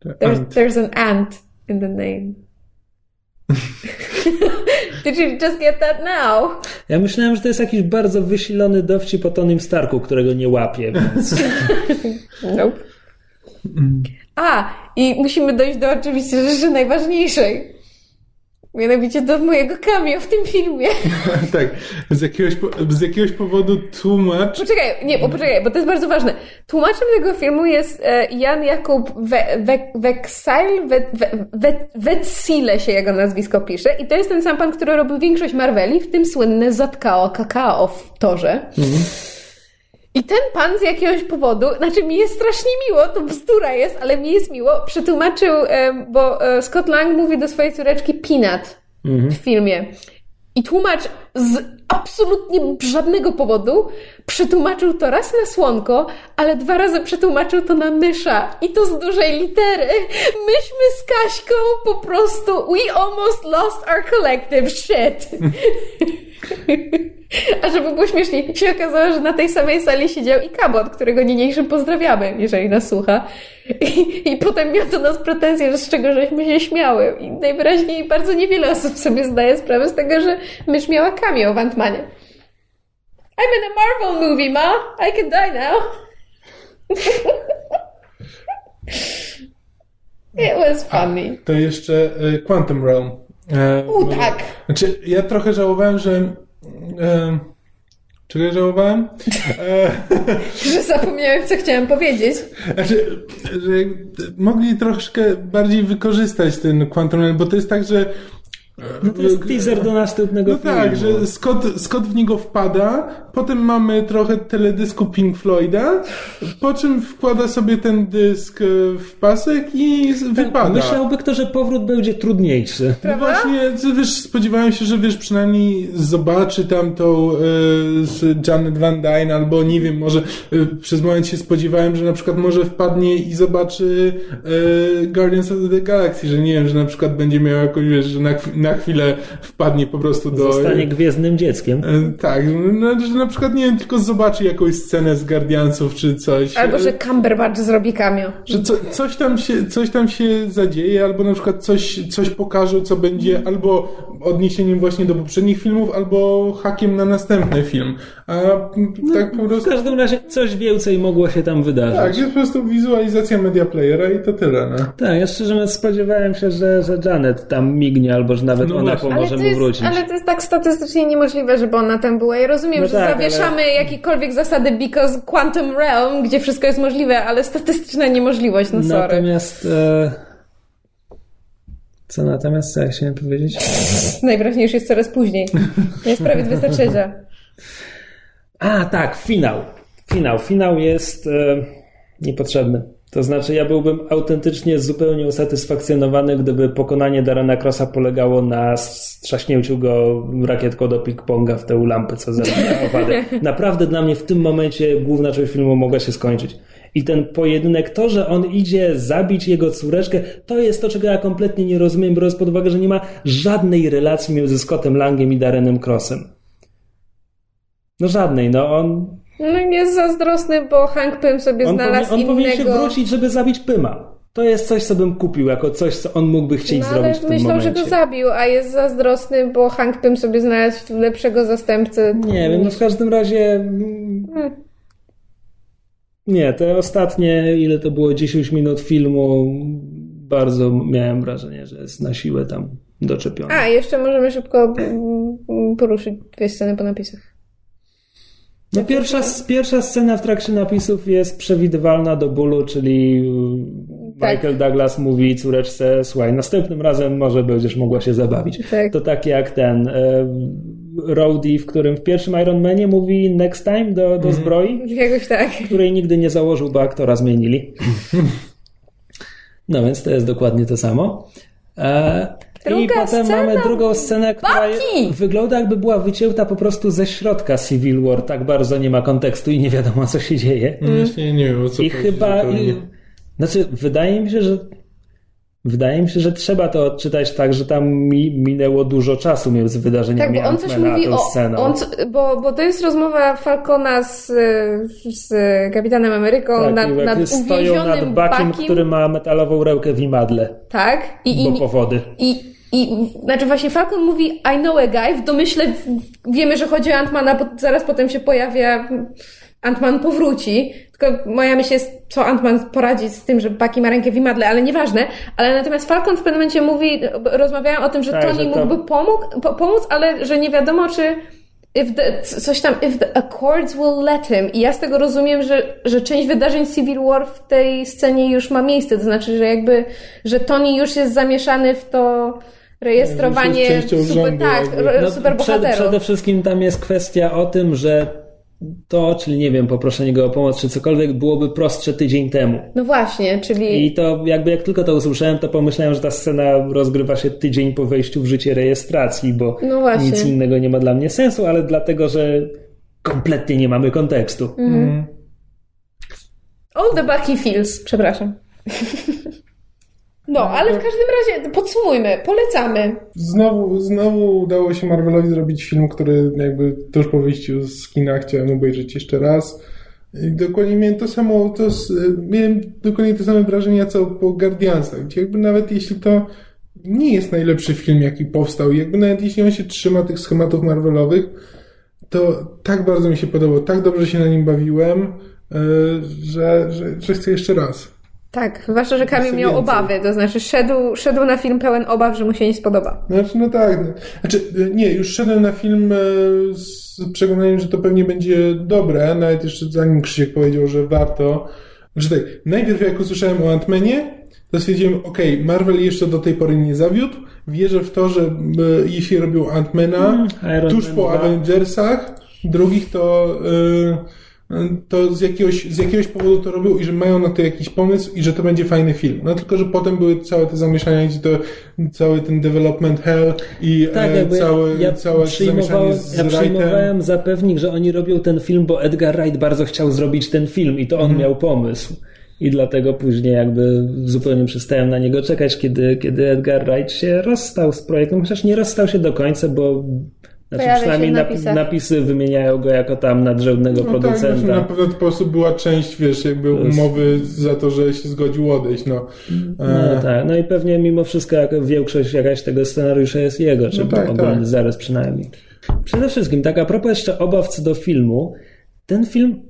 There's, there's an ant in the name. Did you just get that now? Ja myślałem, że to jest jakiś bardzo wysilony dowcip o Tonym Starku, którego nie łapię, więc... Nope. A, i musimy dojść do oczywiście rzeczy najważniejszej. Mianowicie do mojego cameo w tym filmie. Tak, z jakiegoś, po- z jakiegoś powodu tłumacz... Poczekaj, nie, bo poczekaj, bo to jest bardzo ważne. Tłumaczem tego filmu jest Jan Jakub Weksail, we- we- we- Wetsile się jego nazwisko pisze i to jest ten sam pan, który robił większość Marveli, w tym słynne Zatkao Kakao w Torze. Mhm. I ten pan z jakiegoś powodu, znaczy mi jest strasznie miło, to bzdura jest, ale mi jest miło, przetłumaczył, bo Scott Lang mówi do swojej córeczki Peanut mhm. w filmie. I tłumacz z absolutnie żadnego powodu przetłumaczył to raz na słonko, ale dwa razy przetłumaczył to na mysza. I to z dużej litery. Myśmy z Kaśką po prostu we almost lost our collective shit. A żeby było śmieszniej, się okazało, że na tej samej sali siedział i Kobart, którego niniejszym pozdrawiamy, jeżeli nas słucha. I, i potem miał do nas pretensje, że z czego żeśmy się śmiały. I najwyraźniej bardzo niewiele osób sobie zdaje sprawę z tego, że mysz miała cameo w Ant-Manie. I'm in a Marvel movie, ma! I can die now! It was funny. A, to jeszcze Quantum Realm. E, U, bo, tak! Znaczy, ja trochę żałowałem, że... E, czego żałowałem? E, że zapomniałem, co chciałem powiedzieć. Znaczy, że mogli troszkę bardziej wykorzystać ten Quantum Realm, bo to jest tak, że no to jest teaser do następnego no filmu. No tak, że Scott, Scott w niego wpada, Potem mamy trochę teledysku Pink Floyda, po czym wkłada sobie ten dysk w pasek i wypada. Myślałby kto, że powrót będzie trudniejszy. No właśnie, wiesz, spodziewałem się, że wiesz, przynajmniej zobaczy tam tą e, z Janet Van Dyne, albo nie wiem, może e, przez moment się spodziewałem, że na przykład może wpadnie i zobaczy e, Guardians of the Galaxy, że nie wiem, że na przykład będzie miał jakoś, wiesz, że na, na chwilę wpadnie po prostu do... Zostanie gwiezdnym dzieckiem. E, tak, no, że na przykład, nie wiem, tylko zobaczy jakąś scenę z Guardiansów czy coś. Albo, że Cumberbatch zrobi cameo. Że co, coś, tam się, coś tam się zadzieje, albo na przykład coś, coś pokaże, co będzie albo odniesieniem właśnie do poprzednich filmów, albo hakiem na następny film. A tak no, po prostu... W każdym razie coś więcej mogło się tam wydarzyć. Tak, jest po prostu wizualizacja media playera i to tyle. No. Tak, ja szczerze mówiąc spodziewałem się, że, że Janet tam mignie, albo że nawet no ona właśnie pomoże mu wrócić. Ale to jest tak statystycznie niemożliwe, żeby ona tam była. Ja rozumiem, no że tak, zawieszamy ale... jakiekolwiek zasady because quantum realm, gdzie wszystko jest możliwe, ale statystyczna niemożliwość, no sorry. Natomiast... E... Co natomiast, co ja chciałem powiedzieć? Najwyraźniej już jest coraz później. To jest prawie dwudziesta trzecia. A, tak, finał. Finał. Finał jest e, niepotrzebny. To znaczy, ja byłbym autentycznie zupełnie usatysfakcjonowany, gdyby pokonanie Darrena Crossa polegało na strzaśnięciu go rakietką do ping-ponga w tę lampę, co za opady. Naprawdę dla mnie w tym momencie główna część filmu mogła się skończyć. I ten pojedynek, to, że on idzie zabić jego córeczkę, to jest to, czego ja kompletnie nie rozumiem, biorąc pod uwagę, że nie ma żadnej relacji między Scottem Langiem i Darrenem Crossem. No żadnej, no on... No jest zazdrosny, bo Hank Pym sobie on znalazł powie, on innego... On powinien się wrócić, żeby zabić Pyma. To jest coś, co bym kupił, jako coś, co on mógłby chcieć no, zrobić w tym myślał, momencie. Ale myślał, że go zabił, a jest zazdrosny, bo Hank Pym sobie znalazł lepszego zastępcę. Nie wiem, no w każdym razie... Hmm. Nie, te ostatnie, ile to było, dziesięć minut filmu, bardzo miałem wrażenie, że jest na siłę tam doczepiony. A, jeszcze możemy szybko poruszyć dwie sceny po napisach. No pierwsza, pierwsza scena w trakcie napisów jest przewidywalna do bólu, czyli tak. Michael Douglas mówi córeczce, słuchaj, następnym razem może będziesz mogła się zabawić. Tak. To tak jak ten... Y- Rhodey, w którym w pierwszym Iron Manie mówi next time do, do zbroi, jakoś tak, której nigdy nie założył, bo aktora zmienili. No więc to jest dokładnie to samo. Eee, I potem scena. Mamy drugą scenę, która Bucky! Wygląda jakby była wycięta po prostu ze środka Civil War, tak bardzo nie ma kontekstu i nie wiadomo co się dzieje. Mm. Ja nie wiem, o co I chyba... I, znaczy, wydaje mi się, że Wydaje mi się, że trzeba to odczytać tak, że tam mi, minęło dużo czasu między wydarzeniami tak, bo on coś mówi o, sceną. On, bo, bo to jest rozmowa Falcona z, z Kapitanem Ameryką tak, nad, nad uwięzionym stoją nad Buckiem, Buckiem, który ma metalową rełkę w imadle. Tak. I, bo i, powody. I, I znaczy właśnie Falcon mówi I know a guy, w domyśle wiemy, że chodzi o Ant-Mana, bo zaraz potem się pojawia... Ant-Man powróci, tylko moja myśl jest, co Ant-Man poradzi z tym, że Bucky ma rękę w imadle, ale nieważne. Ale natomiast Falcon w pewnym momencie mówi, rozmawiałem o tym, że tak, Tony że to... mógłby pomógł, po, pomóc, ale że nie wiadomo, czy if the, coś tam, if the Accords will let him. I ja z tego rozumiem, że, że część wydarzeń Civil War w tej scenie już ma miejsce, to znaczy, że jakby, że Tony już jest zamieszany w to... rejestrowanie ja, super, rządu, tak, no, superbohaterów. Przed, przede wszystkim tam jest kwestia o tym, że to, czyli nie wiem, poproszenie go o pomoc czy cokolwiek, byłoby prostsze tydzień temu. No właśnie, czyli... I to jakby jak tylko to usłyszałem, to pomyślałem, że ta scena rozgrywa się tydzień po wejściu w życie rejestracji, bo no nic innego nie ma dla mnie sensu, ale dlatego, że kompletnie nie mamy kontekstu. Mhm. Mm. All the Bucky feels. Przepraszam. No, ale w każdym razie podsumujmy, polecamy. Znowu, znowu udało się Marvelowi zrobić film, który jakby tuż po wyjściu z kina chciałem obejrzeć jeszcze raz. I dokładnie miałem to samo, to, miałem dokładnie te same wrażenia co po Guardiansach, gdzie jakby nawet jeśli to nie jest najlepszy film, jaki powstał, jakby nawet jeśli on się trzyma tych schematów Marvelowych, to tak bardzo mi się podobał, tak dobrze się na nim bawiłem, że, że, że chcę jeszcze raz. Tak, zwłaszcza, że Kamil miał obawy, to znaczy szedł, szedł na film pełen obaw, że mu się nie spodoba. Znaczy, no tak. Znaczy, nie, już szedłem na film z przekonaniem, że to pewnie będzie dobre, nawet jeszcze zanim Krzysiek powiedział, że warto. Znaczy tak, najpierw jak usłyszałem o Ant-Manie, to stwierdziłem, okej, okay, Marvel jeszcze do tej pory nie zawiódł, wierzę w to, że jeśli robił Ant-Mana, mm, tuż po Avengersach, drugich to, to z jakiegoś, z jakiegoś powodu to robią i że mają na to jakiś pomysł i że to będzie fajny film. No tylko, że potem były całe te zamieszania, gdzie to cały ten development hell i tak, całe, ja całe zamieszanie z Ja przyjmowałem Wrightem. Zapewnik, że oni robią ten film, bo Edgar Wright bardzo chciał zrobić ten film i to on hmm. miał pomysł. I dlatego później jakby zupełnie przestałem na niego czekać, kiedy, kiedy Edgar Wright się rozstał z projektem. Chociaż nie rozstał się do końca, bo znaczy przynajmniej napisy. napisy wymieniają go jako tam nadrzędnego no producenta. Tak, na pewno to po prostu była część, wiesz, jakby umowy za to, że się zgodził odejść. No, no tak, no i pewnie mimo wszystko większość jakaś tego scenariusza jest jego, czy no tak, oglądać tak. zaraz przynajmniej. Przede wszystkim, tak a propos jeszcze obaw co do filmu, ten film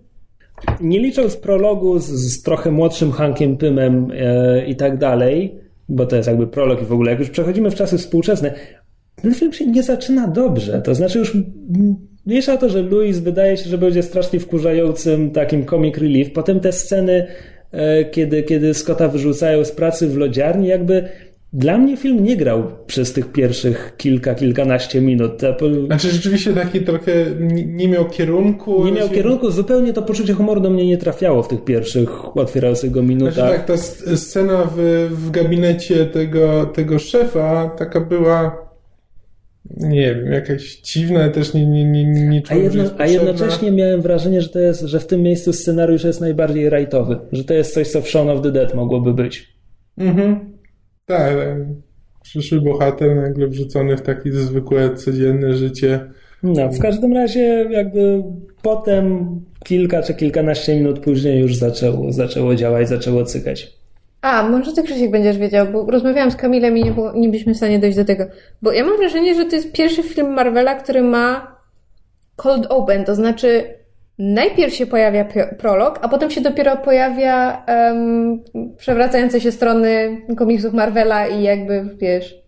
nie licząc prologu z, z trochę młodszym Hankiem Pymem e, i tak dalej, bo to jest jakby prolog i w ogóle jak już przechodzimy w czasy współczesne, ten film się nie zaczyna dobrze. To znaczy już mniejsza o to, że Louis wydaje się, że będzie strasznie wkurzającym takim comic relief. Potem te sceny, e, kiedy, kiedy Scotta wyrzucają z pracy w lodziarni, jakby dla mnie film nie grał przez tych pierwszych kilka, kilkanaście minut. Znaczy rzeczywiście taki trochę nie miał kierunku. Nie miał kierunku, zupełnie to poczucie humoru do mnie nie trafiało w tych pierwszych otwierających go minutach. Znaczy tak, ta scena w, w gabinecie tego, tego szefa taka była nie wiem, jakaś dziwna, ale też nie, nie, nie, nie czułem, a, jedno, a jednocześnie miałem wrażenie, że to jest, że w tym miejscu scenariusz jest najbardziej rajtowy, że to jest coś, co w Shaun of the Dead mogłoby być. Mhm. Tak, przyszły bohater nagle wrzucony w takie zwykłe, codzienne życie. No, w każdym razie jakby potem kilka czy kilkanaście minut później już zaczęło, zaczęło działać, zaczęło cykać. A, może ty, Krzysiek, będziesz wiedział, bo rozmawiałam z Kamilem i nie, było, nie byliśmy w stanie dojść do tego. Bo ja mam wrażenie, że to jest pierwszy film Marvela, który ma cold open, to znaczy najpierw się pojawia prolog, a potem się dopiero pojawia um, przewracające się strony komiksów Marvela i jakby, wiesz,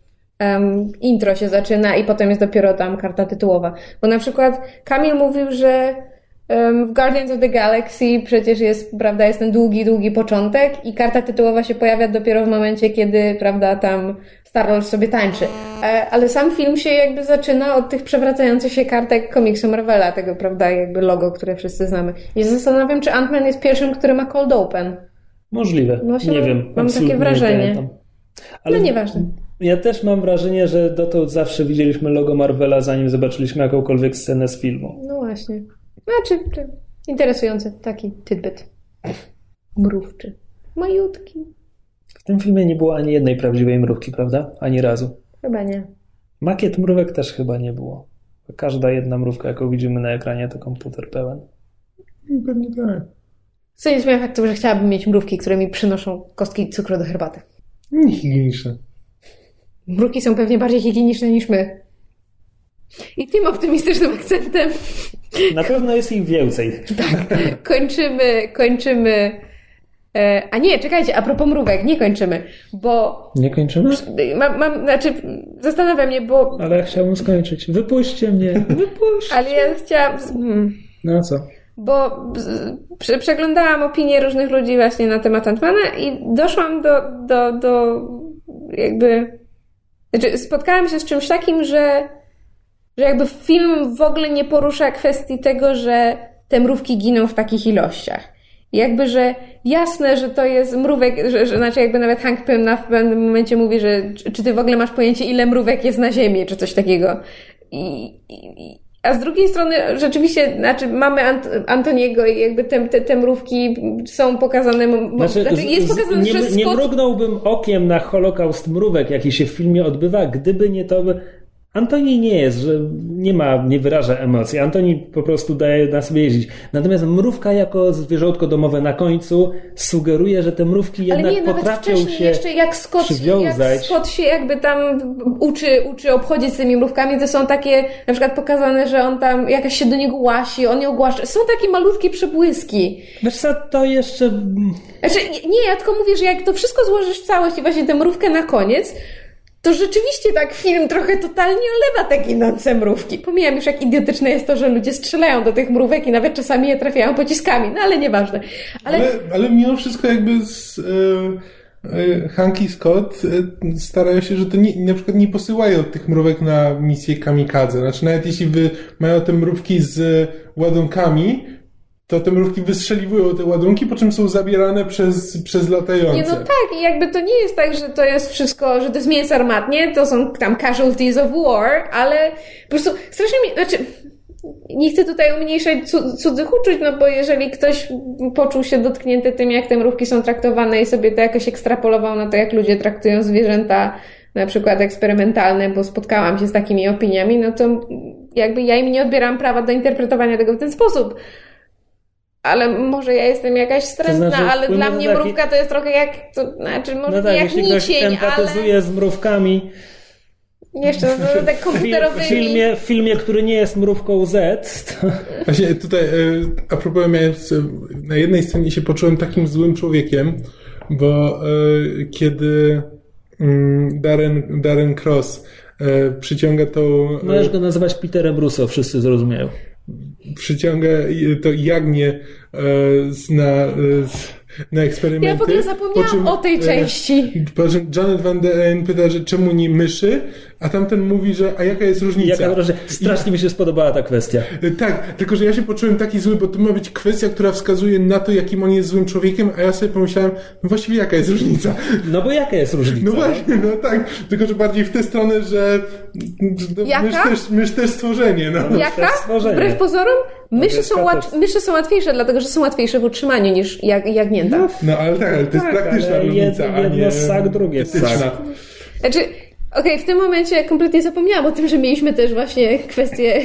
um, intro się zaczyna i potem jest dopiero tam karta tytułowa. Bo na przykład Kamil mówił, że um, w Guardians of the Galaxy przecież jest, prawda, jest ten długi, długi początek i karta tytułowa się pojawia dopiero w momencie, kiedy, prawda, tam Star-Lord sobie tańczy. Ale sam film się jakby zaczyna od tych przewracających się kartek komiksu Marvela, tego, prawda, jakby logo, które wszyscy znamy. I zastanawiam, czy Ant-Man jest pierwszym, który ma cold open. Możliwe. No nie mam, wiem. Mam takie wrażenie. Nie Ale no nieważne. Ja też mam wrażenie, że dotąd zawsze widzieliśmy logo Marvela, zanim zobaczyliśmy jakąkolwiek scenę z filmu. No właśnie. Znaczy, czy interesujący taki tidbit. Mrówczy. Majutki. W tym filmie nie było ani jednej prawdziwej mrówki, prawda? Ani razu. Chyba nie. Makiet mrówek też chyba nie było. Każda jedna mrówka, jaką widzimy na ekranie, to komputer pełen. Pewnie tak. Co nie zmienia faktu, że chciałabym mieć mrówki, które mi przynoszą kostki cukru do herbaty. Niehigieniczne. Mrówki są pewnie bardziej higieniczne niż my. I tym optymistycznym akcentem. Na pewno jest ich więcej. Tak. Kończymy, kończymy... A nie, czekajcie, a propos mrówek, nie kończymy, bo... Nie kończymy? Mam, mam, znaczy, zastanawiam się, bo... Ale ja chciałbym skończyć. Wypuśćcie mnie. Wypuśćcie. Ale ja chciałam... Hmm. No co? Bo przeglądałam opinie różnych ludzi właśnie na temat Ant-Mana i doszłam do, do, do jakby... Znaczy, spotkałam się z czymś takim, że, że jakby film w ogóle nie porusza kwestii tego, że te mrówki giną w takich ilościach. Jakby, że jasne, że to jest mrówek, że, że znaczy jakby nawet Hank Pym na w pewnym momencie mówi, że czy, czy ty w ogóle masz pojęcie, ile mrówek jest na ziemi, czy coś takiego. I, i, a z drugiej strony rzeczywiście, znaczy mamy Ant, Antoniego i jakby te, te, te mrówki są pokazane, znaczy, znaczy jest pokazane, nie, że Scott... Nie mrugnąłbym okiem na holokaust mrówek, jaki się w filmie odbywa, gdyby nie to... Antoni nie jest, że nie ma, nie wyraża emocji. Antoni po prostu daje na sobie jeździć. Natomiast mrówka jako zwierzątko domowe na końcu sugeruje, że te mrówki jednak ale nie, potrafią nawet wcześniej się jeszcze jak Scott, przywiązać. Jak Scott się jakby tam uczy, uczy obchodzić z tymi mrówkami, to są takie na przykład pokazane, że on tam jakaś się do niego łasi, on ją głaszcze. Są takie malutkie przebłyski. Wiesz co, to jeszcze... Znaczy, nie, ja tylko mówię, że jak to wszystko złożysz w całość i właśnie tę mrówkę na koniec, to rzeczywiście tak film trochę totalnie olewa te ginące mrówki. Pomijam już, jak idiotyczne jest to, że ludzie strzelają do tych mrówek i nawet czasami je trafiają pociskami, no ale nieważne. Ale, ale, ale mimo wszystko jakby z, Hank i Scott starają się, że to nie, na przykład nie posyłają tych mrówek na misję kamikadze. Znaczy nawet jeśli wy mają te mrówki z ładunkami, to te mrówki wystrzeliwują te ładunki, po czym są zabierane przez, przez latające. Nie, no tak, i jakby to nie jest tak, że to jest wszystko, że to jest mięs armatnie, to są tam casualties of war, ale po prostu strasznie mi... Znaczy... Nie chcę tutaj umniejszać cudzych uczuć, no bo jeżeli ktoś poczuł się dotknięty tym, jak te mrówki są traktowane i sobie to jakoś ekstrapolował na to, jak ludzie traktują zwierzęta, na przykład eksperymentalne, bo spotkałam się z takimi opiniami, no to jakby ja im nie odbieram prawa do interpretowania tego w ten sposób. Ale może ja jestem jakaś wstrętna, to znaczy, ale dla mnie taki... mrówka to jest trochę jak, to znaczy może no tak, jak nicień, ale... jeśli ktoś empatyzuje z mrówkami... Jeszcze no, tak komputerowymi. W filmie, w filmie, który nie jest mrówką Z. To... Właśnie tutaj, a propos, na jednej scenie się poczułem takim złym człowiekiem, bo kiedy Darren, Darren Cross przyciąga tą... Możesz go nazywać Peterem Russo, wszyscy zrozumieją. Przyciąga to jagnię na... na eksperymenty. Ja w ogóle zapomniałam czym, o tej części. Po czym Janet Van Den pyta, że czemu nie myszy, a tamten mówi, że a jaka jest różnica. Jaka, strasznie I... mi się spodobała ta kwestia. Tak, tylko że ja się poczułem taki zły, bo to ma być kwestia, która wskazuje na to, jakim on jest złym człowiekiem, a ja sobie pomyślałem, no właściwie jaka jest różnica. No bo jaka jest różnica? No właśnie, no tak, tylko że bardziej w tę stronę, że mysz też, mysz też stworzenie. No. Jaka? Wbrew pozorom? Myszy są, łat... myszy są łatwiejsze, dlatego że są łatwiejsze w utrzymaniu niż jag- jagnięta. No, no ale tak, ale to jest tak, praktyczna różnica, a nie ssak, drugie ssak. Znaczy, okej, okay, w tym momencie kompletnie zapomniałam o tym, że mieliśmy też właśnie kwestię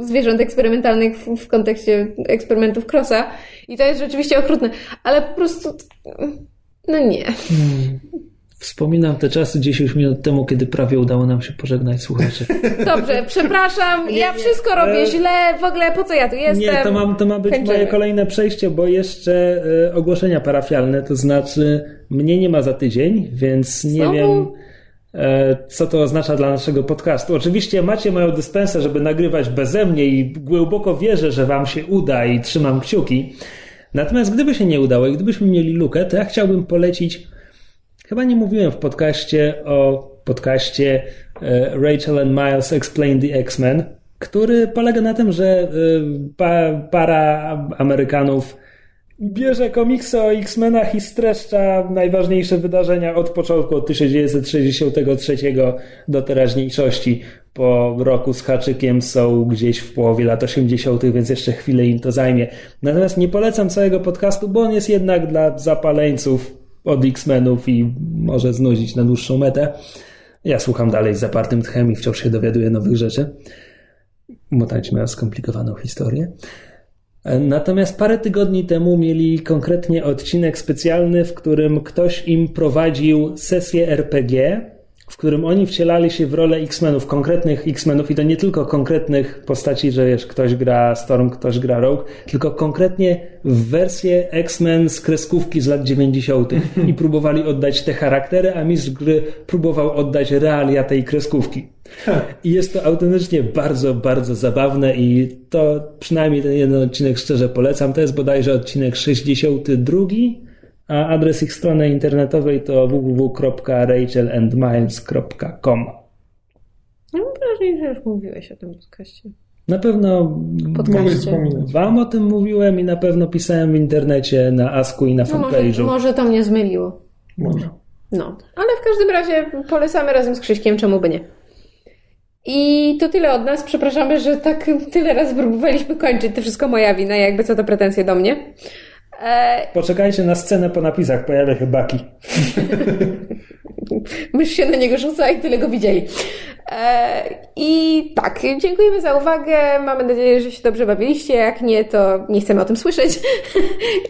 zwierząt eksperymentalnych w, w kontekście eksperymentów Crossa i to jest rzeczywiście okrutne, ale po prostu no nie. Hmm. Wspominam te czasy dziesięć minut temu, kiedy prawie udało nam się pożegnać słuchaczy. Dobrze, przepraszam, ja wszystko robię źle, w ogóle po co ja tu jestem? Nie, to, mam, to ma być Chęczymy. Moje kolejne przejście, bo jeszcze y, ogłoszenia parafialne, to znaczy mnie nie ma za tydzień, więc nie Znowu? wiem... co to oznacza dla naszego podcastu. Oczywiście macie moją dyspensę, żeby nagrywać beze mnie i głęboko wierzę, że wam się uda i trzymam kciuki. Natomiast gdyby się nie udało i gdybyśmy mieli lukę, to ja chciałbym polecić, chyba nie mówiłem w podcaście o podcaście Rachel and Miles Explain the X-Men, który polega na tym, że para Amerykanów bierze komiksy o X-Menach i streszcza najważniejsze wydarzenia od początku, od tysiąc dziewięćset sześćdziesiątego trzeciego do teraźniejszości. Po roku z haczykiem są gdzieś w połowie lat osiemdziesiątych, więc jeszcze chwilę im to zajmie. Natomiast nie polecam całego podcastu, bo on jest jednak dla zapaleńców od X-Menów i może znudzić na dłuższą metę. Ja słucham dalej z zapartym tchem i wciąż się dowiaduję nowych rzeczy. Mutanci mają skomplikowaną historię. Natomiast parę tygodni temu mieli konkretnie odcinek specjalny, w którym ktoś im prowadził sesję R P G, w którym oni wcielali się w rolę X-Menów, konkretnych X-Menów i to nie tylko konkretnych postaci, że wiesz, ktoś gra Storm, ktoś gra Rogue, tylko konkretnie w wersję X-Men z kreskówki z lat dziewięćdziesiątych i próbowali oddać te charaktery, a mistrz gry próbował oddać realia tej kreskówki. I jest to autentycznie bardzo, bardzo zabawne i to przynajmniej ten jeden odcinek szczerze polecam. To jest bodajże odcinek sześćdziesiąty drugi, a adres ich strony internetowej to w w w kropka rachel and miles kropka com. Mam wrażenie, że już mówiłeś o tym podcaście. Na pewno wam o tym mówiłem i na pewno pisałem w internecie na Asku i na fanpage'u. No może, może to mnie zmyliło. Może. No, ale w każdym razie polecamy razem z Krzyśkiem, czemu by nie. I to tyle od nas. Przepraszamy, że tak tyle razy próbowaliśmy kończyć. To wszystko moja wina. Jakby co, to pretensje do mnie. E... Poczekajcie na scenę po napisach. Pojawia się Baki. Mysz się na niego rzuca i tyle go widzieli. E... I tak. Dziękujemy za uwagę. Mamy nadzieję, że się dobrze bawiliście. Jak nie, to nie chcemy o tym słyszeć.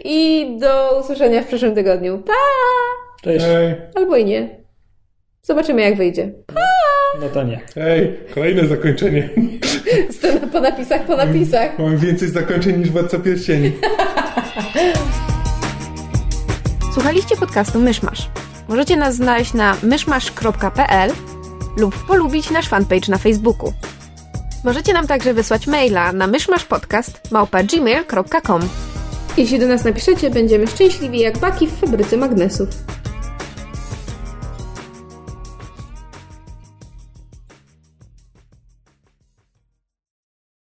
I do usłyszenia w przyszłym tygodniu. Pa! Cześć. Hej. Albo i nie. Zobaczymy, jak wyjdzie. Pa! No to nie. Ej, kolejne zakończenie. Scena po napisach, po napisach. Mam więcej zakończeń niż Władca Pierścieni. Słuchaliście podcastu Myszmasz. Możecie nas znaleźć na myszmasz kropka p l lub polubić nasz fanpage na Facebooku. Możecie nam także wysłać maila na myszmaszpodcast małpa gmail kropka com. Jeśli do nas napiszecie, będziemy szczęśliwi jak baki w fabryce magnesów.